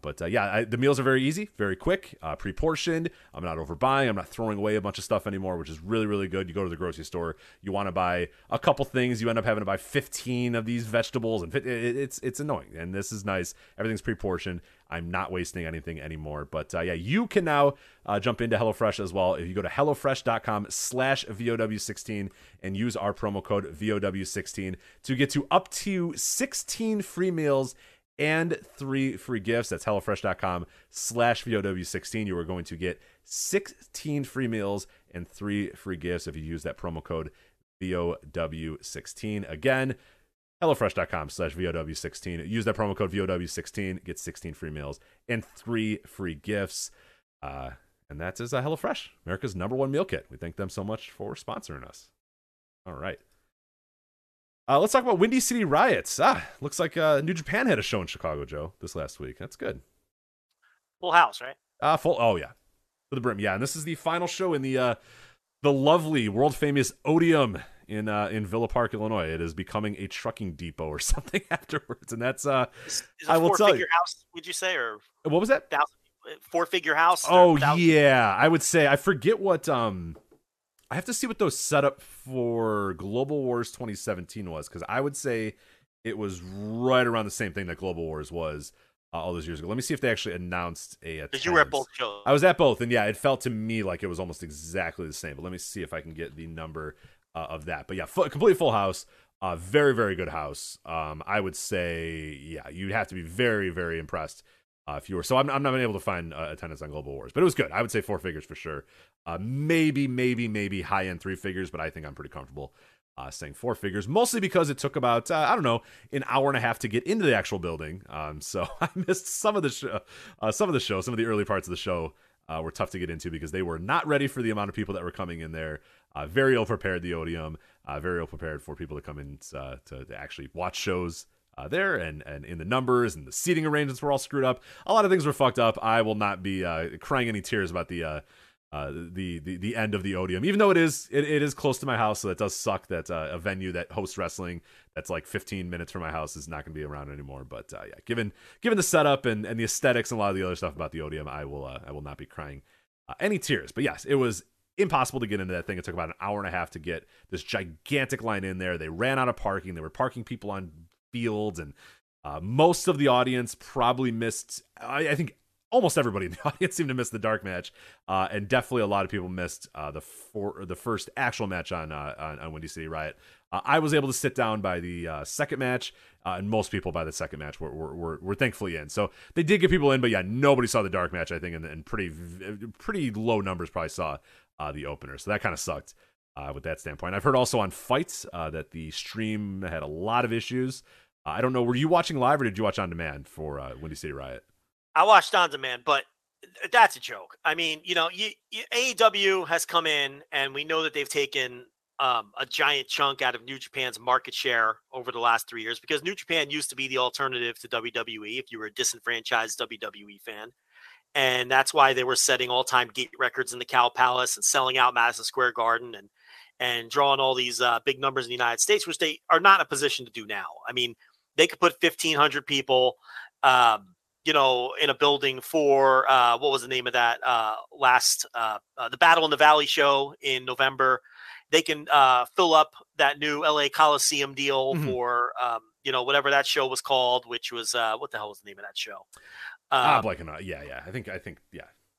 The meals are very easy, very quick, pre-portioned. I'm not overbuying. I'm not throwing away a bunch of stuff anymore, which is really, really good. You go to the grocery store, you want to buy a couple things, you end up having to buy 15 of these vegetables, and it's annoying. And this is nice. Everything's pre-portioned. I'm not wasting anything anymore. But you can now jump into HelloFresh as well. If you go to HelloFresh.com/VOW16 and use our promo code VOW16 to get to up to 16 free meals and 3 free gifts. That's HelloFresh.com/VOW16. You are going to get 16 free meals and 3 free gifts if you use that promo code VOW16. Again, HelloFresh.com/VOW16. Use that promo code VOW16. Get 16 free meals and 3 free gifts. And that is HelloFresh, America's #1 meal kit. We thank them so much for sponsoring us. All right. Let's talk about Windy City Riots. Looks like New Japan had a show in Chicago, Joe, this last week. That's good. Full house, right? Full. Oh, yeah. To the brim. Yeah, and this is the final show in the lovely, world-famous Odeum in Villa Park, Illinois. It is becoming a trucking depot or something afterwards, and that's is I will tell you. Four-figure house, would you say? Or what was that? Four-figure house? Oh, yeah. I would say. I forget what... I have to see what those set up for Global Wars 2017 was, because I would say it was right around the same thing that Global Wars was all those years ago. Let me see if they actually announced a. Because you were at both shows. I was at both, and yeah, it felt to me like it was almost exactly the same. But let me see if I can get the number of that. But yeah, complete full house, very, very good house. I would say, yeah, you'd have to be very, very impressed. If you were, so I'm not able to find attendance on Global Wars, but it was good. I would say 4 figures for sure. Maybe high end 3 figures, but I think I'm pretty comfortable saying 4 figures, mostly because it took about an hour and a half to get into the actual building. So I missed some of the show. Some of the early parts of the show were tough to get into because they were not ready for the amount of people that were coming in there. Very ill prepared, the Odeum. Very ill prepared for people to come in to actually watch shows. There and in the numbers and the seating arrangements were all screwed up. A lot of things were fucked up. I will not be crying any tears about the end of the Odeum, even though it is close to my house. So that does suck that a venue that hosts wrestling that's like 15 minutes from my house is not going to be around anymore. But given the setup and the aesthetics and a lot of the other stuff about the Odeum, I will not be crying any tears. But yes, it was impossible to get into that thing. It took about an hour and a half to get this gigantic line in there. They ran out of parking. They were parking people on fields, and most of the audience probably missed. I think almost everybody in the audience seemed to miss the dark match, and definitely a lot of people missed the first actual match on Windy City Riot. I was able to sit down by the second match, and most people by the second match were thankfully in. So they did get people in, but yeah, nobody saw the dark match, I think, and pretty low numbers probably saw the opener. So that kind of sucked with that standpoint. I've heard also on Fights that the stream had a lot of issues. I don't know. Were you watching live or did you watch on demand for Windy City Riot? I watched on demand, but that's a joke. I mean, AEW has come in, and we know that they've taken a giant chunk out of New Japan's market share over the last 3 years, because New Japan used to be the alternative to WWE if you were a disenfranchised WWE fan. And that's why they were setting all-time gate records in the Cow Palace and selling out Madison Square Garden and drawing all these big numbers in the United States, which they are not in a position to do now. I mean, they could put 1,500 people, in a building for what was the name of that the Battle in the Valley show in November. They can fill up that new LA Coliseum deal for you know, whatever that show was called, which was what the hell was the name of that show? Yeah.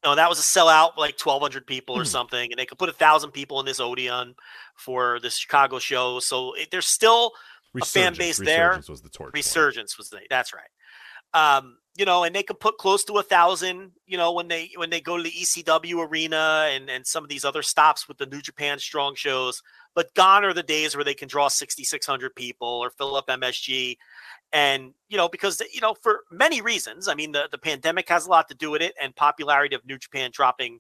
No, that was a sellout, like 1,200 people or something, and they could put 1,000 people in this Odeon for this Chicago show. So there's still a fan base there. Resurgence was the torch. That's right. You know, and they could put close to 1,000, you know, when they go to the ECW arena and some of these other stops with the New Japan Strong shows. But gone are the days where they can draw 6,600 people or fill up MSG. And, you know, because, you know, for many reasons, I mean, the pandemic has a lot to do with it, and popularity of New Japan dropping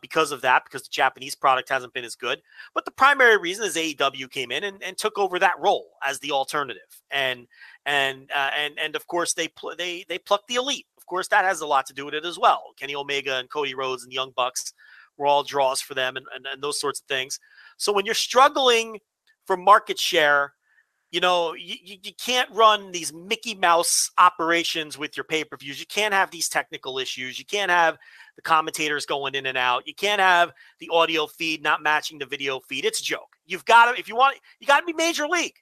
because of that, because the Japanese product hasn't been as good. But the primary reason is AEW came in and took over that role as the alternative. And of course, they plucked the elite. Of course, that has a lot to do with it as well. Kenny Omega and Cody Rhodes and Young Bucks were all draws for them and those sorts of things. So when you're struggling for market share, you know, you can't run these Mickey Mouse operations with your pay-per-views. You can't have these technical issues. You can't have the commentators going in and out. You can't have the audio feed not matching the video feed. It's a joke. You've got to, if you want, you got to be major league.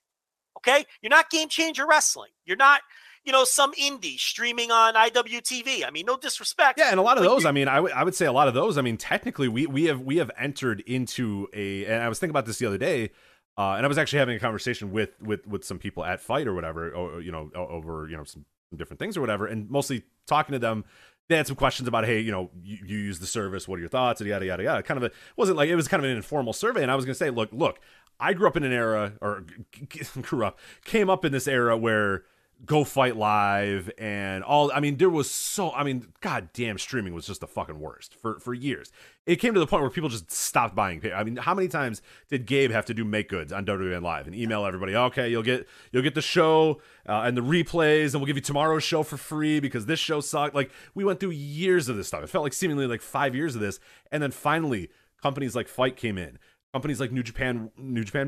Okay. You're not Game Changer Wrestling. You're not, you know, some indie streaming on IWTV. I mean, no disrespect. Yeah, and a lot of those, I mean, I would say a lot of those, I mean, technically we have entered into a, and I was thinking about this the other day, and I was actually having a conversation with some people at Fight or whatever, or, you know, over, you know, some different things or whatever, and mostly talking to them. They had some questions about, hey, you know, you use the service, what are your thoughts, and yada, yada, yada. Kind of a, wasn't like, it was kind of an informal survey, and I was going to say, look, I grew up in an era, or came up in this era where Go Fight Live and all. I mean, there was so, I mean, goddamn, streaming was just the fucking worst for years. It came to the point where people just stopped buying. I mean, how many times did Gabe have to do make goods on WWN Live and email everybody? Okay, you'll get the show and the replays, and we'll give you tomorrow's show for free because this show sucked. Like, we went through years of this stuff. It felt like seemingly like 5 years of this, and then finally companies like Fight came in. Companies like New Japan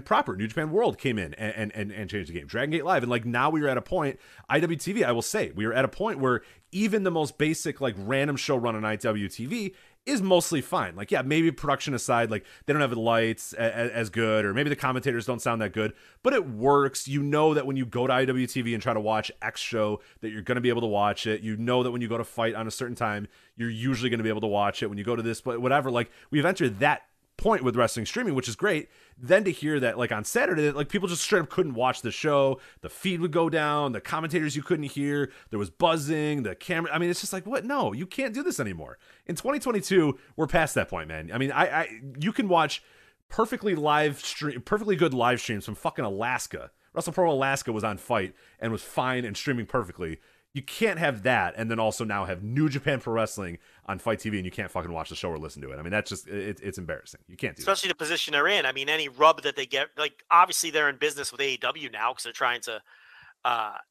proper, New Japan World came in and changed the game. Dragon Gate Live. And like now we are at a point, IWTV, I will say, we are at a point where even the most basic like random show run on IWTV is mostly fine. Like, yeah, maybe production aside, like they don't have the lights as good, or maybe the commentators don't sound that good, but it works. You know that when you go to IWTV and try to watch X show that you're going to be able to watch it. You know that when you go to Fight on a certain time, you're usually going to be able to watch it. When you go to this, but whatever, like we've entered that point with wrestling streaming, which is great. Then to hear that like on Saturday that like people just straight up couldn't watch the show, the feed would go down, the commentators you couldn't hear, there was buzzing, the camera, I mean, it's just like, what? No, you can't do this anymore. In 2022 we're past that point, man. I mean, I you can watch perfectly good live streams from fucking Alaska. Wrestle Pro Alaska was on Fight and was fine and streaming perfectly. You can't have that and then also now have New Japan Pro Wrestling on Fight TV and you can't fucking watch the show or listen to it. I mean, that's just, it's embarrassing. You can't do that. Especially the position they're in. I mean, any rub that they get, like obviously they're in business with AEW now because they're trying to,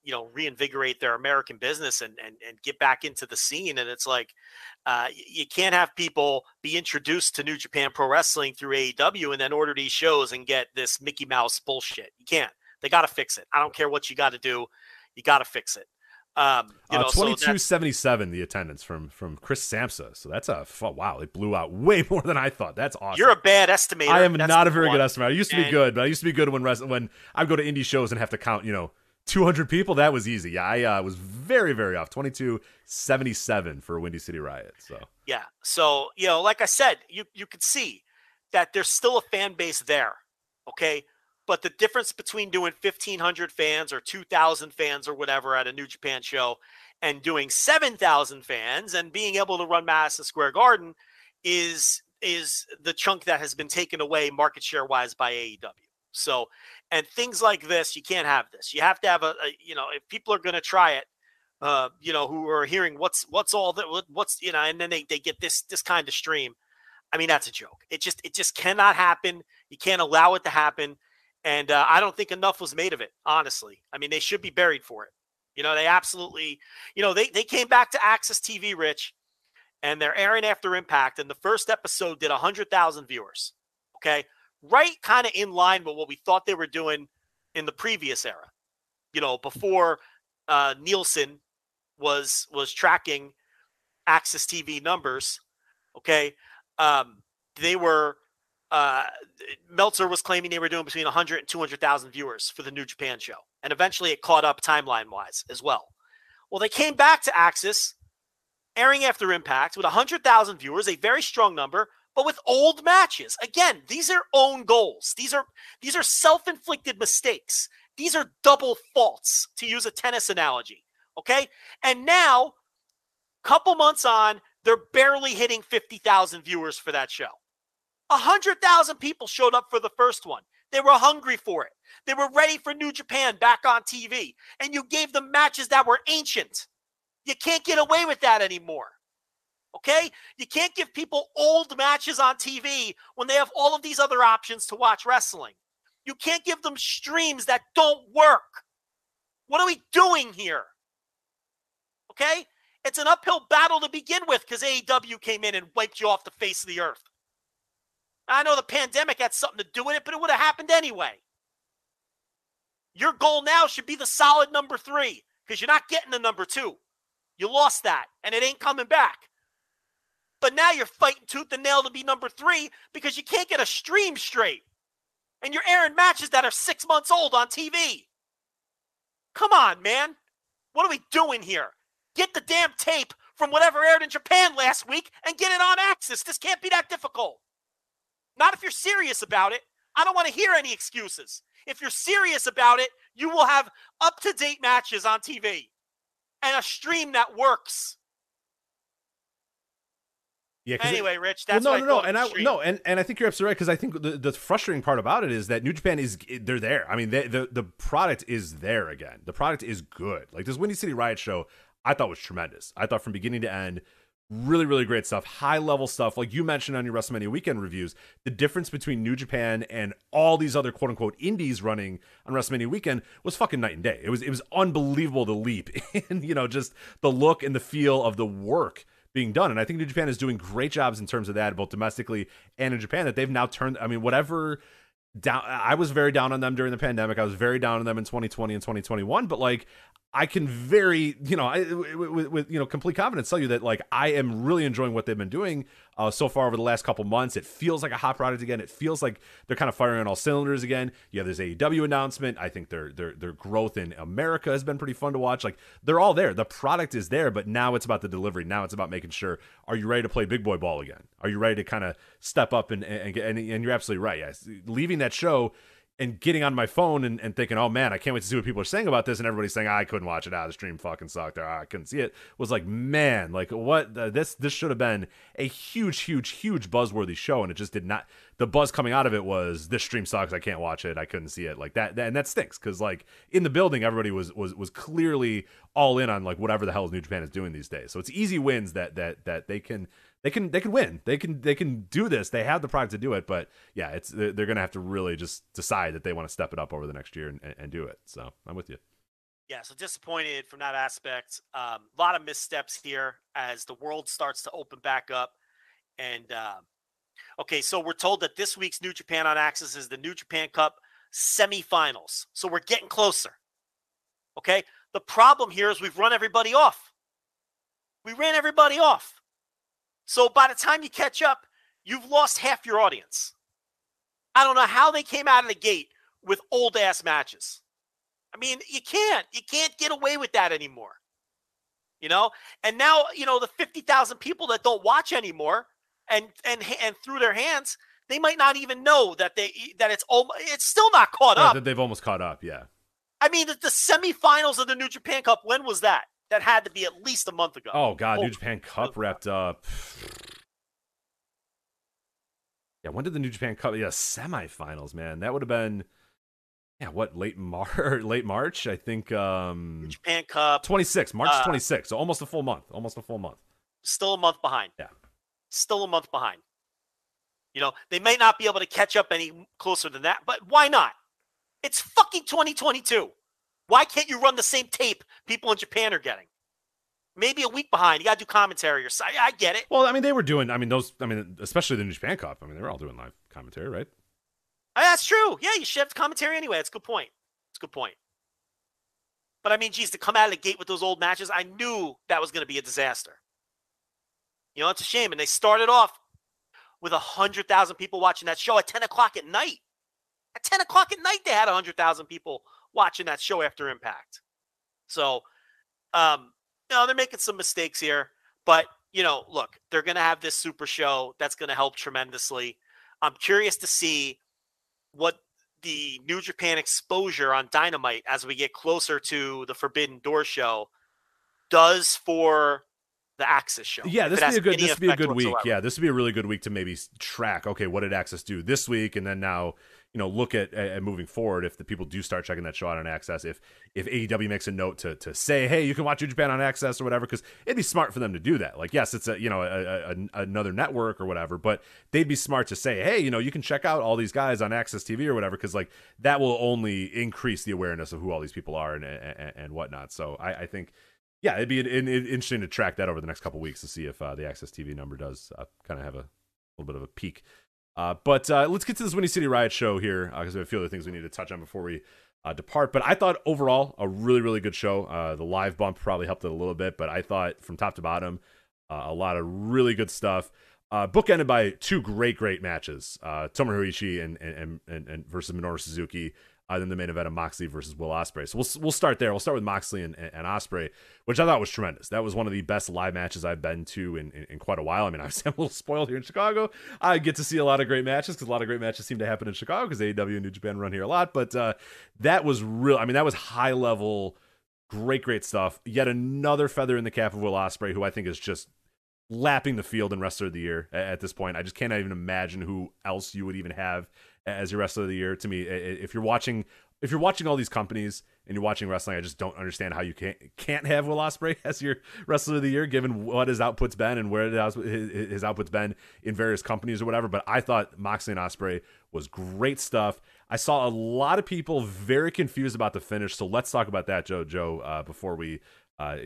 you know, reinvigorate their American business and get back into the scene. And it's like, you can't have people be introduced to New Japan Pro Wrestling through AEW and then order these shows and get this Mickey Mouse bullshit. You can't. They got to fix it. I don't care what you got to do. You got to fix it. 2277 the attendance from Chris Samsa. So that's wow, it blew out way more than I thought. That's awesome. You're a bad estimator. I am not a very good estimator. I used to be good, but I used to be good when I go to indie shows and have to count, you know, 200 people. That was easy. Yeah, I was very, very off. 2277 for Windy City Riot. So yeah, so you know, like I said, you could see that there's still a fan base there. Okay. But the difference between doing 1,500 fans or 2,000 fans or whatever at a New Japan show and doing 7,000 fans and being able to run Madison Square Garden is the chunk that has been taken away market share wise by AEW. So, and things like this, you can't have this. You have to have you know, if people are going to try it, you know, who are hearing what's all that, what's, you know, and then they get this kind of stream. I mean, that's a joke. It just cannot happen. You can't allow it to happen. And I don't think enough was made of it, honestly. I mean, they should be buried for it. You know, they absolutely, you know, they came back to Access TV, Rich, and they're airing after Impact. And the first episode did 100,000 viewers. Okay. Right. Kind of in line with what we thought they were doing in the previous era, you know, before Nielsen was tracking Access TV numbers. Okay. They were, Meltzer was claiming they were doing between 100 and 200,000 viewers for the New Japan show. and eventually it caught up timeline-wise as well. Well, they came back to Axis, airing after Impact, with 100,000 viewers, a very strong number, but with old matches. Again, these are own goals. These are self-inflicted mistakes. These are double faults, to use a tennis analogy, okay? And now, couple months on, they're barely hitting 50,000 viewers for that show. 100,000 people showed up for the first one. They were hungry for it. They were ready for New Japan back on TV. And you gave them matches that were ancient. You can't get away with that anymore. Okay? You can't give people old matches on TV when they have all of these other options to watch wrestling. You can't give them streams that don't work. What are we doing here? Okay? It's an uphill battle to begin with because AEW came in and wiped you off the face of the earth. I know the pandemic had something to do with it, but it would have happened anyway. Your goal now should be the solid number 3 because you're not getting the number 2. You lost that, and it ain't coming back. But now you're fighting tooth and nail to be number 3 because you can't get a stream straight. And you're airing matches that are 6 months old on TV. Come on, man. What are we doing here? Get the damn tape from whatever aired in Japan last week and get it on Axis. This can't be that difficult. Not if you're serious about it. I don't want to hear any excuses. If you're serious about it, you will have up-to-date matches on TV and a stream that works. Yeah, anyway, Rich, that's well, no, what I no, no, and I, no, and I think you're absolutely right because I think the frustrating part about it is that New Japan is they're there. I mean, the product is there again. The product is good. Like this Windy City Riot show, I thought was tremendous. I thought from beginning to end. Really, really great stuff. High-level stuff. Like you mentioned on your WrestleMania weekend reviews, the difference between New Japan and all these other quote-unquote indies running on WrestleMania weekend was fucking night and day. It was unbelievable the leap in, you know, just the look and the feel of the work being done. And I think New Japan is doing great jobs in terms of that, both domestically and in Japan, that they've now turned, I mean, whatever down, I was very down on them during the pandemic. I was very down on them in 2020 and 2021, but like, I can very, you know, with complete confidence tell you that, like, I am really enjoying what they've been doing so far over the last couple months. It feels like a hot product again. It feels like they're kind of firing on all cylinders again. You have this AEW announcement. I think their growth in America has been pretty fun to watch. Like, they're all there. The product is there, but now it's about the delivery. Now it's about making sure, are you ready to play big boy ball again? Are you ready to kind of step up and you're absolutely right. Yes, leaving that show and getting on my phone and thinking, oh man, I can't wait to see what people are saying about this. And everybody's saying, I couldn't watch it. The stream fucking sucked. I couldn't see it. Was like, man, like what? This should have been a huge, huge, huge buzzworthy show. And it just did not. The buzz coming out of it was, this stream sucks. I can't watch it. I couldn't see it. Like that. And that stinks. Cause like in the building, everybody was clearly all in on like whatever the hell New Japan is doing these days. So it's easy wins that they can win. They can do this. They have the product to do it. But yeah, they're going to have to really just decide that they want to step it up over the next year and do it. So I'm with you. Yeah. So disappointed from that aspect. A lot of missteps here as the world starts to open back up. And okay, so we're told that this week's New Japan on Axis is the New Japan Cup semifinals. So we're getting closer. Okay. The problem here is we've run everybody off. We ran everybody off. So by the time you catch up, you've lost half your audience. I don't know how they came out of the gate with old-ass matches. I mean, you can't get away with that anymore, you know? And now, you know, the 50,000 people that don't watch anymore and through their hands, they might not even know that it's still not caught up. That they've almost caught up, yeah. I mean, the semifinals of the New Japan Cup, when was that? That had to be at least a month ago. Oh, God. New Japan Cup wrapped up. Yeah, when did the New Japan Cup? Yeah, semifinals, man. That would have been, yeah, what, late March? I think. New Japan Cup. March 26th. So almost a full month. Still a month behind. Yeah. You know, they may not be able to catch up any closer than that, but why not? It's fucking 2022. Why can't you run the same tape people in Japan are getting? Maybe a week behind. You got to do commentary or something. I get it. Well, I mean, they were doing, I mean, those, I mean, especially the New Japan Cup. I mean, they were all doing live commentary, right? That's true. Yeah, you should have commentary anyway. That's a good point. But I mean, geez, to come out of the gate with those old matches, I knew that was going to be a disaster. You know, it's a shame. And they started off with 100,000 people watching that show at 10 o'clock at night. At 10 o'clock at night, they had 100,000 people watching that show after Impact. So, no, they're making some mistakes here, but you know, look, they're going to have this super show that's going to help tremendously. I'm curious to see what the New Japan exposure on Dynamite as we get closer to the Forbidden Door show does for the Axis show. Yeah, this would be a good week. Yeah, this would be a really good week to maybe track, okay, what did Axis do this week? And then now, you know, look at moving forward if the people do start checking that show out on Access, if AEW makes a note to say, hey, you can watch New Japan on Access or whatever, because it'd be smart for them to do that. Like, yes, it's a another network or whatever, but they'd be smart to say, hey, you know, you can check out all these guys on Access TV or whatever, because like that will only increase the awareness of who all these people are and whatnot. So I think, yeah, it'd be interesting to track that over the next couple of weeks to see if the Access TV number does kind of have a little bit of a peak. But let's get to this Windy City Riot show here because we have a few other things we need to touch on before we depart. But I thought overall a really, really good show. The live bump probably helped it a little bit, but I thought from top to bottom, a lot of really good stuff. Bookended by two great, great matches. Tomohiro Ishii and versus Minoru Suzuki. Then the main event of Moxley versus Will Ospreay. So we'll start there. We'll start with Moxley and Ospreay, which I thought was tremendous. That was one of the best live matches I've been to in quite a while. I mean, I was a little spoiled here in Chicago. I get to see a lot of great matches because a lot of great matches seem to happen in Chicago because AEW and New Japan run here a lot. But that was real. I mean, that was high level, great, great stuff. Yet another feather in the cap of Will Ospreay, who I think is just lapping the field in Wrestler of the Year at this point. I just can't even imagine who else you would even have as your Wrestler of the Year. To me, if you're watching all these companies and you're watching wrestling, I just don't understand how you can't have Will Ospreay as your Wrestler of the Year, given what his output's been and where his output's been in various companies or whatever. But I thought Moxley and Ospreay was great stuff. I saw a lot of people very confused about the finish, so let's talk about that, Joe, before we kind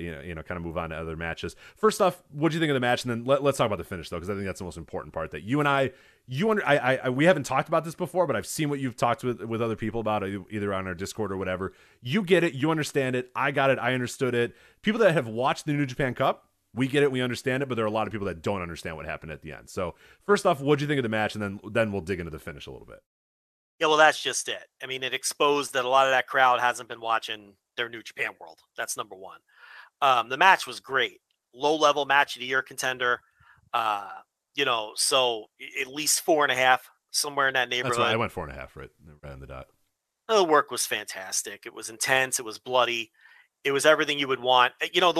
of move on to other matches. First off, what do you think of the match? And then let's talk about the finish, though, because I think that's the most important part that you and I. We haven't talked about this before, but I've seen what you've talked with other people about, either on our Discord or whatever. You get it, you understand it. I got it, I understood it. People that have watched the New Japan Cup, we get it, we understand it. But there are a lot of people that don't understand what happened at the end. So first off, what do you think of the match, and then we'll dig into the finish a little bit. Yeah, well, that's just it. I mean, it exposed that a lot of that crowd hasn't been watching their New Japan world. That's number one. The match was great. Low level match of the year contender. So at least 4.5, somewhere in that neighborhood. That's I went 4.5, right on the dot. The work was fantastic. It was intense. It was bloody. It was everything you would want. You know,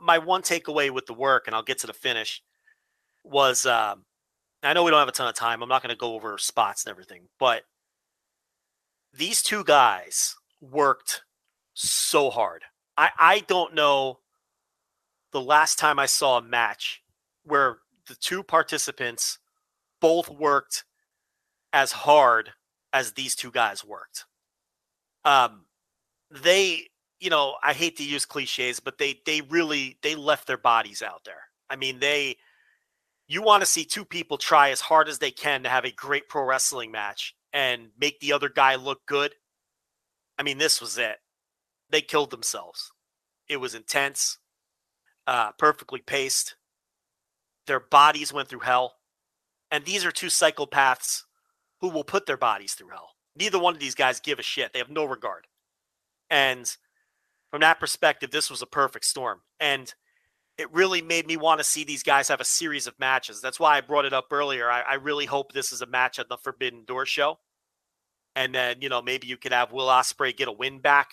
my one takeaway with the work, and I'll get to the finish, was I know we don't have a ton of time. I'm not going to go over spots and everything, but these two guys worked so hard. I don't know the last time I saw a match where the two participants both worked as hard as these two guys worked. I hate to use cliches, but they really left their bodies out there. I mean, you want to see two people try as hard as they can to have a great pro wrestling match and make the other guy look good. I mean, this was it. They killed themselves. It was intense, perfectly paced. Their bodies went through hell. And these are two psychopaths who will put their bodies through hell. Neither one of these guys give a shit. They have no regard. And from that perspective, this was a perfect storm. And it really made me want to see these guys have a series of matches. That's why I brought it up earlier. I really hope this is a match at the Forbidden Door show. And then, maybe you could have Will Ospreay get a win back.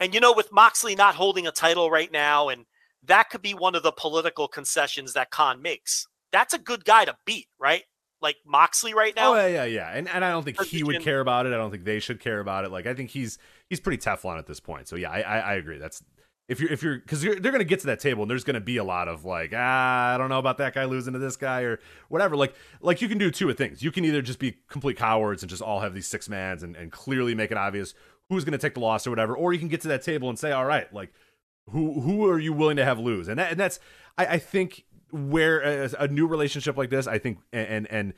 And, with Moxley not holding a title right now, and that could be one of the political concessions that Khan makes. That's a good guy to beat, right? Like Moxley right now. Oh, yeah. And I don't think he would care about it. I don't think they should care about it. Like, I think he's pretty Teflon at this point. So yeah, I agree. That's if you're because they're going to get to that table and there's going to be a lot of like, I don't know about that guy losing to this guy or whatever. Like you can do two of things. You can either just be complete cowards and just all have these six mans and clearly make it obvious who's going to take the loss or whatever. Or you can get to that table and say, all right, like, who are you willing to have lose? And that's I think where a new relationship like this, I think, and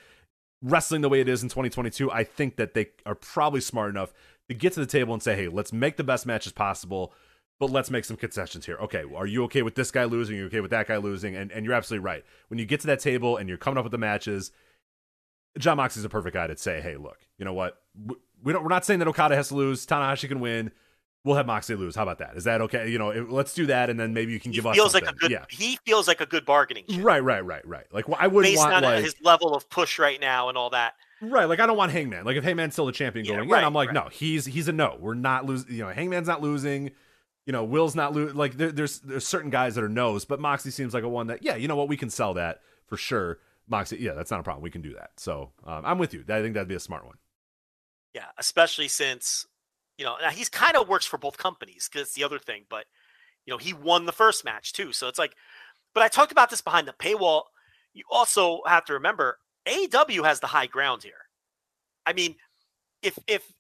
wrestling the way it is in 2022, I think that they are probably smart enough to get to the table and say, hey, let's make the best matches possible, but let's make some concessions here. Okay, are you okay with this guy losing? Are you okay with that guy losing? And you're absolutely right. When you get to that table and you're coming up with the matches, John Moxley's a perfect guy to say, hey, look, you know what? we're not saying that Okada has to lose. Tanahashi can win. We'll have Moxley lose. How about that? Is that okay? You know, let's do that, and then maybe you can give us something. Like a good, yeah. He feels like a good bargaining chip. Right. Like, well, I wouldn't want, based on his level of push right now and all that. Right, like I don't want Hangman. Like if Hangman's still the champion going, yeah, I'm like, no, he's a no. We're not losing. You know, Hangman's not losing. You know, Will's not losing. Like there's certain guys that are no's, but Moxley seems like a one that, yeah, you know what, we can sell that for sure. Moxley, yeah, that's not a problem. We can do that. So I'm with you. I think that'd be a smart one. Yeah, especially since, you know, now he's kind of works for both companies because it's the other thing, but, you know, he won the first match too. So it's like, but I talked about this behind the paywall. You also have to remember AEW has the high ground here. I mean,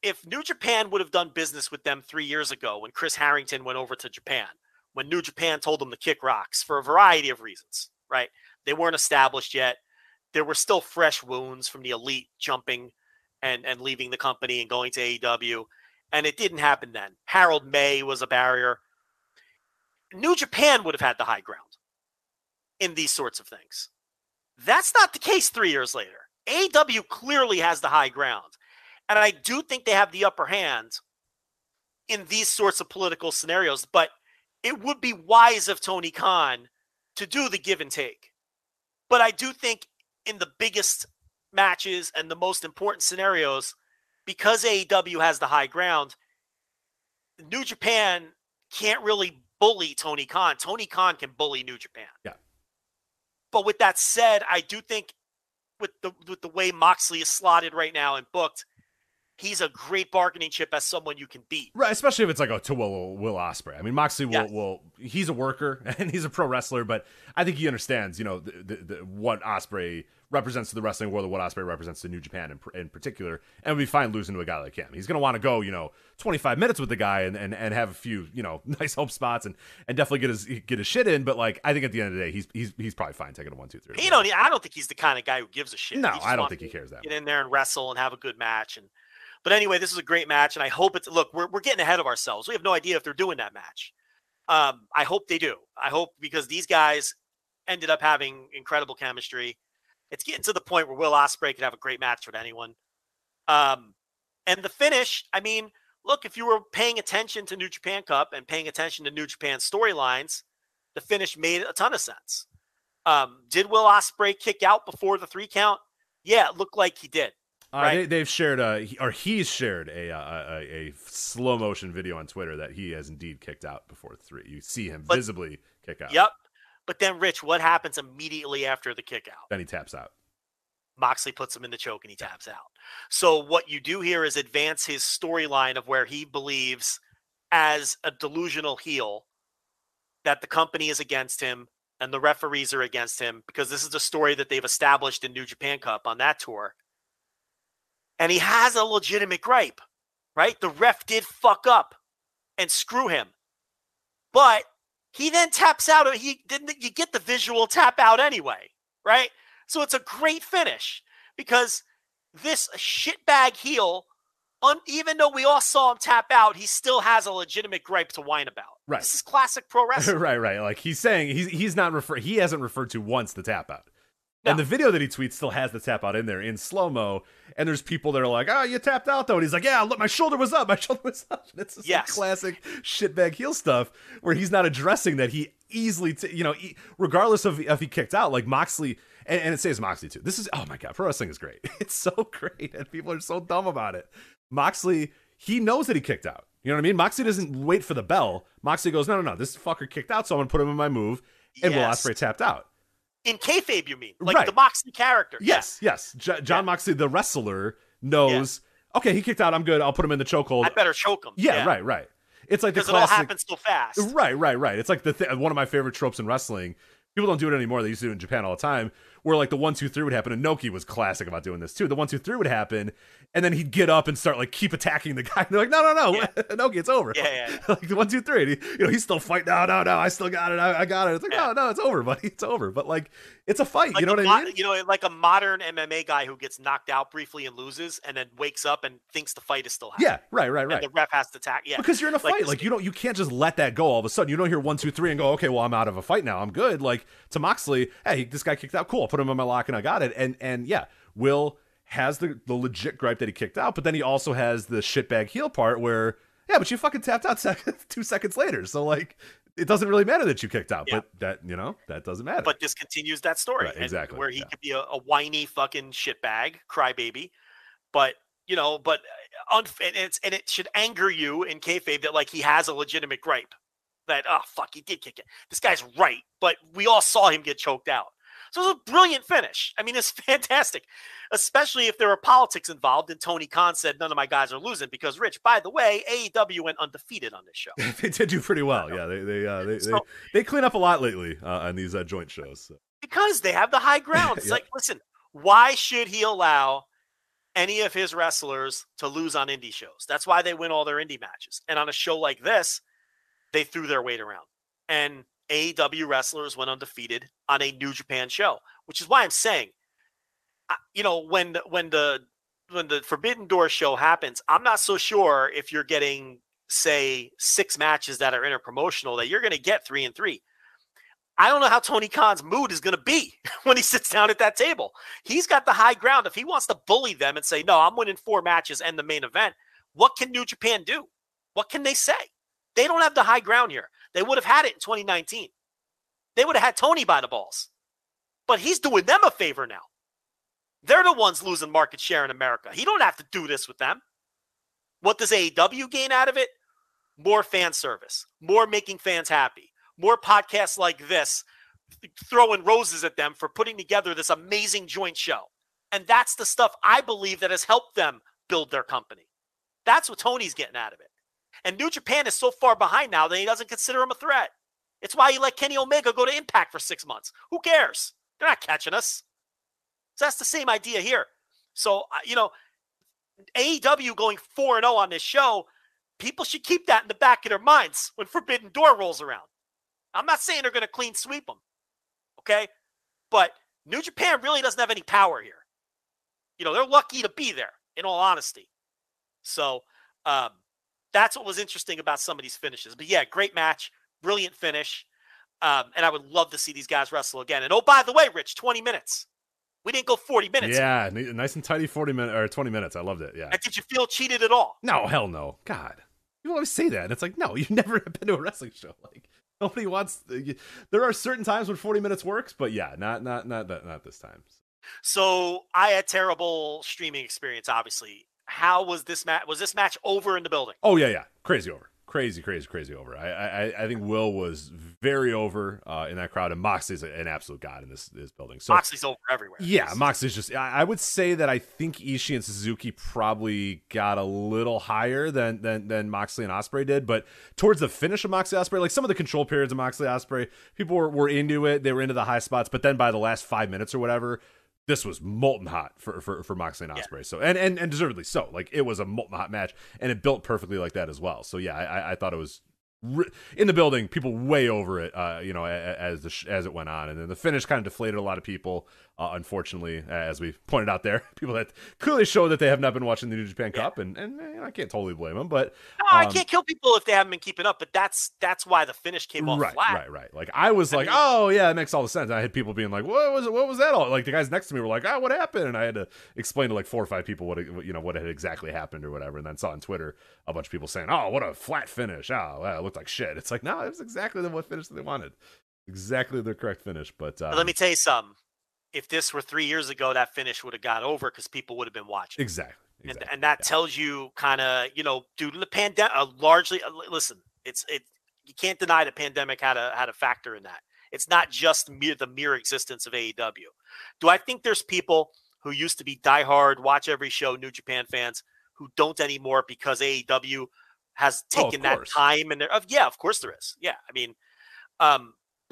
if New Japan would have done business with them 3 years ago when Chris Harrington went over to Japan, when New Japan told them to kick rocks for a variety of reasons, right? They weren't established yet. There were still fresh wounds from the elite jumping and leaving the company and going to AEW. And it didn't happen then. Harold May was a barrier. New Japan would have had the high ground in these sorts of things. That's not the case 3 years later. AEW clearly has the high ground. And I do think they have the upper hand in these sorts of political scenarios. But it would be wise of Tony Khan to do the give and take. But I do think in the biggest matches and the most important scenarios, because AEW has the high ground, New Japan can't really bully Tony Khan. Tony Khan can bully New Japan. Yeah. But with that said, I do think with the way Moxley is slotted right now and booked, he's a great bargaining chip as someone you can beat. Right, especially if it's like to Will Ospreay. I mean, Moxley will he's a worker and he's a pro wrestler, but I think he understands, you know, the what Ospreay represents to the wrestling world, or what Ospreay represents to New Japan in particular, and would be fine losing to a guy like him. He's going to want to go, you know, 25 minutes with the guy and have a few, you know, nice home spots and definitely get his shit in. But like, I think at the end of the day, he's probably fine taking a 1, 2, 3. I don't think he's the kind of guy who gives a shit. No, I don't think he cares that. Get in there and wrestle and have a good match. And but anyway, this is a great match, and I hope it's. Look, we're getting ahead of ourselves. We have no idea if they're doing that match. I hope they do. I hope, because these guys ended up having incredible chemistry. It's getting to the point where Will Ospreay could have a great match with anyone. And the finish, I mean, look, if you were paying attention to New Japan Cup and paying attention to New Japan storylines, the finish made a ton of sense. Did Will Ospreay kick out before the 3 count? Yeah, it looked like he did. Right? They've shared, he's shared a slow motion video on Twitter that he has indeed kicked out before 3. You see him visibly kick out. Yep. But then, Rich, what happens immediately after the kick out? Then he taps out. Moxley puts him in the choke and he taps out. So what you do here is advance his storyline of where he believes, as a delusional heel, that the company is against him and the referees are against him, because this is the story that they've established in New Japan Cup on that tour. And he has a legitimate gripe, right? The ref did fuck up and screw him. But he then taps out. He didn't. You get the visual tap out anyway, right? So it's a great finish, because this shitbag heel, even though we all saw him tap out, he still has a legitimate gripe to whine about. Right. This is classic pro wrestling. Right. Like he's saying, he hasn't referred to once the tap out. No. And the video that he tweets still has the tap out in there in slow-mo. And there's people that are like, oh, you tapped out, though. And he's like, yeah, look, my shoulder was up. That's just classic shitbag heel stuff where he's not addressing that he easily, regardless of if he kicked out, like Moxley, and it says Moxley, too. This is, oh, my God, pro wrestling is great. It's so great, and people are so dumb about it. Moxley, he knows that he kicked out. You know what I mean? Moxley doesn't wait for the bell. Moxley goes, no, this fucker kicked out, so I'm going to put him in my move. And Will Ospreay tapped out. In kayfabe, you mean? Like the Moxley character. Yes. John Moxley, the wrestler, knows, okay, he kicked out. I'm good. I'll put him in the chokehold. I better choke him. Yeah, right. It's like the classic. Because it all happens so fast. Right. It's like one of my favorite tropes in wrestling. People don't do it anymore. They used to do it in Japan all the time, where like the 1, 2, 3 would happen. And Noki was classic about doing this too. The 1, 2, 3 would happen, and then he'd get up and start like keep attacking the guy. And they're like, no, Noki, it's over. Yeah. Like the 1, 2, 3, and he's still fighting. No, I still got it. I got it. It's like no, it's over, buddy. It's over. But like, it's a fight. Like, you know what I mean? You know, like a modern MMA guy who gets knocked out briefly and loses, and then wakes up and thinks the fight is still happening. Yeah, right. And the ref has to attack. Yeah, because you're in a fight. Like you can't just let that go all of a sudden. You don't hear 1, 2, 3 and go, okay, well, I'm out of a fight now. I'm good. Like to Moxley, hey, this guy kicked out. Cool. I'll put him in my lock and I got it. And Will has the legit gripe that he kicked out, but then he also has the shitbag heel part where, yeah, but you fucking tapped out 2 seconds later. So, like, it doesn't really matter that you kicked out, but that, you know, that doesn't matter. But just continues that story. Right, exactly. Where he could be a whiny fucking shitbag, crybaby. But, you know, but and it should anger you in kayfabe that, like, he has a legitimate gripe. That, oh, fuck, he did kick it. This guy's right. But we all saw him get choked out. So it was a brilliant finish. I mean, it's fantastic, especially if there were politics involved. And Tony Khan said, none of my guys are losing because, Rich, by the way, AEW went undefeated on this show. They did do pretty well. Yeah, they clean up a lot lately on these joint shows. So. Because they have the high ground. It's like, listen, why should he allow any of his wrestlers to lose on indie shows? That's why they win all their indie matches. And on a show like this, they threw their weight around. And AEW wrestlers went undefeated on a New Japan show, which is why I'm saying, you know, when the Forbidden Door show happens, I'm not so sure if you're getting, say, 6 matches that are interpromotional that you're going to get 3 and 3. I don't know how Tony Khan's mood is going to be when he sits down at that table. He's got the high ground. If he wants to bully them and say, no, I'm winning 4 matches and the main event, what can New Japan do? What can they say? They don't have the high ground here. They would have had it in 2019. They would have had Tony by the balls. But he's doing them a favor now. They're the ones losing market share in America. He don't have to do this with them. What does AEW gain out of it? More fan service. More making fans happy. More podcasts like this throwing roses at them for putting together this amazing joint show. And that's the stuff I believe that has helped them build their company. That's what Tony's getting out of it. And New Japan is so far behind now that he doesn't consider him a threat. It's why he let Kenny Omega go to Impact for 6 months. Who cares? They're not catching us. So that's the same idea here. So, you know, AEW going 4-0 on this show, people should keep that in the back of their minds when Forbidden Door rolls around. I'm not saying they're going to clean sweep them, okay? But New Japan really doesn't have any power here. You know, they're lucky to be there, in all honesty. So, that's what was interesting about some of these finishes. But, yeah, great match, brilliant finish, and I would love to see these guys wrestle again. And, oh, by the way, Rich, 20 minutes. We didn't go 40 minutes. Yeah, nice and tidy 20 minutes. I loved it, yeah. And did you feel cheated at all? No, hell no. God. You always say that, and it's like, no, you've never been to a wrestling show. Like, nobody wants – there are certain times when 40 minutes works, but, yeah, not this time. So I had terrible streaming experience, obviously. How was this match? Was this match over in the building? Oh, yeah. Crazy over. Crazy over. I think Will was very over in that crowd, and Moxley's an absolute god in this building. So Moxley's over everywhere. Yeah, Moxley's just... I would say that I think Ishii and Suzuki probably got a little higher than Moxley and Ospreay did, but towards the finish of Moxley Ospreay, like some of the control periods of Moxley Ospreay, people were into it. They were into the high spots, but then by the last 5 minutes or whatever... This was molten hot for Moxley and Ospreay. Yeah. So and deservedly so. Like, it was a molten hot match, and it built perfectly like that as well. So yeah, I thought it was in the building. People way over it, you know, as it went on, and then the finish kind of deflated a lot of people. Unfortunately, as we pointed out there, people that clearly show that they have not been watching the New Japan Cup, and I can't totally blame them. But no, I can't kill people if they haven't been keeping up. But that's why the finish came off flat. Right. Like I was like, oh yeah, it makes all the sense. And I had people being like, what was that all? Like the guys next to me were like, what happened? And I had to explain to like 4 or 5 people what had exactly happened or whatever. And then saw on Twitter a bunch of people saying, oh, what a flat finish. Oh, wow, it looked like shit. It's like, no, it was exactly the one finish that they wanted. Exactly the correct finish. But let me tell you something. If this were 3 years ago, that finish would have got over because people would have been watching. Exactly. And that tells you kind of, you know, due to the pandemic, largely, listen, you can't deny the pandemic had a factor in that. It's not just the mere existence of AEW. Do I think there's people who used to be diehard, watch every show, New Japan fans, who don't anymore because AEW has taken that time? And yeah, of course there is. Yeah, I mean,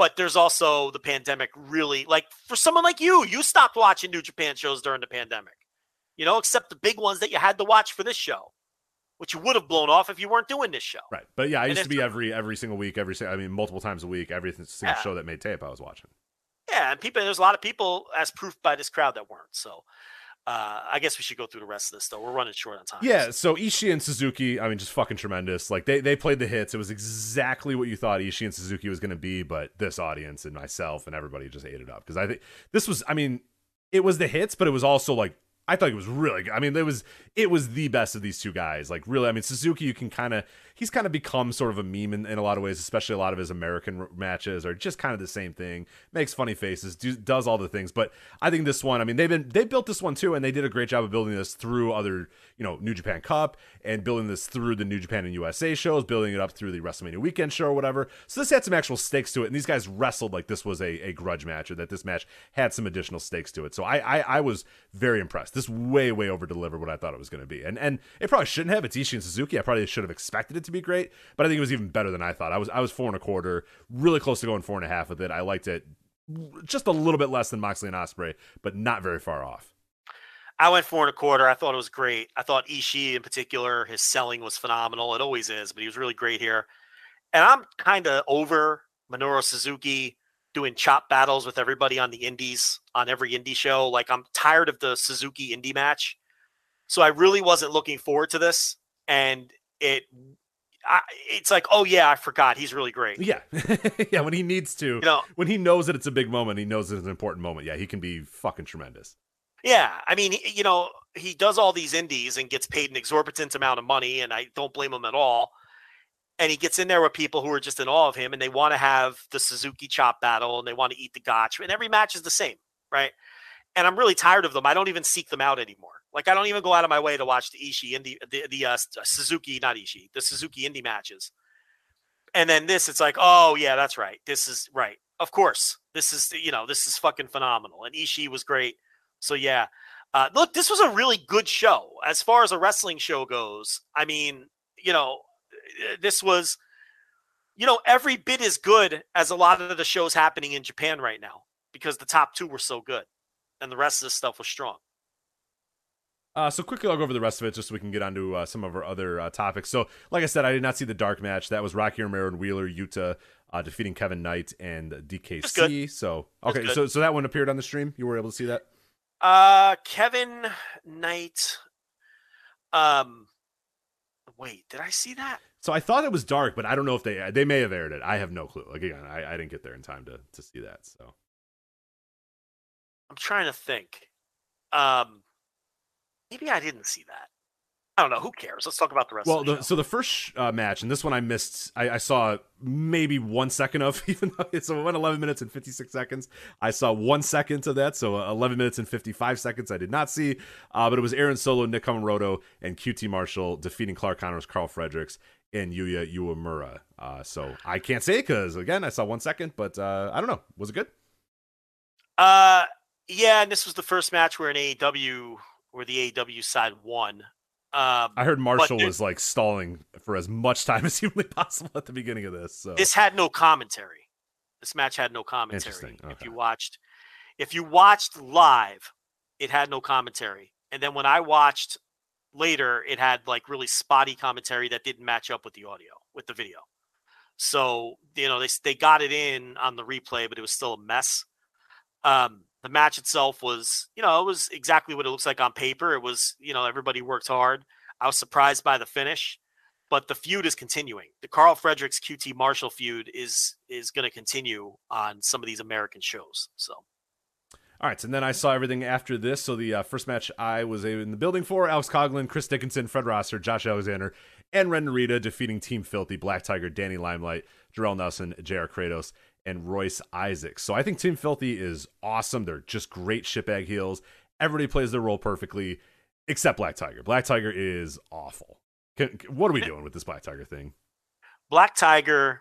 but there's also the pandemic really, like for someone like you stopped watching New Japan shows during the pandemic, you know, except the big ones that you had to watch for this show, which you would have blown off if you weren't doing this show. Right. But yeah, I used to be every single week, multiple times a week, every single show that made tape I was watching. Yeah. And there's a lot of people as proof by this crowd that weren't. So I guess we should go through the rest of this, though. We're running short on time. Yeah, so Ishii and Suzuki, I mean, just fucking tremendous. Like, they played the hits. It was exactly what you thought Ishii and Suzuki was going to be, but this audience and myself and everybody just ate it up. Because I think this was, I mean, it was the hits, but it was also, like, I thought he was really good. I mean, it was the best of these two guys. Like, really, I mean, Suzuki, you can kind of, he's kind of become sort of a meme in a lot of ways, especially a lot of his American matches are just kind of the same thing. Makes funny faces, does all the things. But I think this one, I mean, they built this one too, and they did a great job of building this through other, you know, New Japan Cup, and building this through the New Japan and USA shows, building it up through the WrestleMania weekend show or whatever. So this had some actual stakes to it, and these guys wrestled like this was a grudge match, or that this match had some additional stakes to it. So I was very impressed. This way over delivered what I thought it was going to be, and it probably shouldn't have. It's Ishii and Suzuki. I probably should have expected it to be great, but I think it was even better than I thought. I was 4.25, really close to going 4.5 with it. I liked it just a little bit less than Moxley and Ospreay, but not very far off. I went 4.25. I thought it was great. I thought Ishii in particular, his selling was phenomenal. It always is, but he was really great here. And I'm kind of over Minoru Suzuki doing chop battles with everybody on the indies, on every indie show. Like, I'm tired of the Suzuki indie match. So I really wasn't looking forward to this. And it's like, oh yeah, I forgot. He's really great. Yeah. Yeah. When he needs to, you know, when he knows that it's a big moment, he knows that it's an important moment. Yeah. He can be fucking tremendous. Yeah. I mean, you know, he does all these indies and gets paid an exorbitant amount of money, and I don't blame him at all. And he gets in there with people who are just in awe of him, and they want to have the Suzuki chop battle, and they want to eat the gotch. And every match is the same, right? And I'm really tired of them. I don't even seek them out anymore. Like, I don't even go out of my way to watch the Ishii indie, the Suzuki indie matches. And then this, it's like, oh yeah, that's right. This is right. Of course, this is, you know, this is fucking phenomenal. And Ishii was great. So yeah, look, this was a really good show as far as a wrestling show goes. I mean, you know, this was, you know, every bit as good as a lot of the shows happening in Japan right now, because the top two were so good and the rest of this stuff was strong. So quickly, I'll go over the rest of it just so we can get on to some of our other topics. So like I said, I did not see the dark match. That was Rocky Romero and Wheeler Yuta defeating Kevin Knight and DKC. So, okay. So that one appeared on the stream. You were able to see that? Kevin Knight. Wait, did I see that? So I thought it was dark, but I don't know if they may have aired it. I have no clue. Like, again, I didn't get there in time to see that. So I'm trying to think. Maybe I didn't see that. I don't know. Who cares? Let's talk about the rest of the show. So the first match, and this one I missed, I saw maybe 1 second of, even though it went 11 minutes and 56 seconds. I saw 1 second of that, so 11 minutes and 55 seconds I did not see. But it was Aaron Solo, Nick Comoroto, and QT Marshall defeating Clark Connors, Carl Fredericks, and Yuya Uemura. So I can't say because, again, I saw 1 second, but I don't know. Was it good? Yeah, and this was the first match where the AEW side won. I heard Marshall was like stalling for as much time as humanly possible at the beginning of this. So this had no commentary. This match had no commentary. Okay. If you watched live, it had no commentary. And then when I watched later, it had like really spotty commentary that didn't match up with the audio, with the video. So, you know, they got it in on the replay, but it was still a mess. The match itself was, you know, it was exactly what it looks like on paper. It was, you know, everybody worked hard. I was surprised by the finish, but the feud is continuing. The Carl Fredericks QT Marshall feud is going to continue on some of these American shows. So, all right. And then I saw everything after this. So the first match I was in the building for, Alex Coughlin, Chris Dickinson, Fred Rosser, Josh Alexander, and Ren Narita defeating Team Filthy, Black Tiger, Danny Limelight, Jarrell Nelson, JR Kratos, and Royce Isaacs. So I think Team Filthy is awesome. They're just great shitbag heels. Everybody plays their role perfectly, except Black Tiger. Black Tiger is awful. What are we doing with this Black Tiger thing? Black Tiger,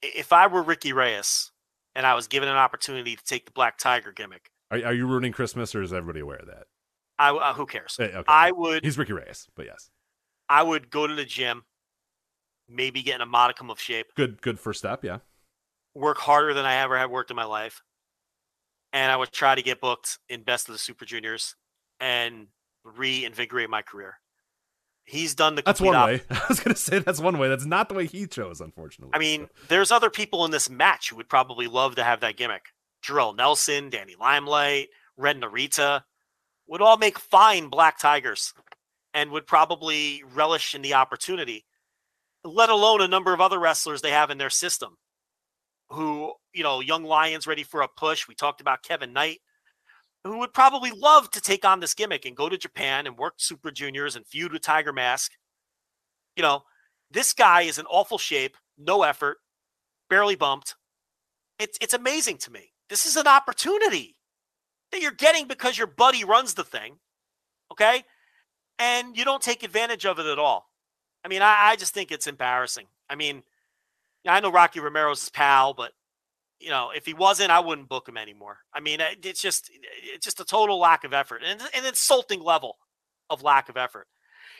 if I were Ricky Reyes and I was given an opportunity to take the Black Tiger gimmick. Are you ruining Christmas, or is everybody aware of that? Who cares? Okay. He's Ricky Reyes, but yes. I would go to the gym, maybe get in a modicum of shape. Good first step, yeah. Work harder than I ever have worked in my life. And I would try to get booked in Best of the Super Juniors and reinvigorate my career. He's done the complete opposite. That's one way. I was going to say that's one way. That's not the way he chose, unfortunately. I mean, there's other people in this match who would probably love to have that gimmick. Jarrell Nelson, Danny Limelight, Ren Narita would all make fine Black Tigers and would probably relish in the opportunity, let alone a number of other wrestlers they have in their system. Who, you know, young lions ready for a push. We talked about Kevin Knight. who would probably love to take on this gimmick and go to Japan and work Super Juniors and feud with Tiger Mask. You know, this guy is in awful shape, no effort, barely bumped. It's amazing to me. This is an opportunity that you're getting because your buddy runs the thing, okay? And you don't take advantage of it at all. I mean, I just think it's embarrassing. I mean, I know Rocky Romero's his pal, but, you know, if he wasn't, I wouldn't book him anymore. I mean, it's just a total lack of effort and an insulting level of lack of effort.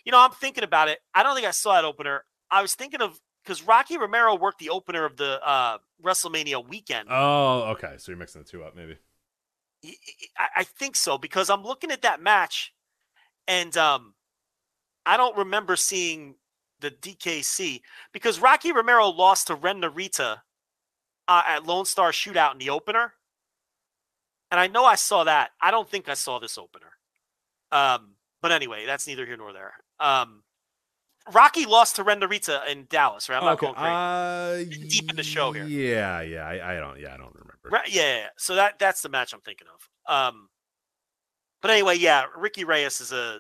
You know, I'm thinking about it. I don't think I saw that opener. I was thinking of, because Rocky Romero worked the opener of the WrestleMania weekend. Oh, okay. So you're mixing the two up, maybe. I think so, because I'm looking at that match, and I don't remember seeing the DKC, because Rocky Romero lost to Ren Narita at Lone Star Shootout in the opener. And I know I saw that. I don't think I saw this opener. But anyway, that's neither here nor there. Rocky lost to Ren Narita in Dallas, right? I'm not going crazy. Deep in the show here. Yeah. I don't remember. Right, yeah. So that's the match I'm thinking of. But anyway, yeah, Ricky Reyes is that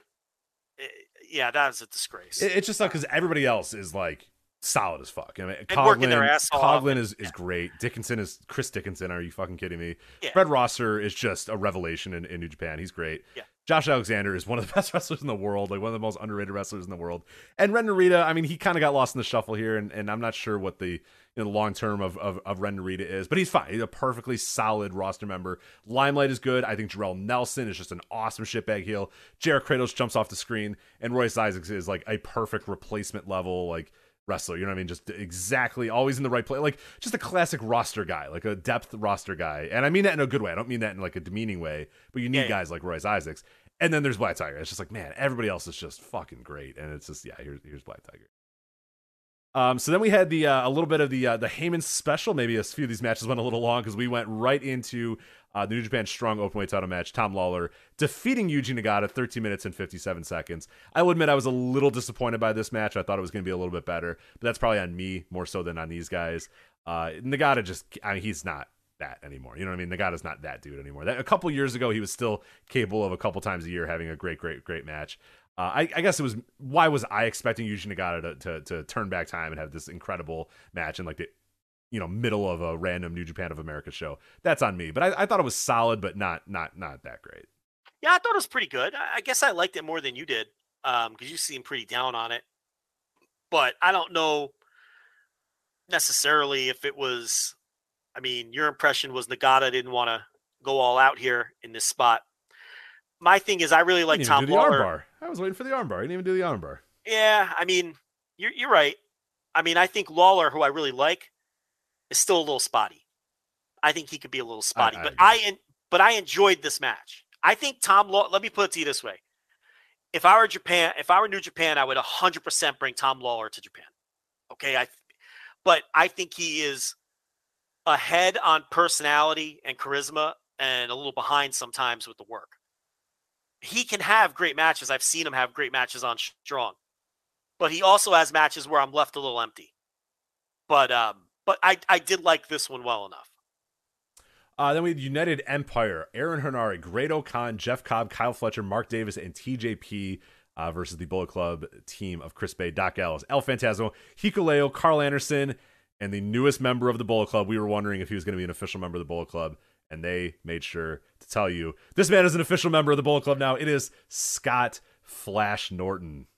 was a disgrace. It's just not because everybody else is like solid as fuck. I mean, Coughlin is great. Dickinson is Chris Dickinson. Are you fucking kidding me? Yeah. Fred Rosser is just a revelation in New Japan. He's great. Yeah. Josh Alexander is one of the best wrestlers in the world, like one of the most underrated wrestlers in the world. And Ren Narita, I mean, he kind of got lost in the shuffle here, and I'm not sure what the long term of Ren Narita is, but he's fine. He's a perfectly solid roster member. Limelight is good. I think Jarrell Nelson is just an awesome shitbag heel. Jarrett Kratos jumps off the screen, and Royce Isaacs is like a perfect replacement level like wrestler. You know what I mean? Just exactly always in the right place. Like just a classic roster guy, like a depth roster guy. And I mean that in a good way. I don't mean that in like a demeaning way, but you need guys like Royce Isaacs. And then there's Black Tiger. It's just like, man, everybody else is just fucking great. And it's just, yeah, here's Black Tiger. So then we had a little bit of the Heyman special. Maybe a few of these matches went a little long because we went right into the New Japan Strong Openweight title match. Tom Lawler defeating Yuji Nagata, 13 minutes and 57 seconds. I will admit I was a little disappointed by this match. I thought it was going to be a little bit better, but that's probably on me more so than on these guys. Nagata he's not that anymore. You know what I mean? Nagata's not that dude anymore. That, a couple years ago, he was still capable of a couple times a year having a great, great, great match. I guess it was, why was I expecting Yuji Nagata to turn back time and have this incredible match in like the, you know, middle of a random New Japan of America show? That's on me. But I thought it was solid, but not that great. Yeah, I thought it was pretty good. I guess I liked it more than you did because you seem pretty down on it. But I don't know necessarily if it was, I mean, your impression was Nagata didn't want to go all out here in this spot. My thing is, I really like Tom Lawler. I was waiting for the armbar. I didn't even do the armbar. Yeah, I mean, you're right. I mean, I think Lawler, who I really like, is still a little spotty. I think he could be a little spotty, but I enjoyed this match. I think Tom Lawler. Let me put it to you this way: if I were New Japan, I would 100% bring Tom Lawler to Japan. Okay, but I think he is ahead on personality and charisma, and a little behind sometimes with the work. He can have great matches. I've seen him have great matches on Strong, but he also has matches where I'm left a little empty. But I did like this one well enough. Then we had United Empire, Aaron Henare, Great O'Khan, Jeff Cobb, Kyle Fletcher, Mark Davis, and TJP versus the Bullet Club team of Chris Bay, Doc Gallows, El Fantasmo, Hikuleo, Carl Anderson, and the newest member of the Bullet Club. We were wondering if he was going to be an official member of the Bullet Club. And they made sure to tell you this man is an official member of the Bullet Club now. It is Scott Flash Norton.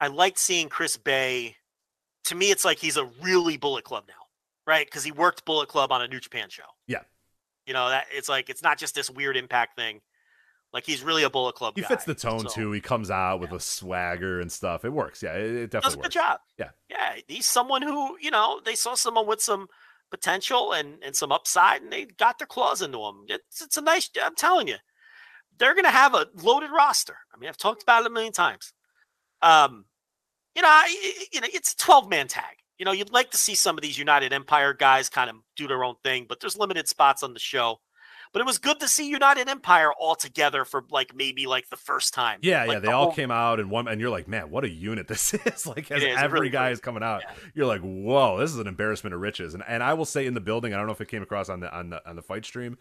I liked seeing Chris Bay. To me, it's like he's a really Bullet Club now, right? Because he worked Bullet Club on a New Japan show. Yeah, you know that it's like it's not just this weird Impact thing. Like he's really a Bullet Club. He fits the tone too. He comes out with a swagger and stuff. It works. Yeah, it definitely does a good job. Yeah. He's someone who they saw someone with some potential and some upside, and they got their claws into them. It's a nice, I'm telling you, they're going to have a loaded roster. I mean, I've talked about it a million times. It's a 12-man tag. You know, you'd like to see some of these United Empire guys kind of do their own thing, but there's limited spots on the show. But it was good to see United Empire all together for like maybe like the first time. Yeah, like they all came out and you're like, man, what a unit this is. Like as every really guy is coming out, you're like, whoa, this is an embarrassment of riches. And I will say in the building, I don't know if it came across on the fight stream,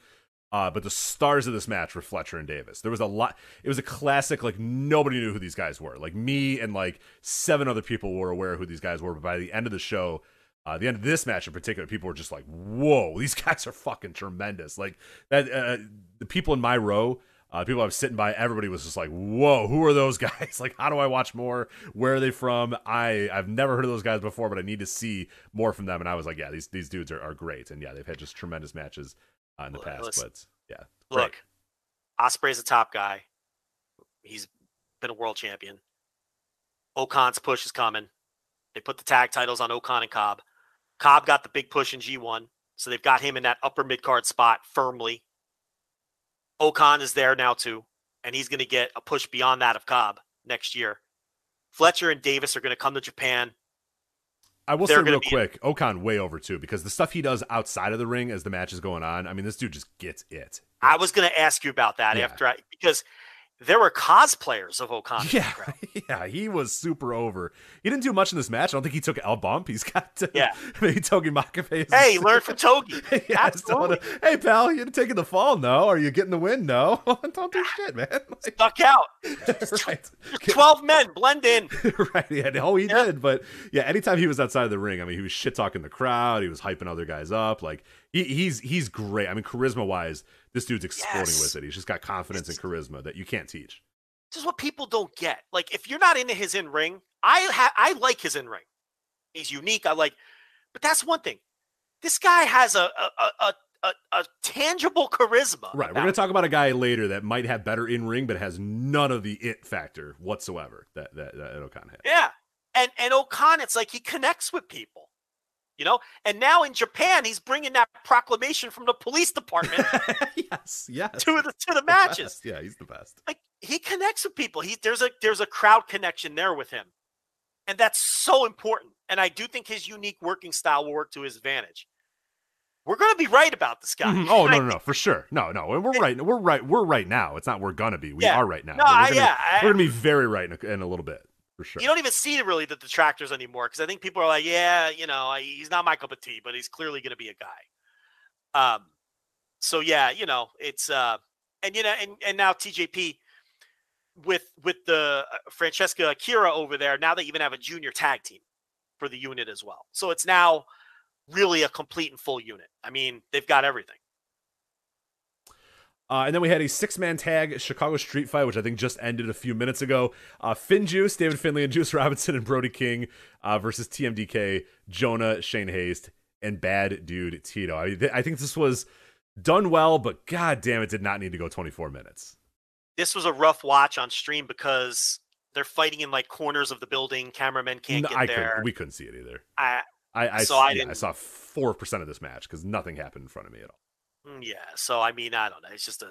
But the stars of this match were Fletcher and Davis. There was a lot. It was a classic, like, nobody knew who these guys were. Like, me and, like, seven other people were aware who these guys were. But by the end of the show, the end of this match in particular, people were just like, whoa, these guys are fucking tremendous. Like, that, the people in my row, people I was sitting by, everybody was just like, whoa, who are those guys? Like, how do I watch more? Where are they from? I've never heard of those guys before, but I need to see more from them. And I was like, yeah, these dudes are great. And, yeah, they've had just tremendous matches in the past. Listen, but yeah, look, Ospreay's a top guy. He's been a world champion. Ocon's push is coming. They put the tag titles on Ocon and Cobb. Cobb got the big push in G1, so they've got him in that upper mid-card spot firmly. Ocon is there now too, and he's going to get a push beyond that of Cobb next year. Fletcher and Davis are going to come to Japan. I will say real quick, Ocon way over too, because the stuff he does outside of the ring as the match is going on, I mean, this dude just gets it. I was going to ask you about that after, because there were cosplayers of Ocon. Yeah, he was super over. He didn't do much in this match. I don't think he took an L bump. He's got maybe Togi Makabe. Hey, he learned from Togi. Absolutely. Hey, pal, you're taking the fall? No. Are you getting the win? No. Don't do shit, man. Like, stuck out. Right. 12 men blend in. Right. Yeah. Oh, he did. But yeah, anytime he was outside of the ring, I mean, he was shit talking the crowd. He was hyping other guys up. Like, he's great. I mean, charisma wise, this dude's exploding with it. He's just got confidence and charisma that you can't teach. This is what people don't get. Like, if you're not into his in ring, I like his in ring. He's unique. But that's one thing. This guy has a tangible charisma. Right. We're going to talk about a guy later that might have better in ring, but has none of the it factor whatsoever that Ocon had. Yeah. And Ocon, it's like he connects with people. You know, and now in Japan, he's bringing that proclamation from the police department. Yes. To the matches. Yeah, he's the best. Like, he connects with people. There's a crowd connection there with him, and that's so important. And I do think his unique working style will work to his advantage. We're gonna be right about this guy. Mm-hmm. Oh no, for sure. No, and we're right now. It's not we're gonna be. We are right now. No, we're gonna be very right in a little bit. For sure. You don't even see really the detractors anymore, because I think people are like, yeah, you know, he's not my cup of tea, but he's clearly going to be a guy. So yeah, you know, it's and you know, and now TJP with the Francesca Akira over there, now they even have a junior tag team for the unit as well. So it's now really a complete and full unit. I mean, they've got everything. And then we had a six-man tag Chicago Street Fight, which I think just ended a few minutes ago. Finn Juice, David Finlay and Juice Robinson and Brody King versus TMDK, Jonah, Shane Haste, and Bad Dude Tito. I think this was done well, but god damn it, did not need to go 24 minutes. This was a rough watch on stream because they're fighting in like corners of the building. Cameramen can't get there. We couldn't see it either. I saw 4% of this match because nothing happened in front of me at all. Yeah, so I mean, I don't know. It's just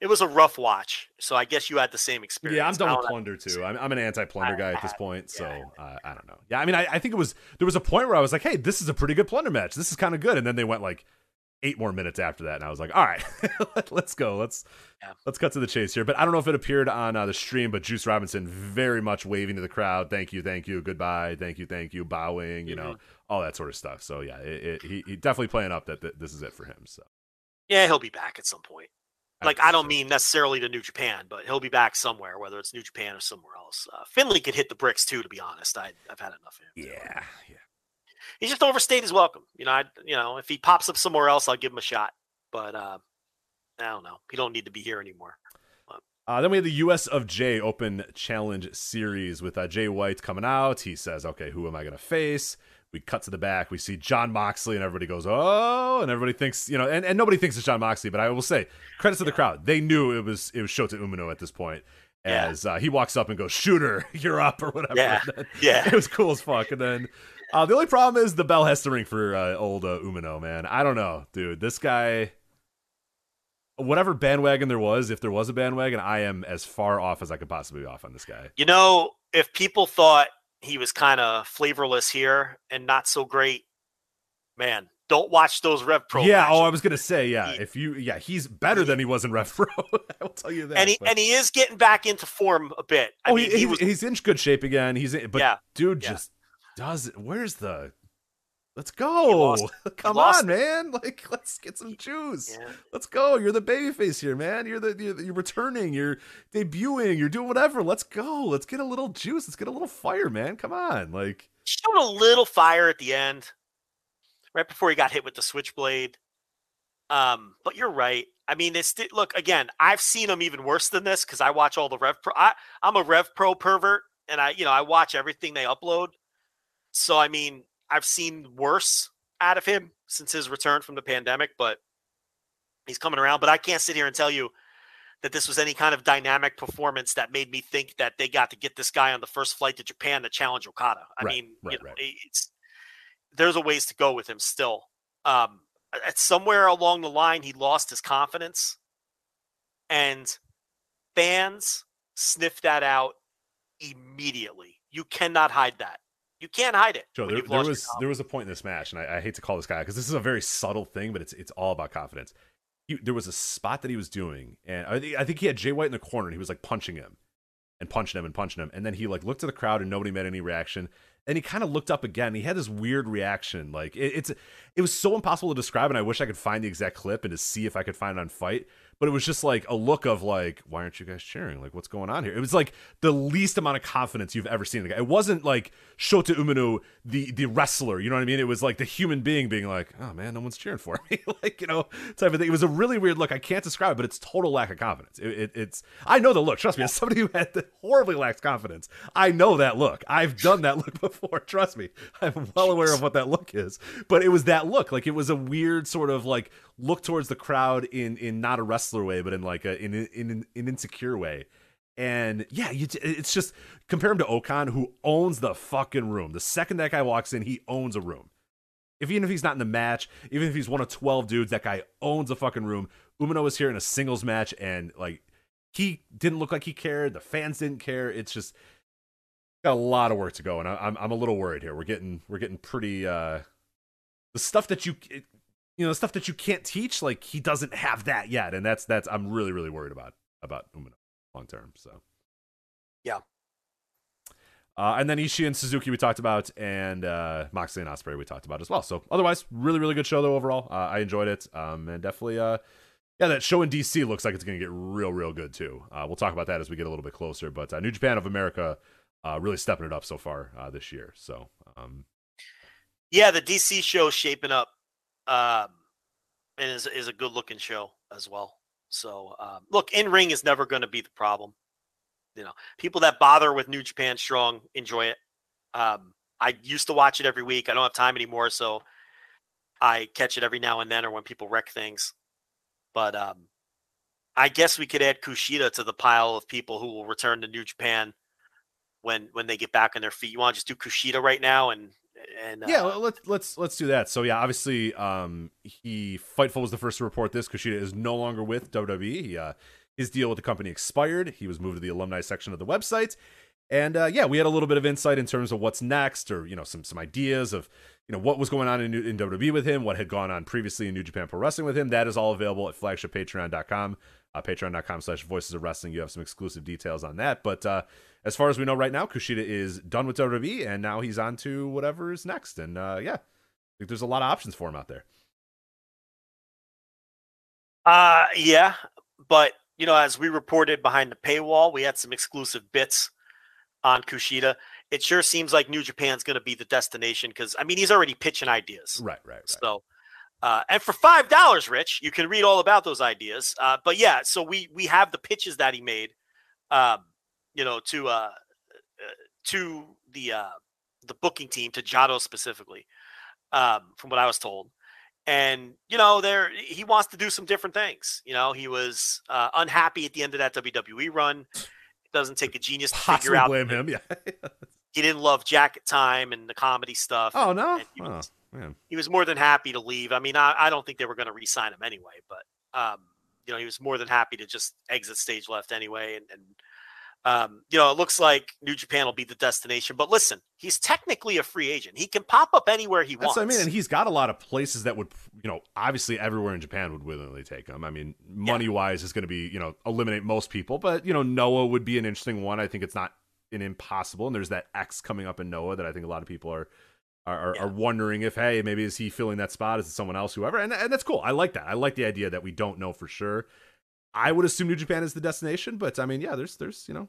it was a rough watch. So I guess you had the same experience. Yeah, I'm done with plunder too. I'm an anti-plunder guy at this point. I don't know. Yeah, I mean, I think there was a point where I was like, hey, this is a pretty good plunder match. This is kind of good. And then they went like 8 more minutes after that, and I was like, all right, let's go. Let's cut to the chase here. But I don't know if it appeared on the stream, but Juice Robinson very much waving to the crowd, thank you, goodbye, thank you, bowing, you know, all that sort of stuff. So yeah, he definitely playing up that this is it for him. So. Yeah, he'll be back at some point. Like, I don't mean necessarily to New Japan, but he'll be back somewhere, whether it's New Japan or somewhere else. Finley could hit the bricks, too, to be honest. I've had enough of him. Yeah. He just overstayed his welcome. You know, if he pops up somewhere else, I'll give him a shot. But I don't know. He don't need to be here anymore. Then we had the US of J Open Challenge Series with Jay White coming out. He says, okay, who am I going to face? We cut to the back. We see Jon Moxley, and everybody goes, oh, and everybody thinks, you know, and nobody thinks it's Jon Moxley, but I will say, credits to the crowd. They knew it was Shota Umino at this point, as he walks up and goes, shooter, you're up, or whatever. Yeah. It was cool as fuck. And then the only problem is the bell has to ring for old Umino, man. I don't know, dude. This guy, whatever bandwagon there was, if there was a bandwagon, I am as far off as I could possibly be off on this guy. You know, if people thought he was kind of flavorless here and not so great, man, don't watch those Rev Pro matches. I was going to say, he's better than he was in Rev Pro. I will tell you that. And he is getting back into form a bit. I mean, he's in good shape again. Dude just does it. Where's the Let's go. Come on, man. Like, let's get some juice. Yeah. Let's go. You're the babyface here, man. You're returning. You're debuting. You're doing whatever. Let's go. Let's get a little juice. Let's get a little fire, man. Come on. Like, showed a little fire at the end, right before he got hit with the switchblade. But you're right. I mean, it's look, again, I've seen him even worse than this because I watch all the Rev Pro. I'm a Rev Pro pervert, and I watch everything they upload. So I mean, I've seen worse out of him since his return from the pandemic, but he's coming around. But I can't sit here and tell you that this was any kind of dynamic performance that made me think that they got to get this guy on the first flight to Japan to challenge Okada. I mean, there's a ways to go with him still. Somewhere along the line, he lost his confidence, and fans sniffed that out immediately. You cannot hide that. You can't hide it. Joe, there was a point in this match, and I hate to call this guy because this is a very subtle thing, but it's all about confidence. There was a spot that he was doing, and I think he had Jay White in the corner, and he was like punching him, and then he like looked at the crowd, and nobody made any reaction. And he kind of looked up again. He had this weird reaction, like it was so impossible to describe. And I wish I could find the exact clip and to see if I could find it on Fight. But it was just like a look of like, why aren't you guys cheering? Like, what's going on here? It was like the least amount of confidence you've ever seen in a guy. It wasn't like Shota Umino, the wrestler. You know what I mean? It was like the human being being like, oh man, no one's cheering for me, like, you know, type of thing. It was a really weird look. I can't describe it, but it's total lack of confidence. It's I know the look. Trust me, as somebody who had horribly lacks confidence, I know that look. I've done that look before. Trust me, I'm well aware of what that look is. But it was that look. Like, it was a weird sort of like look towards the crowd in not a wrestler way, but in like an insecure way. And yeah, it's just compare him to Okan, who owns the fucking room. The second that guy walks in, he owns a room. Even if he's not in the match, even if he's one of 12 dudes, that guy owns a fucking room. Umino was here in a singles match, and like, he didn't look like he cared. The fans didn't care. It's just got a lot of work to go, and I'm a little worried here. We're getting pretty the stuff that you can't teach. Like, he doesn't have that yet, and that's I'm really, really worried about Umino long term. So yeah, and then Ishii and Suzuki we talked about, and Moxley and Ospreay we talked about as well. So otherwise, really, really good show though overall. I enjoyed it, and definitely yeah, that show in DC looks like it's going to get real, real good too. We'll talk about that as we get a little bit closer. But New Japan of America. Really stepping it up so far this year. So, yeah, the DC show shaping up, and is a good looking show as well. So, look, in ring is never going to be the problem. You know, people that bother with New Japan Strong enjoy it. I used to watch it every week. I don't have time anymore, so I catch it every now and then, or when people wreck things. But I guess we could add Kushida to the pile of people who will return to New Japan when they get back on their feet. You want to just do Kushida right now? And yeah, let's do that. So yeah, obviously Fightful was the first to report this. Kushida is no longer with WWE. His deal with the company expired. He was moved to the alumni section of the website. And yeah, we had a little bit of insight in terms of what's next, or, you know, some ideas of, you know, what was going on in WWE with him, what had gone on previously in New Japan Pro Wrestling with him. That is all available at flagshippatreon.com. Patreon.com/Voices of Wrestling. You have some exclusive details on that. But as far as we know right now, Kushida is done with WWE, and now he's on to whatever is next. And yeah, I think there's a lot of options for him out there. Yeah, but, you know, as we reported behind the paywall, we had some exclusive bits on Kushida. It sure seems like New Japan's going to be the destination because, I mean, he's already pitching ideas. Right. So, and for $5, Rich, you can read all about those ideas. But yeah, so we have the pitches that he made, you know, to the booking team, to Jado specifically, from what I was told. And, you know, he wants to do some different things. You know, he was unhappy at the end of that WWE run. It doesn't take a genius to figure out. Blame him, yeah. He didn't love Jack at time and the comedy stuff. Oh, no? He was more than happy to leave. I mean, I don't think they were going to re-sign him anyway, but, you know, he was more than happy to just exit stage left anyway. And you know, it looks like New Japan will be the destination. But listen, he's technically a free agent. He can pop up anywhere he wants. That's what I mean, and he's got a lot of places that would, you know, obviously everywhere in Japan would willingly take him. I mean, money-wise is going to be, you know, eliminate most people. But, you know, Noah would be an interesting one. I think it's not an impossible. And there's that X coming up in Noah that I think a lot of people are are wondering if, hey, maybe is he filling that spot? Is it someone else, whoever? And that's cool. I like that. I like the idea that we don't know for sure. I would assume New Japan is the destination, but I mean, yeah, there's you know,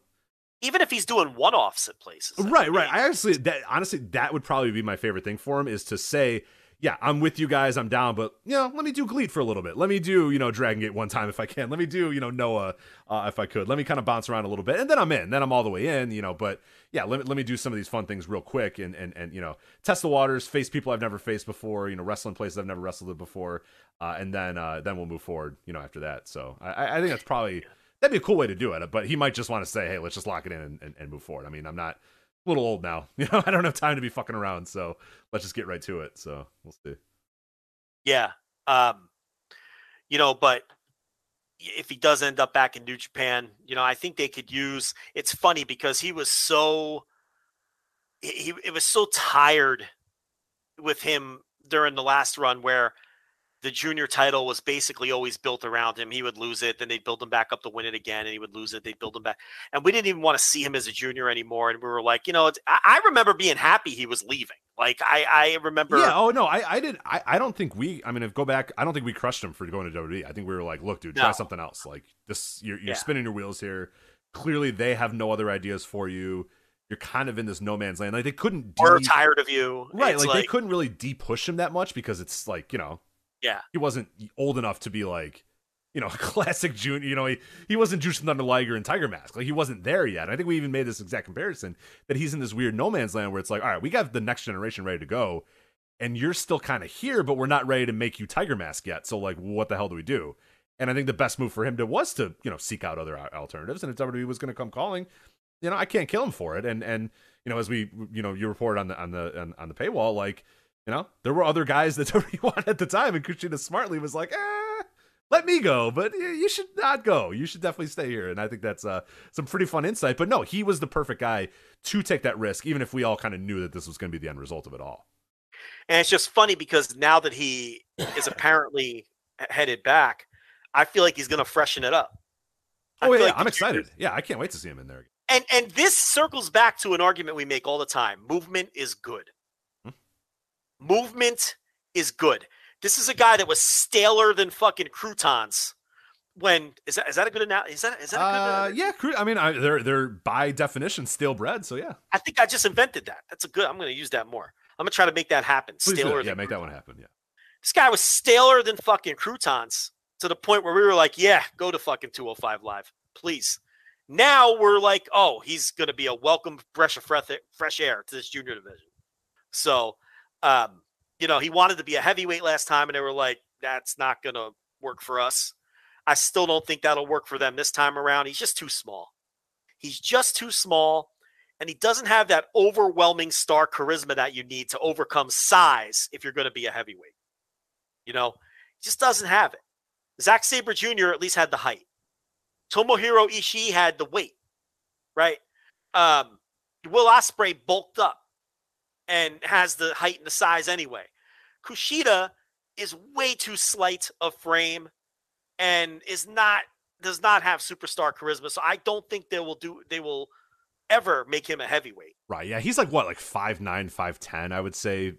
even if he's doing one-offs at places, right. I actually, that would probably be my favorite thing for him, is to say, yeah, I'm with you guys, I'm down, but you know, let me do Gleet for a little bit. Let me do, you know, Dragon Gate one time if I can. Let me do, you know, Noah if I could. Let me kind of bounce around a little bit, and then I'm in. Then I'm all the way in, you know. But yeah, let me do some of these fun things real quick, and you know, test the waters, face people I've never faced before, you know, wrestling places I've never wrestled with before, and then we'll move forward, you know, after that. So I think that's probably, that'd be a cool way to do it. But he might just want to say, hey, let's just lock it in and move forward. I mean, I'm not. A little old now, you know. I don't have time to be fucking around, so let's just get right to it. So we'll see. Yeah, you know, but if he does end up back in New Japan, you know, I think they could use. It's funny because he was so it was so tired with him during the last run, where the junior title was basically always built around him. He would lose it, then they'd build him back up to win it again, and he would lose it, they'd build him back. And we didn't even want to see him as a junior anymore. And we were like, you know, I remember being happy he was leaving. Like, I remember. Yeah, oh, no, I didn't. I don't think we, I mean, if go back, I don't think we crushed him for going to WWE. I think we were like, look, dude, try something else. Like, this, you're spinning your wheels here. Clearly, they have no other ideas for you. You're kind of in this no man's land. Like, they couldn't. We're tired of you. Right, like, they couldn't really de-push him that much because it's like, you know. Yeah, he wasn't old enough to be like, you know, a classic junior. You know, he wasn't Jushin Thunder Liger and Tiger Mask. Like, he wasn't there yet. And I think we even made this exact comparison that he's in this weird no man's land where it's like, all right, we got the next generation ready to go, and you're still kind of here, but we're not ready to make you Tiger Mask yet. So like, what the hell do we do? And I think the best move for him was to, you know, seek out other alternatives. And if WWE was going to come calling, you know, I can't kill him for it. And you know, as we, you know, you report on the paywall, like. You know, there were other guys that WWE wanted at the time, and Kushida smartly was like, let me go, but you should not go. You should definitely stay here. And I think that's some pretty fun insight. But no, he was the perfect guy to take that risk, even if we all kind of knew that this was going to be the end result of it all. And it's just funny because now that he is apparently headed back, I feel like he's going to freshen it up. I'm excited. Yeah, I can't wait to see him in there again. And this circles back to an argument we make all the time. Movement is good. Movement is good. This is a guy that was staler than fucking croutons. When is that a good analogy? Is that a good analogy? Yeah, I mean, they're by definition stale bread. So yeah, I think I just invented that. That's a good. I'm going to use that more. I'm going to try to make that happen. Please staler. Yeah, make croutons. That one happen. Yeah, this guy was staler than fucking croutons to the point where we were like, yeah, go to fucking 205 Live, please. Now we're like, oh, he's going to be a welcome breath of fresh air to this junior division. So. You know, he wanted to be a heavyweight last time, and they were like, that's not going to work for us. I still don't think that'll work for them this time around. He's just too small. He's just too small, and he doesn't have that overwhelming star charisma that you need to overcome size if you're going to be a heavyweight. You know, he just doesn't have it. Zack Sabre Jr. at least had the height. Tomohiro Ishii had the weight, right? Will Ospreay bulked up. And has the height and the size anyway. Kushida is way too slight of frame and does not have superstar charisma. So I don't think they will ever make him a heavyweight. Right. Yeah. He's like what, like 5'9", 5'10", I would say.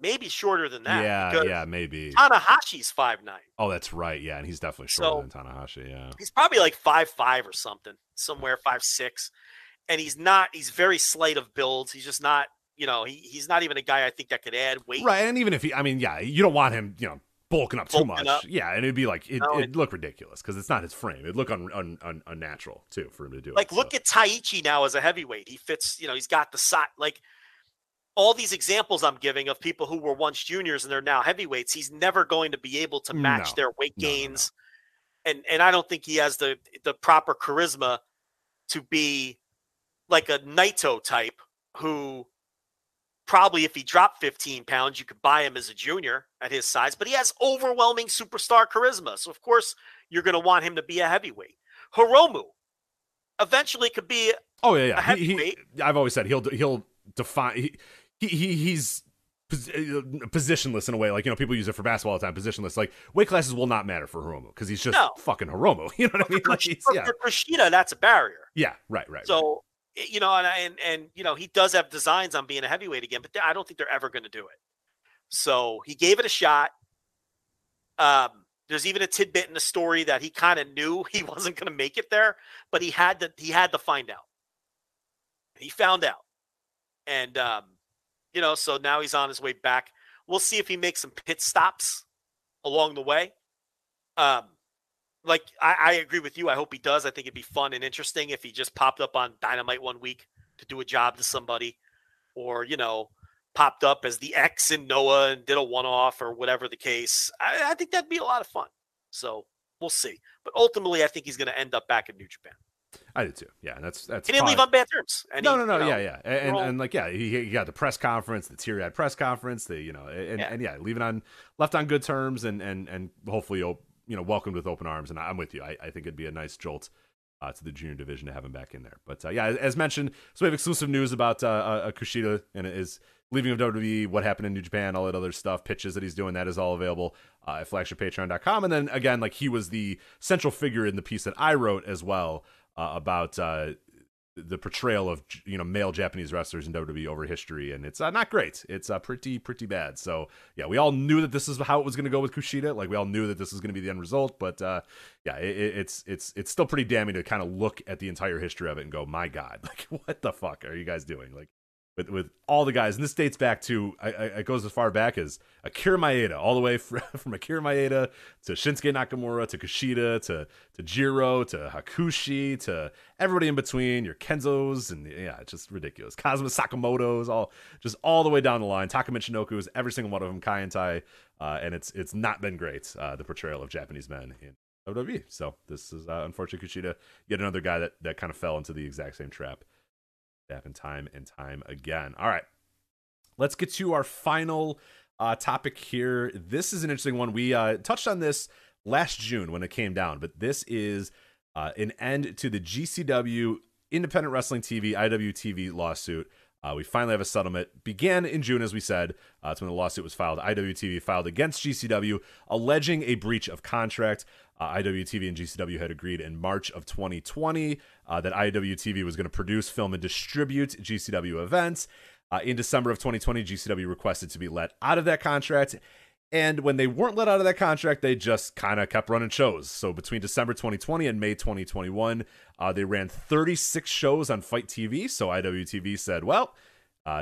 Maybe shorter than that. Yeah. Yeah. Maybe. Tanahashi's 5'9". Oh, that's right. Yeah. And he's definitely shorter than Tanahashi. Yeah. He's probably like 5'5" or something, somewhere 5'6". And he's very slight of build. He's just not. You know, he's not even a guy I think that could add weight. Right, and even if he, I mean, yeah, you don't want him, you know, bulking up too much. Yeah, and it'd be like, it'd look ridiculous because it's not his frame. It'd look unnatural, too, for him to do it. Like, look at Taichi now as a heavyweight. He fits, you know, he's got the size. Like, all these examples I'm giving of people who were once juniors and they're now heavyweights, he's never going to be able to match their weight gains. No. And I don't think he has the proper charisma to be like a Naito type who... Probably if he dropped 15 pounds, you could buy him as a junior at his size, but he has overwhelming superstar charisma. So, of course, you're going to want him to be a heavyweight. Hiromu eventually could be a heavyweight. I've always said he'll define he's positionless in a way. Like, you know, people use it for basketball all the time, positionless. Like, weight classes will not matter for Hiromu because he's just fucking Hiromu. You know what I mean? Like, for Kushida, that's a barrier. Yeah, right. So... you know, and you know, he does have designs on being a heavyweight again, but I don't think they're ever going to do it. So he gave it a shot. There's even a tidbit in the story that he kind of knew he wasn't going to make it there, but he had to find out. He found out. And, you know, so now he's on his way back. We'll see if he makes some pit stops along the way. Like, I agree with you. I hope he does. I think it'd be fun and interesting if he just popped up on Dynamite one week to do a job to somebody, or, you know, popped up as the X in Noah and did a one-off or whatever the case. I think that'd be a lot of fun. So we'll see. But ultimately, I think he's going to end up back in New Japan. I did too. Yeah, that's. He didn't leave on bad terms. No. You know, yeah. And he got the press conference, the teary-eyed press conference. Leaving on left on good terms, and hopefully you'll, you know, welcomed with open arms. And I'm with you. I think it'd be a nice jolt to the junior division to have him back in there. But as mentioned, so we have exclusive news about Kushida and his leaving of WWE, what happened in New Japan, all that other stuff, pitches that he's doing. That is all available at flagshippatreon.com. And then again, like, he was the central figure in the piece that I wrote as well. About the portrayal of, you know, male Japanese wrestlers in WWE over history, and it's not great. It's pretty bad. So yeah, we all knew that this is how it was going to go with Kushida. Like, we all knew that this was going to be the end result. But it's still pretty damning to kind of look at the entire history of it and go, my God, like, what the fuck are you guys doing? Like, with all the guys, and this dates back to, it goes as far back as Akira Maeda, all the way from Akira Maeda to Shinsuke Nakamura to Kushida to Jiro to Hakushi to everybody in between, your Kenzos, and yeah, it's just ridiculous. Kazuma Sakamoto's, all the way down the line. Takuma Michinoku's, every single one of them, Kai and Tai, and it's not been great, the portrayal of Japanese men in WWE. So this is unfortunately Kushida, yet another guy that kind of fell into the exact same trap. Happen time and time again. All right, let's get to our final topic here. This is an interesting one. We touched on this last June when it came down, but this is an end to the GCW Independent Wrestling TV, IWTV lawsuit. We finally have a settlement. Began in June, as we said. It's when the lawsuit was filed. IWTV filed against GCW, alleging a breach of contract. IWTV and GCW had agreed in March of 2020 that IWTV was going to produce, film, and distribute GCW events. In December of 2020, GCW requested to be let out of that contract. And when they weren't let out of that contract, they just kind of kept running shows. So between December 2020 and May 2021, they ran 36 shows on Fight TV. So IWTV said, well,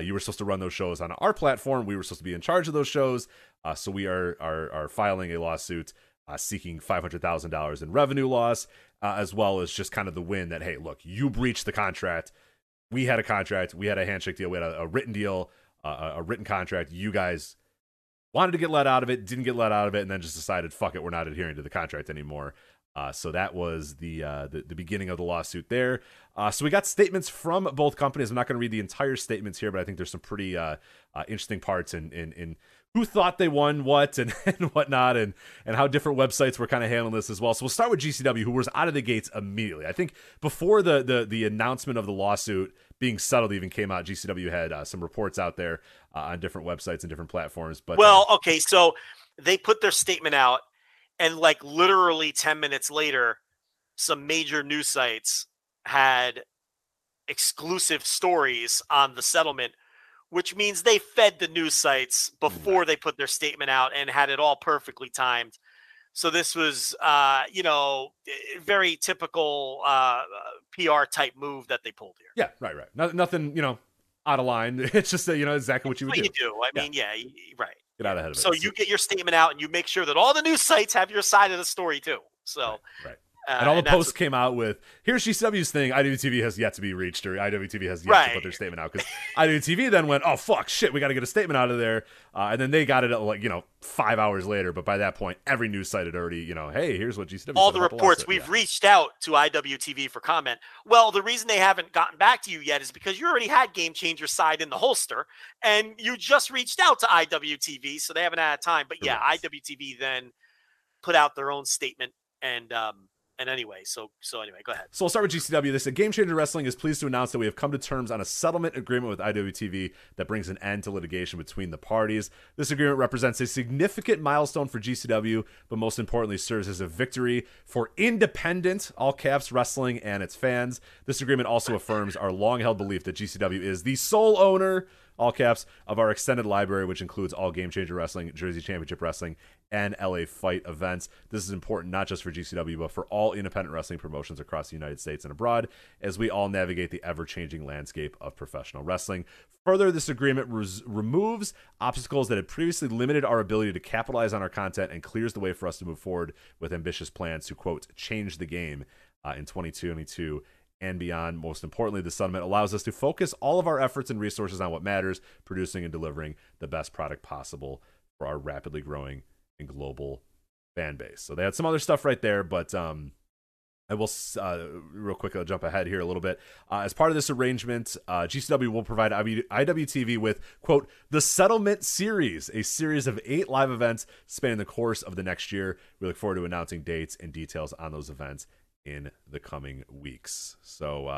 you were supposed to run those shows on our platform. We were supposed to be in charge of those shows. So we are filing a lawsuit seeking $500,000 in revenue loss, as well as just kind of the win that, hey, look, you breached the contract. We had a contract. We had a handshake deal. We had a written deal, a written contract. You guys wanted to get let out of it, didn't get let out of it, and then just decided, fuck it, we're not adhering to the contract anymore. So that was the beginning of the lawsuit there. So we got statements from both companies. I'm not going to read the entire statements here, but I think there's some pretty interesting parts in who thought they won what and whatnot, and how different websites were kind of handling this as well. So we'll start with GCW, who was out of the gates immediately. I think before the announcement of the lawsuit being settled even came out, GCW had some reports out there on different websites and different platforms. But okay, so they put their statement out, and like literally 10 minutes later, some major news sites had exclusive stories on the settlement, which means they fed the news sites before they put their statement out and had it all perfectly timed. So this was, you know, very typical PR type move that they pulled here. Yeah, right. Nothing, you know, out of line. It's just, you know, exactly what you would do. Right. Get out ahead of it. So you get your statement out and you make sure that all the news sites have your side of the story too. So right. And all the posts came out with, here's GCW's thing, IWTV has yet to be reached, or IWTV has yet to put their statement out. Because IWTV then went, oh, fuck, shit, we got to get a statement out of there. And then they got it, like, you know, 5 hours later. But by that point, every news site had already, you know, hey, here's what GCW all the reports, we've reached out to IWTV for comment. Well, the reason they haven't gotten back to you yet is because you already had Game Changer's side in the holster. And you just reached out to IWTV, so they haven't had time. But, yeah, IWTV then put out their own statement and And anyway, so anyway, go ahead. So we'll start with GCW. They said, Game Changer Wrestling is pleased to announce that we have come to terms on a settlement agreement with IWTV that brings an end to litigation between the parties. This agreement represents a significant milestone for GCW, but most importantly serves as a victory for independent, all caps, wrestling and its fans. This agreement also affirms our long-held belief that GCW is the sole owner, all caps, of our extended library, which includes all Game Changer Wrestling, Jersey Championship Wrestling, and LA Fight events. This is important not just for GCW, but for all independent wrestling promotions across the United States and abroad, as we all navigate the ever-changing landscape of professional wrestling. Further, this agreement removes obstacles that had previously limited our ability to capitalize on our content and clears the way for us to move forward with ambitious plans to, quote, change the game in 2022 and beyond. Most importantly, the settlement allows us to focus all of our efforts and resources on what matters, producing and delivering the best product possible for our rapidly growing and global fan base. So they had some other stuff right there, but I will real quick, I'll jump ahead here a little bit. As part of this arrangement, GCW will provide IWTV with, quote, the Settlement Series, a series of 8 live events spanning the course of the next year. We look forward to announcing dates and details on those events in the coming weeks. So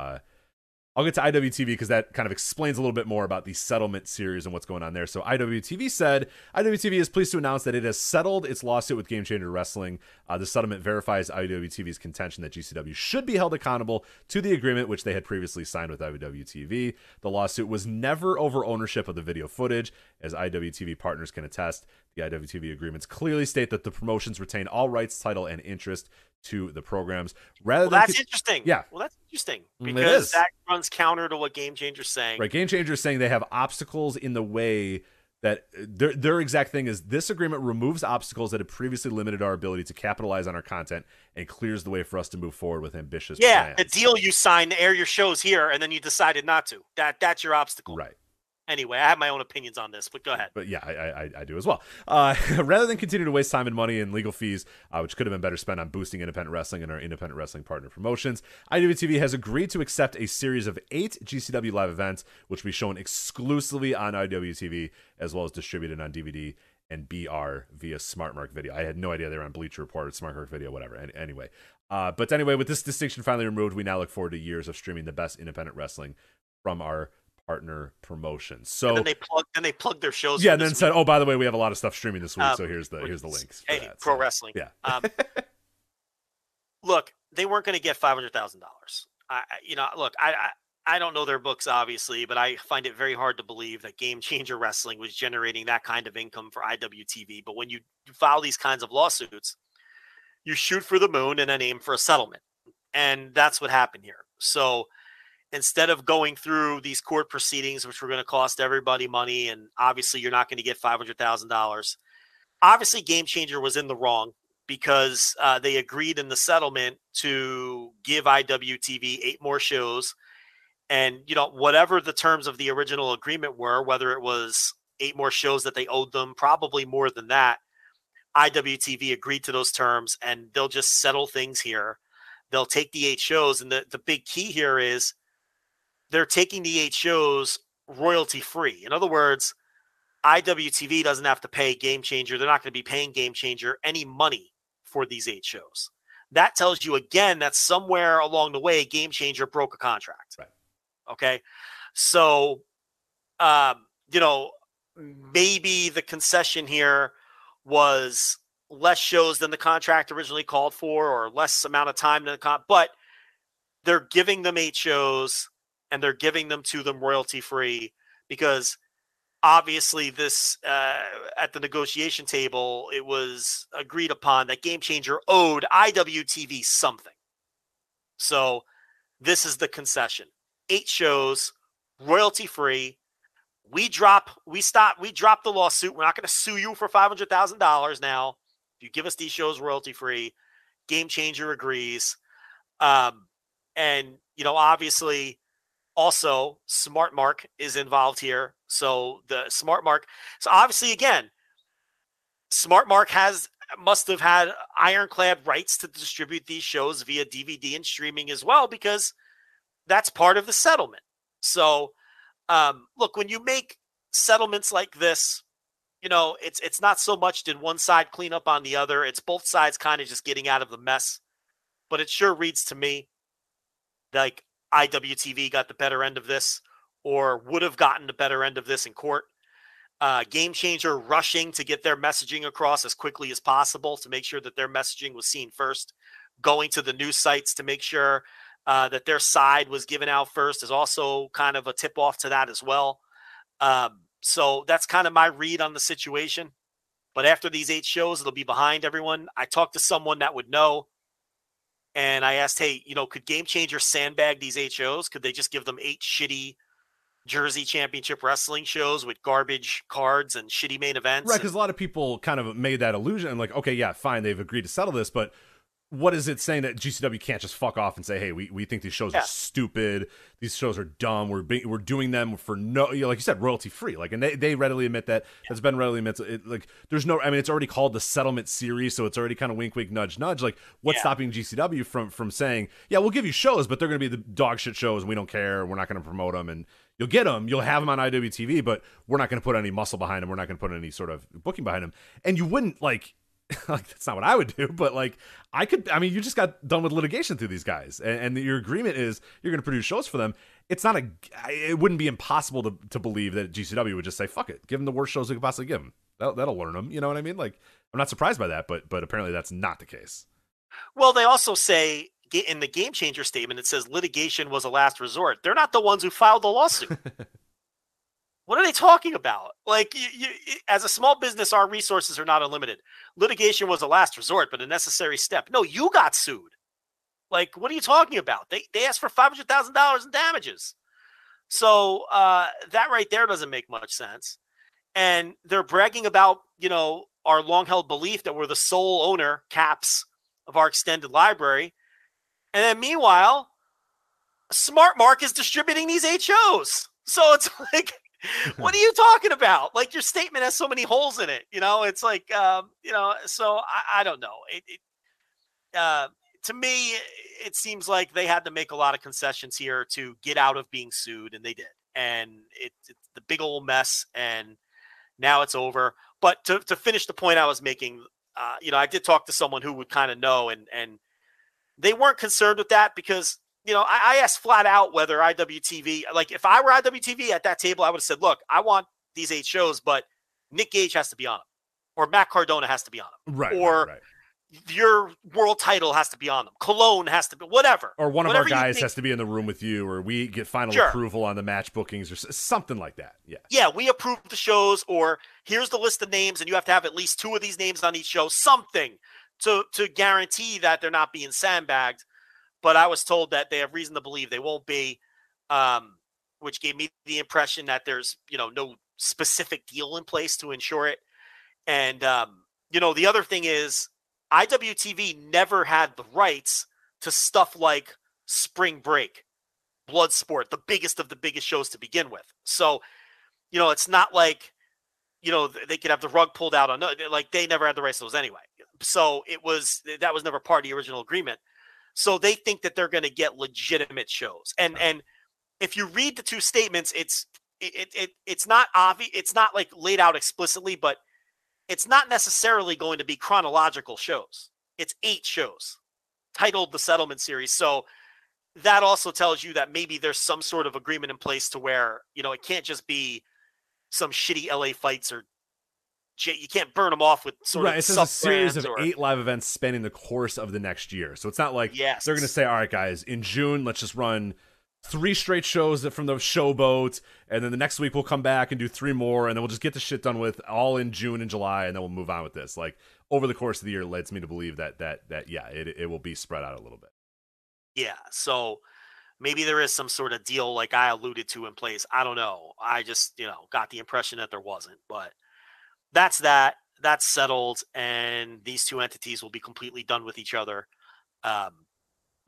I'll get to IWTV because that kind of explains a little bit more about the settlement series and what's going on there. So IWTV said, IWTV is pleased to announce that it has settled its lawsuit with Game Changer Wrestling. The settlement verifies IWTV's contention that GCW should be held accountable to the agreement which they had previously signed with IWTV. The lawsuit was never over ownership of the video footage, as IWTV partners can attest. The IWTV agreements clearly state that the promotions retain all rights, title, and interest to the programs. Interesting. Yeah. Well, that's interesting because that runs counter to what Game Changer's saying. Right. Game Changer's saying they have obstacles in the way that their exact thing is this agreement removes obstacles that have previously limited our ability to capitalize on our content and clears the way for us to move forward with ambitious plans. Yeah, the deal you signed to air your shows here and then you decided not to. That's your obstacle. Right. Anyway, I have my own opinions on this, but go ahead. But yeah, I do as well. Rather than continue to waste time and money and legal fees, which could have been better spent on boosting independent wrestling and our independent wrestling partner promotions, IWTV has agreed to accept a series of 8 GCW live events, which will be shown exclusively on IWTV, as well as distributed on DVD and BR via SmartMark Video. I had no idea they were on Bleacher Report or SmartMark Video, whatever. Anyway, with this distinction finally removed, we now look forward to years of streaming the best independent wrestling from our partner promotions. So and then they plug their shows. Yeah, and then said, oh, by the way, we have a lot of stuff streaming this week, so here's the links. Hey, that, pro wrestling. Yeah. Look, they weren't going to get $500,000. I don't know their books obviously, but I find it very hard to believe that Game Changer Wrestling was generating that kind of income for IWTV. But when you file these kinds of lawsuits, you shoot for the moon and then aim for a settlement, and that's what happened here. So instead of going through these court proceedings, which were going to cost everybody money, and obviously you're not going to get $500,000. Obviously, Game Changer was in the wrong because they agreed in the settlement to give IWTV 8 more shows. And, whatever the terms of the original agreement were, whether it was 8 more shows that they owed them, probably more than that, IWTV agreed to those terms, and they'll just settle things here. They'll take the 8 shows, and the big key here is they're taking the 8 shows royalty-free. In other words, IWTV doesn't have to pay Game Changer. They're not going to be paying Game Changer any money for these 8 shows. That tells you, again, that somewhere along the way, Game Changer broke a contract. Right. Okay? So, maybe the concession here was less shows than the contract originally called for or less amount of time than the contract. But they're giving them 8 shows, and they're giving them to them royalty-free because obviously this, at the negotiation table, it was agreed upon that Game Changer owed IWTV something. So this is the concession. 8 shows, royalty-free. We drop the lawsuit. We're not going to sue you for $500,000 now. If you give us these shows royalty-free, Game Changer agrees. Obviously, also, SmartMark is involved here. So the SmartMark. So obviously, again, SmartMark must have had ironclad rights to distribute these shows via DVD and streaming as well, because that's part of the settlement. So, look, when you make settlements like this, it's not so much did one side clean up on the other. It's both sides kind of just getting out of the mess but it sure reads to me like IWTV got the better end of this, or would have gotten the better end of this in court. Game Changer rushing to get their messaging across as quickly as possible to make sure that their messaging was seen first, going to the news sites to make sure that their side was given out first is also kind of a tip off to that as well. So that's kind of my read on the situation. But after these 8 shows, it'll be behind everyone. I talked to someone that would know, and I asked, hey, you know, could Game Changer sandbag these 8 shows? Could they just give them 8 shitty Jersey Championship Wrestling shows with garbage cards and shitty main events? Right, because a lot of people kind of made that illusion. I'm like, okay, yeah, fine, they've agreed to settle this, but what is it saying that GCW can't just fuck off and say, hey, we think these shows are stupid, these shows are dumb, we're doing them for no, you know, like you said, royalty free, like, and they readily admit that. That's been readily admitted. Like, there's no, I mean, it's already called the settlement series, so it's already kind of wink wink nudge nudge. Like, what's stopping GCW from saying, yeah, we'll give you shows, but they're gonna be the dog shit shows, we don't care, we're not gonna promote them, and you'll get them, you'll have them on IWTV, but we're not gonna put any muscle behind them, we're not gonna put any sort of booking behind them. And you wouldn't like that's not what I would do, but like I could, I mean, you just got done with litigation through these guys, and your agreement is you're going to produce shows for them. It's not a, it wouldn't be impossible to believe that GCW would just say, fuck it, give them the worst shows we could possibly give them. That'll learn them. You know what I mean? Like, I'm not surprised by that, but apparently that's not the case. Well, they also say in the Game Changer statement, it says litigation was a last resort. They're not the ones who filed the lawsuit. What are they talking about? Like, you, as a small business, our resources are not unlimited. Litigation was a last resort, but a necessary step. No, you got sued. Like, what are you talking about? They asked for $500,000 in damages. So that right there doesn't make much sense. And they're bragging about, you know, our long-held belief that we're the sole owner, caps, of our extended library. And then meanwhile, SmartMark is distributing these HOs. So it's like, what are you talking about? Like, your statement has so many holes in it, you know, it's like, you know, so I don't know. To me, it seems like they had to make a lot of concessions here to get out of being sued, and they did. And it's the big old mess, and now it's over. But to finish the point I was making, you know, I did talk to someone who would kind of know, and they weren't concerned with that because, you know, I asked flat out whether IWTV, like if I were IWTV at that table, I would have said, look, I want these 8 shows, but Nick Gage has to be on them, or Matt Cardona has to be on them, right? Or right. Your world title has to be on them. Cologne has to be, whatever. Or one of our guys has to be in the room with you, or we get final approval on the match bookings or something like that. Yeah. Yeah. We approve the shows, or here's the list of names and you have to have at least 2 of these names on each show, something to guarantee that they're not being sandbagged. But I was told that they have reason to believe they won't be, which gave me the impression that there's, you know, no specific deal in place to ensure it. And, you know, the other thing is IWTV never had the rights to stuff like Spring Break, Bloodsport, the biggest of the biggest shows to begin with. So, you know, it's not like, you know, they could have the rug pulled out on, like, they never had the rights to those anyway. So that was never part of the original agreement. So they think that they're going to get legitimate shows, and if you read the 2 statements, it's not obvious. It's not like laid out explicitly, but it's not necessarily going to be chronological shows. It's 8 shows titled the settlement series. So that also tells you that maybe there's some sort of agreement in place to where, you know, it can't just be some shitty LA fights, or you can't burn them off with sort of it's a series of 8 live events spanning the course of the next year. So it's not like they're going to say, all right, guys, in June, let's just run 3 straight shows from the Showboat, and then the next week we'll come back and do 3 more, and then we'll just get the shit done with all in June and July, and then we'll move on with this. Like, over the course of the year leads me to believe that yeah, it will be spread out a little bit. Yeah, so maybe there is some sort of deal like I alluded to in place. I don't know. I just, you know, got the impression that there wasn't, but that's settled, and these 2 entities will be completely done with each other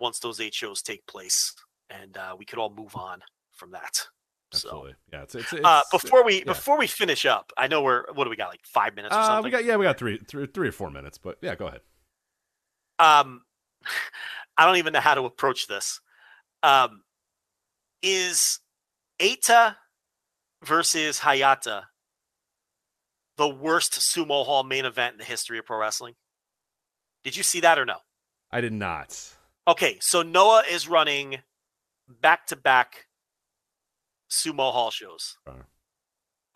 once those 8 shows take place, and we could all move on from that. Absolutely. So, yeah, it's before we finish up, I know what do we got, like 5 minutes or something? We got three or 4 minutes, but yeah, go ahead. I don't even know how to approach this. Is Eita versus Hayata the worst sumo hall main event in the history of pro wrestling? Did you see that or no? I did not. Okay, so Noah is running back-to-back Sumo Hall shows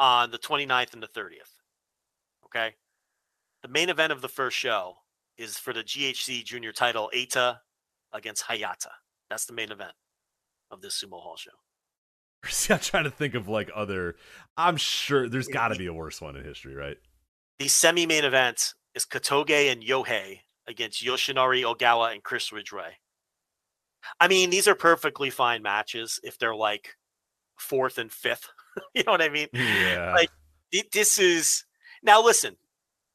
on the 29th and the 30th. Okay? The main event of the first show is for the GHC junior title, Eita against Hayata. That's the main event of this Sumo Hall show. See, I'm trying to think of like other... I'm sure there's got to be a worse one in history, right? The semi-main event is Katoge and Yohei against Yoshinari Ogawa and Chris Ridgway. I mean, these are perfectly fine matches if they're like fourth and fifth. You know what I mean? Yeah. Like, this is... Now, listen.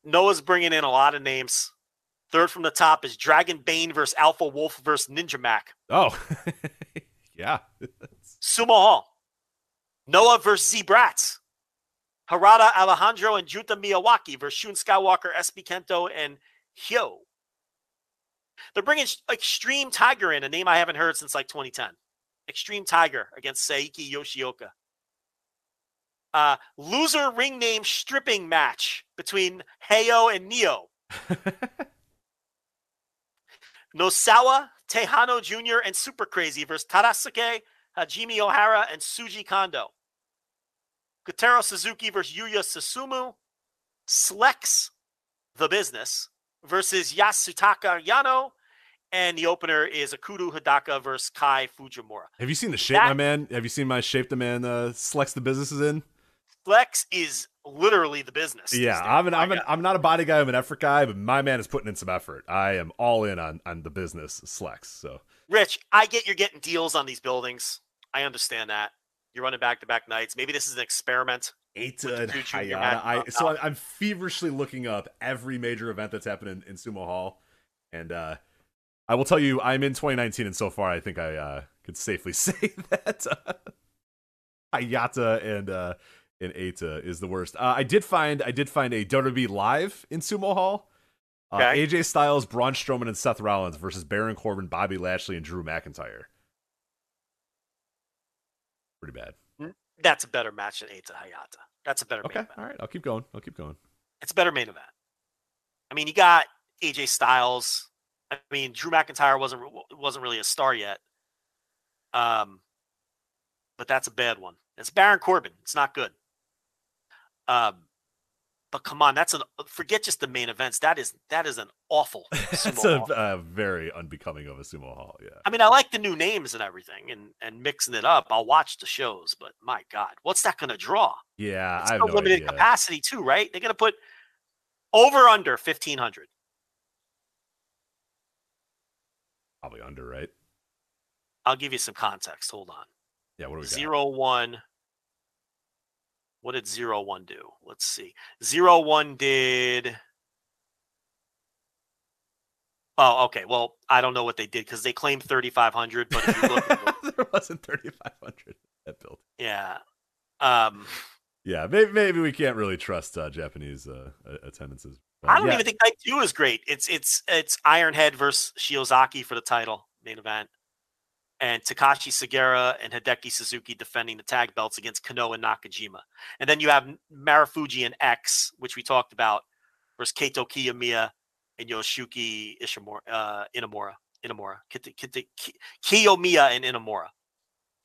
Noah's bringing in a lot of names. Third from the top is Dragon Bane versus Alpha Wolf versus Ninja Mac. Oh. Yeah. Sumo Hall. Noah versus Z-Bratz. Harada Alejandro and Juta Miyawaki versus Shun Skywalker, SB Kento, and Hyo. They're bringing Extreme Tiger in, a name I haven't heard since like 2010. Extreme Tiger against Saiki Yoshioka. Loser ring name stripping match between Heyo and Neo. Nosawa, Tejano Jr., and Super Crazy versus Tarasuke, Hajime Ohara, and Tsuji Kondo. Kotaro Suzuki versus Yuya Susumu. Slex, The Business, versus Yasutaka Yano. And the opener is Akudu Hidaka versus Kai Fujimura. Have you seen the shape, my man? Have you seen my shape the man Slex The Business is in? Slex is literally the business. Yeah, I'm not a body guy. I'm an effort guy, but my man is putting in some effort. I am all in on the business Slex. So, Rich, I get you're getting deals on these buildings. I understand that. You're running back-to-back nights. Maybe this is an experiment. I'm feverishly looking up every major event that's happened in Sumo Hall. And I will tell you, I'm in 2019, and so far I think I could safely say that Hayata and Eita is the worst. I did find a WWE live in Sumo Hall. Okay. AJ Styles, Braun Strowman, and Seth Rollins versus Baron Corbin, Bobby Lashley, and Drew McIntyre. Pretty bad. That's a better match than Eita Hayata. That's a better main event. All right, I'll keep going. It's a better main event. I mean, you got AJ Styles. I mean, Drew McIntyre wasn't really a star yet. But that's a bad one. It's Baron Corbin. It's not good. But come on, forget just the main events. That is an awful Sumo Hall. That's very unbecoming of a Sumo Hall, yeah. I mean, I like the new names and everything and mixing it up. I'll watch the shows, but my God, what's that going to draw? Yeah, it's I have no limited idea. Capacity too, right? They're going to put over under 1,500. Probably under, right? I'll give you some context. Hold on. Yeah, what do we got? 0-1. What did 0-1 do? Let's see. 0-1 did... Oh, okay. Well, I don't know what they did because they claimed 3,500, but if you look at it... There wasn't 3,500 that build. Yeah. Yeah, maybe we can't really trust Japanese attendances. But I don't even think Night 2 is great. It's Ironhead versus Shiozaki for the title main event. And Takashi Sugiura and Hideki Suzuki defending the tag belts against Kano and Nakajima. And then you have Marufuji and X, which we talked about, versus Kaito Kiyomiya and Yoshiki Inamura. Kiyomiya and Inamura.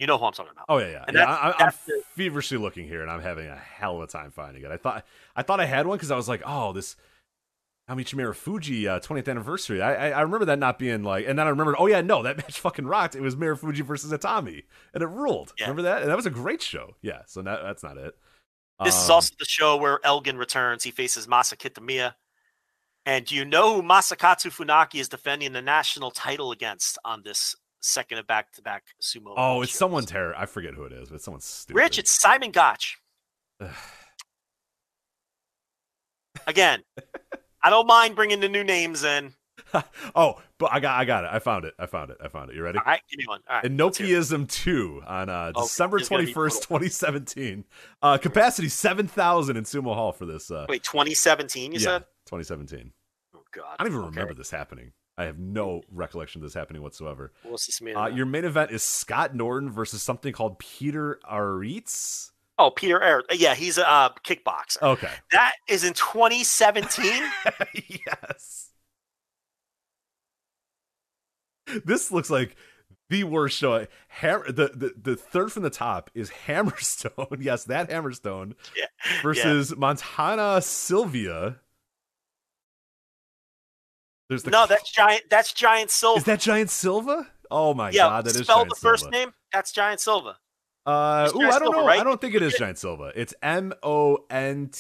You know who I'm talking about. Oh, yeah. And I'm feverishly looking here, and I'm having a hell of a time finding it. I thought I had one because I was like, oh, this... Amichi Marufuji 20th anniversary. I remember that not being like, and then I remembered, oh yeah, no, that match fucking rocked. It was Marufuji versus Itami, and it ruled. Yeah. Remember that? And that was a great show. Yeah, so that's not it. This is also the show where Elgin returns. He faces Masa Kitamiya. And do you know who Masakatsu Funaki is defending the national title against on this second of back-to-back Sumo? Oh, it's someone terror. I forget who it is, but it's someone stupid. Rich, it's Simon Gotch. Again. I don't mind bringing the new names in. Oh, but I got it. I found it. You ready? All right, give me one. All right. Inokiism 2 on December 21st, 2017. Capacity 7,000 in Sumo Hall for this. Wait, 2017 said? 2017. Oh, God. I don't even remember this happening. I have no recollection of this happening whatsoever. What's this mean? Your main event is Scott Norton versus something called Peter Aritz. Oh, Peter Ayer. Yeah, he's a kickboxer. Okay. That is in 2017? Yes. This looks like the worst show. The third from the top is Hammerstone. Yes, that Hammerstone versus Montana Sylvia. That's Giant. That's Giant Silva. Is that Giant Silva? Oh my God, that is Giant Silva. Spell the first name. That's Giant Silva. I don't know. Right? I don't think it is Giant Silva. It's MONTANHAA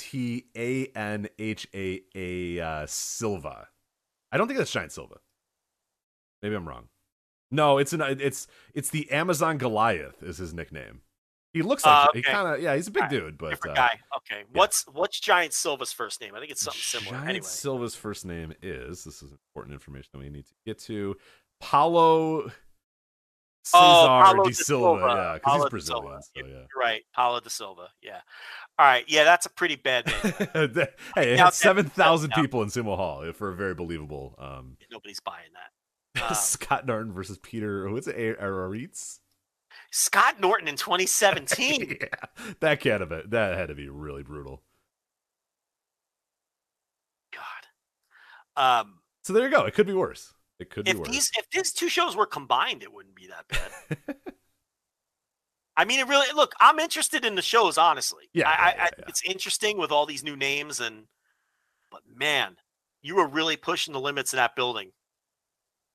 Silva. I don't think that's Giant Silva. Maybe I'm wrong. No, it's the Amazon Goliath is his nickname. He looks like he kind of he's a big dude, but different guy. Okay, what's Giant Silva's first name? I think it's something similar. Giant Silva's first name is. This is important information that we need to get to. Paulo Cesar de Silva. Yeah, because he's Brazilian. So, yeah. Right, Paulo de Silva. Yeah. All right. Yeah, that's a pretty bad name. Hey, it had 7,000 people in Sumo Hall for a very believable. Nobody's buying that. Scott Norton versus Peter. What's it? Araritz. Scott Norton in 2017. Yeah, that had to be really brutal. God. So there you go. It could be worse. It could be worse. If these two shows were combined, it wouldn't be that bad. I mean, I'm interested in the shows, honestly. Yeah. It's interesting with all these new names but man, you were really pushing the limits of that building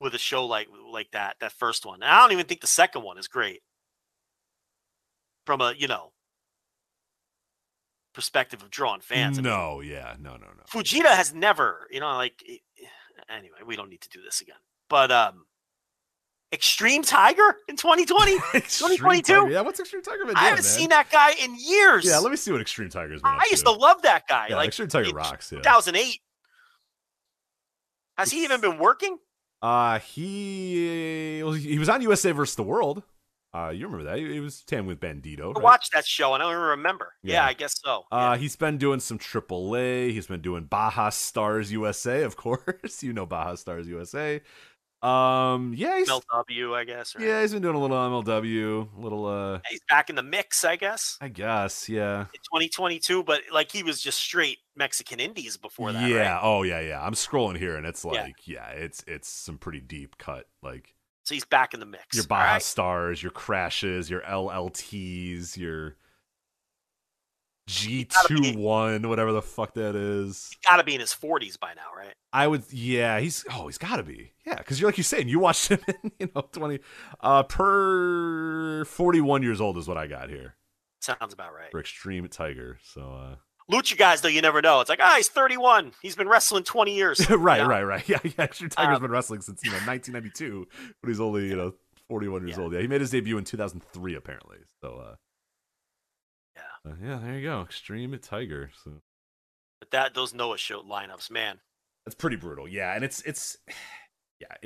with a show like that first one. And I don't even think the second one is great from a, perspective of drawing fans. No. I mean, no. Fujita has never, anyway, we don't need to do this again. But Extreme Tiger in 2020? 2022? Tiger. Yeah, what's Extreme Tiger been doing, I haven't seen that guy in years. Yeah, let me see what Extreme Tiger's been up to. I used to love that guy. Yeah, Extreme Tiger rocks, 2008. Yeah. Has he even been working? He was on USA versus the World. You remember that? He was teaming with Bandito. I watched that show and I don't remember. Yeah, I guess so. He's been doing some AAA. He's been doing Baja Stars USA, of course. Baja Stars USA. MLW, I guess. Right? Yeah, he's been doing a little MLW, he's back in the mix, I guess. I guess, yeah. In 2022, but he was just straight Mexican Indies before that. Yeah. Right? Oh, yeah, yeah. I'm scrolling here, and it's it's some pretty deep cut. So he's back in the mix. Your Baja Stars, your Crashes, your LLTs, your G21, whatever the fuck that is. He's got to be in his 40s by now, right? I would, yeah. He's got to be, yeah. Because you're saying, you watched him in 20 per 41 years old is what I got here. Sounds about right. For Extreme Tiger, so. Lucha guys, though, you never know. It's he's 31. He's been wrestling 20 years. Right. Yeah, Extreme Tiger's been wrestling since 1992, but he's only 41 years old. Yeah, he made his debut in 2003 apparently. So. Yeah, there you go. Extreme Tiger. So. But those Noah show lineups, man. That's pretty brutal. Yeah, and it's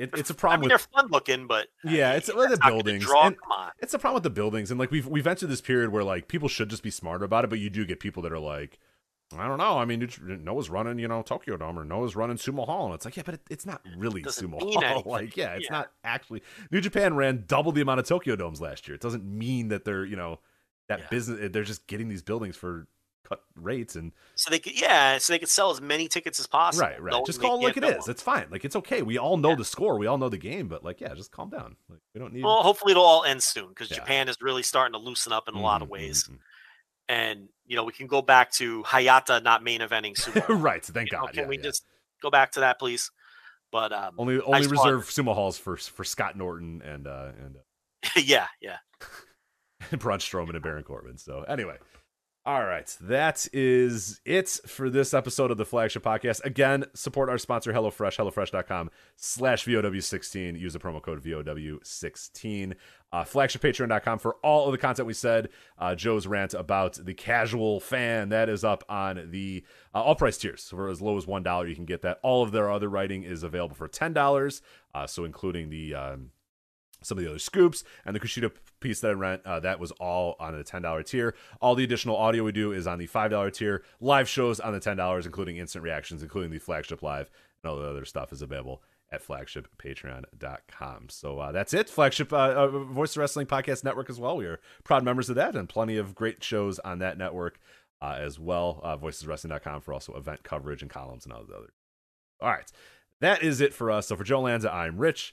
a problem. They're fun looking, but it's the buildings. Come on. It's a problem with the buildings, and we've entered this period where people should just be smarter about it, but you do get people that are like, I don't know. I mean, Noah's running, Tokyo Dome, or Noah's running Sumo Hall, and it's like, yeah, but it's not really Sumo Hall. Anything. It's not actually. New Japan ran double the amount of Tokyo Domes last year. It doesn't mean that they're business. They're just getting these buildings for cut rates, and so they could sell as many tickets as possible. Right. Don't just call it like it is. It's fine. It's okay. We all know the score. We all know the game. But just calm down. We don't need. Well, hopefully it'll all end soon because Japan is really starting to loosen up in a lot of ways. Mm-hmm. And we can go back to Hayata not main eventing Sumo. Right. So thank God. Can we just go back to that, please? But only reserve Sumo Halls for Scott Norton and yeah. Braun Strowman and Baron Corbin. So anyway, all right, that is it for this episode of the Flagship Podcast. Again, support our sponsor, HelloFresh, hellofresh.com/VOW16. Use the promo code VOW16. Flagshippatreon.com for all of the content we said. Joe's rant about the casual fan, that is up on the all price tiers. So for as low as $1, you can get that. All of their other writing is available for $10. So including the... some of the other scoops and the Kushida piece that I rent, that was all on the $10 tier. All the additional audio we do is on the $5 tier. Live shows on the $10, including instant reactions, including the Flagship Live, and all the other stuff is available at flagshippatreon.com. So that's it. Flagship Voice Wrestling Podcast Network as well. We are proud members of that and plenty of great shows on that network as well. Voiceswrestling.com for also event coverage and columns and all the other. All right. That is it for us. So for Joe Lanza, I'm Rich.